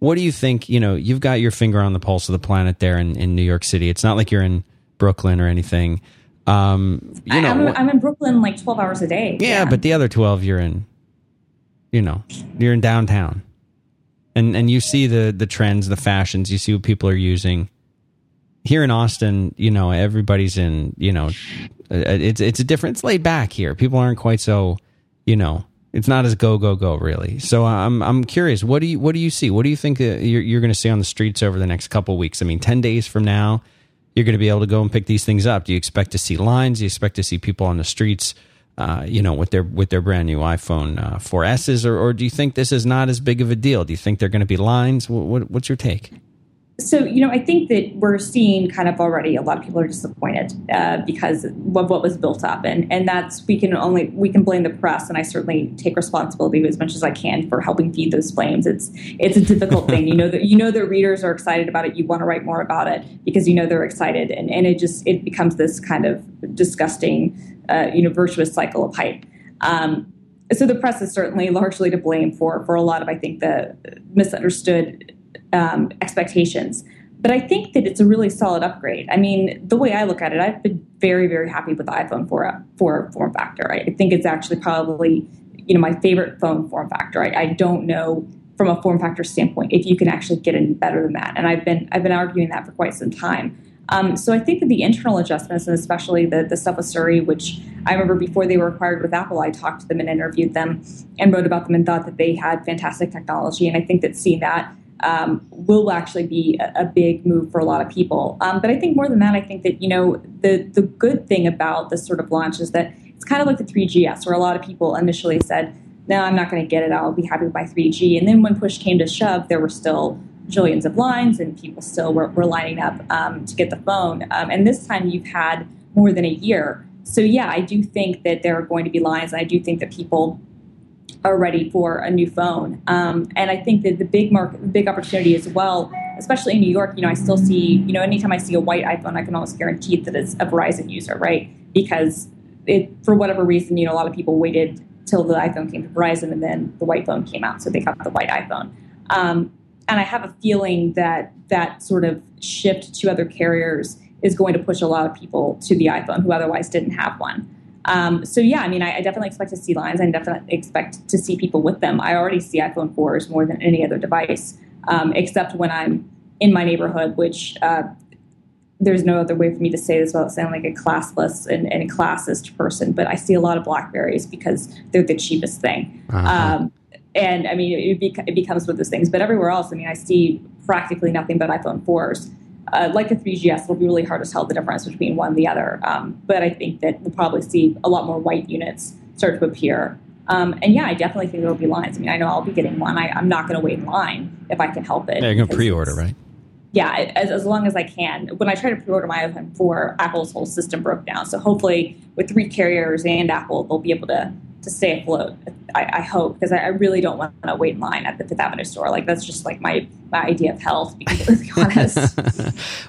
what do you think? You know, you've got your finger on the pulse of the planet there in, in New York City. It's not like you're in Brooklyn or anything. Um, you know, I'm, I'm in Brooklyn like twelve hours a day. Yeah, yeah, but the other twelve, you're in, you know, you're in downtown, and and you see the the trends, the fashions. You see what people are using. Here in Austin, you know, everybody's in, you know, it's it's a different, it's laid back here. People aren't quite so, you know, it's not as go go go really. So I'm I'm curious, what do you what do you see? What do you think that you're you're going to see on the streets over the next couple of weeks? I mean, ten days from now, you're going to be able to go and pick these things up. Do you expect to see lines? Do you expect to see people on the streets, uh, you know, with their with their brand new iPhone uh, four S's, or or do you think this is not as big of a deal? Do you think they're going to be lines? What, what what's your take? So, you know, I think that we're seeing kind of already a lot of people are disappointed uh, because of what was built up. And, and that's, we can only, we can blame the press. And I certainly take responsibility as much as I can for helping feed those flames. It's, it's a difficult thing. You know, that, you know, the readers are excited about it. You want to write more about it because you know they're excited. And, and it just, it becomes this kind of disgusting, uh, you know, virtuous cycle of hype. Um, so the press is certainly largely to blame for, for a lot of, I think, the misunderstood Um, expectations. But I think that it's a really solid upgrade. I mean, the way I look at it, I've been very, very happy with the iPhone four, four form factor. I think it's actually probably, you know, my favorite phone form factor. I, I don't know from a form factor standpoint if you can actually get any better than that. And I've been I've been arguing that for quite some time. Um, so I think that the internal adjustments, and especially the, the stuff with Siri, which I remember before they were acquired with Apple, I talked to them and interviewed them and wrote about them and thought that they had fantastic technology. And I think that seeing that Um, will actually be a, a big move for a lot of people. Um, but I think more than that, I think that, you know, the, the good thing about this sort of launch is that it's kind of like the three G S, where a lot of people initially said, no, I'm not going to get it. I'll be happy with my three G. And then when push came to shove, there were still jillions of lines and people still were, were lining up um, to get the phone. Um, and this time you've had more than a year. So, yeah, I do think that there are going to be lines. And I do think that people are ready for a new phone. Um, and I think that the big market, big opportunity as well, especially in New York, you know, I still see, you know, anytime I see a white iPhone, I can almost guarantee that it's a Verizon user, right? Because it, for whatever reason, you know, a lot of people waited till the iPhone came to Verizon and then the white phone came out. So they got the white iPhone. Um, and I have a feeling that that sort of shift to other carriers is going to push a lot of people to the iPhone who otherwise didn't have one. Um, so, yeah, I mean, I, I definitely expect to see lines. I definitely expect to see people with them. I already see iPhone fours more than any other device, um, except when I'm in my neighborhood, which uh, there's no other way for me to say this without sounding like a classless and, and classist person, but I see a lot of BlackBerries because they're the cheapest thing. Uh-huh. Um, and I mean, it, be, it becomes with those things, but everywhere else, I mean, I see practically nothing but iPhone fours. Uh, like the three G S, it'll be really hard to tell the difference between one and the other. Um, but I think that we'll probably see a lot more white units start to appear. Um, and yeah, I definitely think there'll be lines. I mean, I know I'll be getting one. I, I'm not going to wait in line if I can help it. Yeah, you're going to pre-order, right? Yeah, as, as long as I can. When I tried to pre-order my iPhone four, Apple's whole system broke down. So hopefully with three carriers and Apple, they'll be able to, to stay afloat, I, I hope, because I, I really don't want to wait in line at the Fifth Avenue store. Like, that's just like my, my idea of hell, to be completely honest.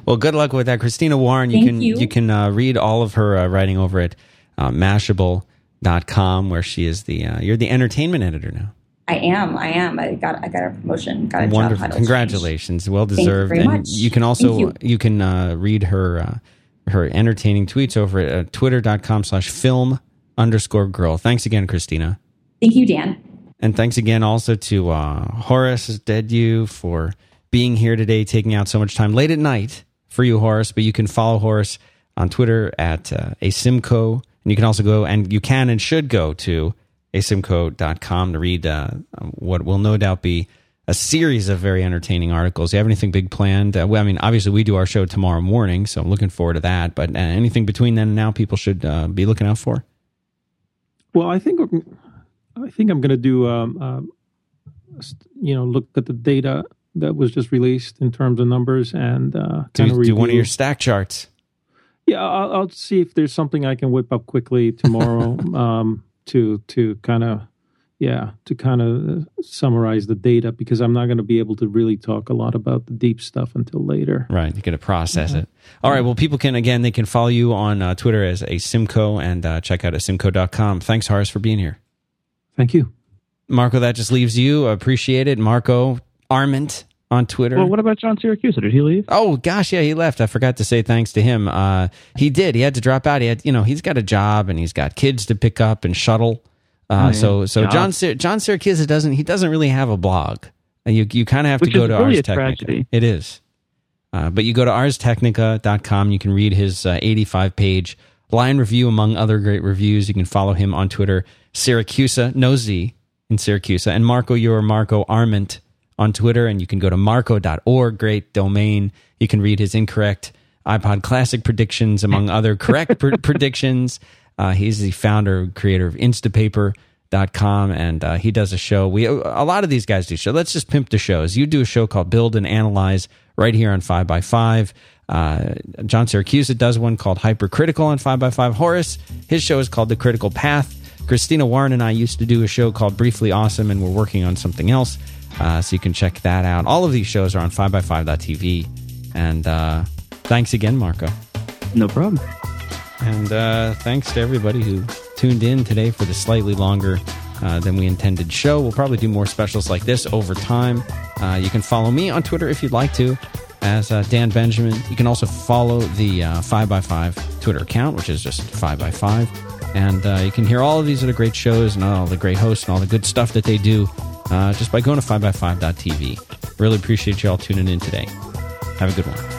Well, good luck with that. Christina Warren, you Thank can you, you can uh, read all of her uh, writing over at uh, Mashable dot com, where she is the, uh, you're the entertainment editor now. I am. I am. I got. I got a promotion. Got a Wonderful. Job title. Congratulations. Change. Well deserved. Thank you very much. You can also you. you can uh, read her uh, her entertaining tweets over at uh, twitter dot com slash film underscore girl. Thanks again, Christina. Thank you, Dan. And thanks again also to uh, Horace Dedieu for being here today, taking out so much time late at night for you, Horace. But you can follow Horace on Twitter at uh, Asymco, and you can also go and you can and should go to asymco dot com to read uh, what will no doubt be a series of very entertaining articles. Do you have anything big planned? Uh, well, I mean, obviously, we do our show tomorrow morning, so I'm looking forward to that. But uh, anything between then and now people should uh, be looking out for? Well, I think I think I'm going to do, um, um, you know, look at the data that was just released in terms of numbers and uh, kind of do one of your stack charts. Yeah, I'll, I'll see if there's something I can whip up quickly tomorrow. um, to to kind of, yeah, to kind of summarize the data, because I'm not going to be able to really talk a lot about the deep stuff until later. Right, you're going to process yeah. it. All right, well, people can, again, they can follow you on uh, Twitter as Asymco and uh, check out asymco dot com. Thanks, Horace, for being here. Thank you. Marco, that just leaves you. I appreciate it. Marco Arment on Twitter. Well, what about John Siracusa? Did he leave? Oh, gosh, yeah, he left. I forgot to say thanks to him. Uh, he did. He had to drop out. He had, you know, he's got a job and he's got kids to pick up and shuttle. Uh, oh, yeah. So, so yeah. John Sir- John Siracusa doesn't. He doesn't really have a blog. You you kind of have Which to go to really Ars Technica. Tragedy. It is, uh, but you go to ars technica dot com. You can read his uh, eighty-five page line review among other great reviews. You can follow him on Twitter, Siracusa, no Z in Siracusa, and Marco. You're Marco Arment on Twitter, and you can go to marco dot org, great domain. You can read his incorrect iPod Classic predictions, among other correct pr- predictions. Uh, he's the founder, creator of instapaper dot com, and uh, he does a show. We A lot of these guys do show. Let's just pimp the shows. You do a show called Build and Analyze right here on five by five. Uh, John Siracusa does one called Hypercritical on five by five. Horace, his show is called The Critical Path. Christina Warren and I used to do a show called Briefly Awesome, and we're working on something else. Uh, so you can check that out. All of these shows are on five by five dot t v. And uh, thanks again, Marco. No problem. And uh, thanks to everybody who tuned in today for the slightly longer uh, than we intended show. We'll probably do more specials like this over time. Uh, you can follow me on Twitter if you'd like to, as uh, Dan Benjamin. You can also follow the uh, five by five Twitter account, which is just five by five. And uh, you can hear all of these other great shows and all the great hosts and all the good stuff that they do. Uh, just by going to five by five dot t v. Really appreciate you all tuning in today. Have a good one.